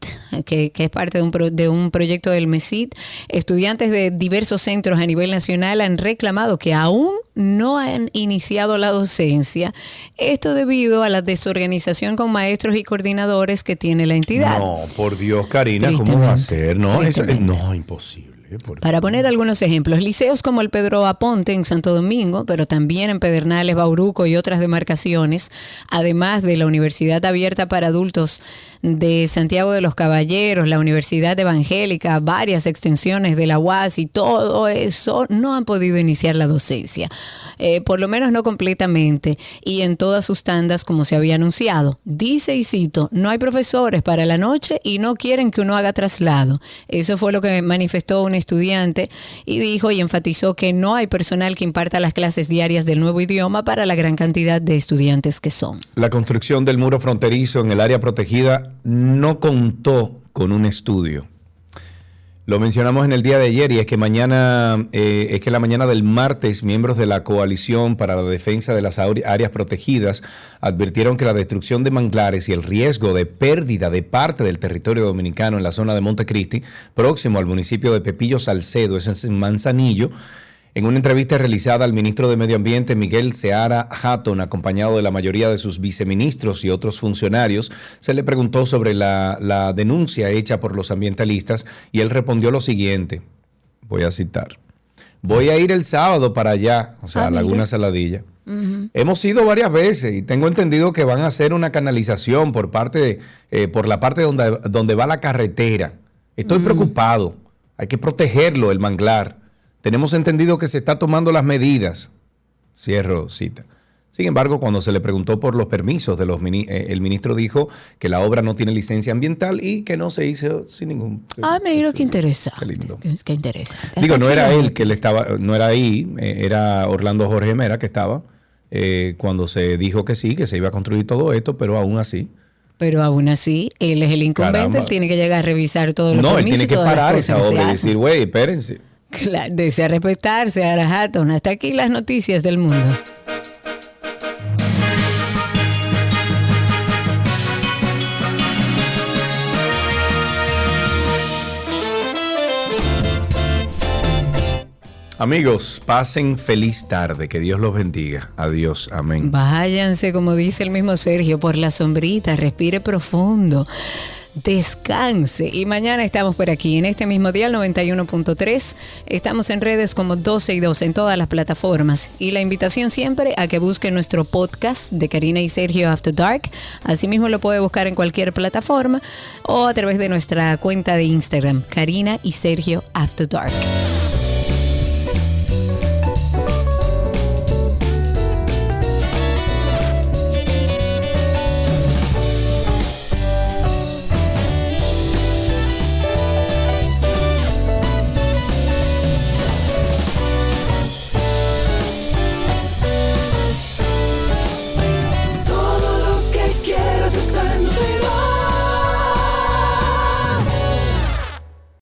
que, que es parte de un, pro, de un proyecto del MESIT, estudiantes de diversos centros a nivel nacional han reclamado que aún no han iniciado la docencia. Esto debido a la desorganización con maestros y coordinadores que tiene la entidad. No, por Dios, Karina, ¿cómo va a ser? No, eso, no, imposible. Para poner algunos ejemplos, liceos como el Pedro Aponte en Santo Domingo, pero también en Pedernales, Bauruco y otras demarcaciones, además de la Universidad Abierta para Adultos de Santiago de los Caballeros, la Universidad Evangélica, varias extensiones de la U A S y todo eso, no han podido iniciar la docencia, eh, por lo menos no completamente y en todas sus tandas como se había anunciado. Dice y cito, no hay profesores para la noche y no quieren que uno haga traslado. Eso fue lo que manifestó un estudiante, y dijo y enfatizó que no hay personal que imparta las clases diarias del nuevo idioma para la gran cantidad de estudiantes que son. La construcción del muro fronterizo en el área protegida no contó con un estudio. Lo mencionamos en el día de ayer, y es que mañana, eh, es que la mañana del martes, miembros de la Coalición para la Defensa de las Áreas Protegidas advirtieron que la destrucción de manglares y el riesgo de pérdida de parte del territorio dominicano en la zona de Montecristi, próximo al municipio de Pepillo Salcedo, es en Manzanillo. En una entrevista realizada al ministro de Medio Ambiente, Miguel Seara Hatton, acompañado de la mayoría de sus viceministros y otros funcionarios, se le preguntó sobre la, la denuncia hecha por los ambientalistas y él respondió lo siguiente, voy a citar, voy a ir el sábado para allá, o sea, ah, a Laguna Saladilla. Uh-huh. Hemos ido varias veces y tengo entendido que van a hacer una canalización por, parte de, eh, por la parte donde, donde va la carretera. Estoy uh-huh. preocupado, hay que protegerlo, el manglar. Tenemos entendido que se está tomando las medidas. Cierro cita. Sin embargo, cuando se le preguntó por los permisos, de los mini- eh, el ministro dijo que la obra no tiene licencia ambiental y que no se hizo sin ningún... Ah, me dijo que interesante. Qué lindo. Qué, qué interesante. Digo, no era él que le estaba, no era ahí, eh, era Orlando Jorge Mera que estaba eh, cuando se dijo que sí, que se iba a construir todo esto, pero aún así... Pero aún así, él es el incumbente, caramba. Él tiene que llegar a revisar todos los no, permisos. No, él tiene que parar esa obra y decir, güey, espérense. Claro, desea respetarse, Adara Hatton. Hasta aquí las noticias del mundo. Amigos, pasen feliz tarde, que Dios los bendiga. Adiós, amén. Váyanse, como dice el mismo Sergio, por la sombrita, respire profundo. Descanse y mañana estamos por aquí en este mismo día, el noventa y uno punto tres. Estamos en redes como doce y dos en todas las plataformas y la invitación siempre a que busque nuestro podcast de Karina y Sergio After Dark. Asimismo lo puede buscar en cualquier plataforma o a través de nuestra cuenta de Instagram, Karina y Sergio After Dark.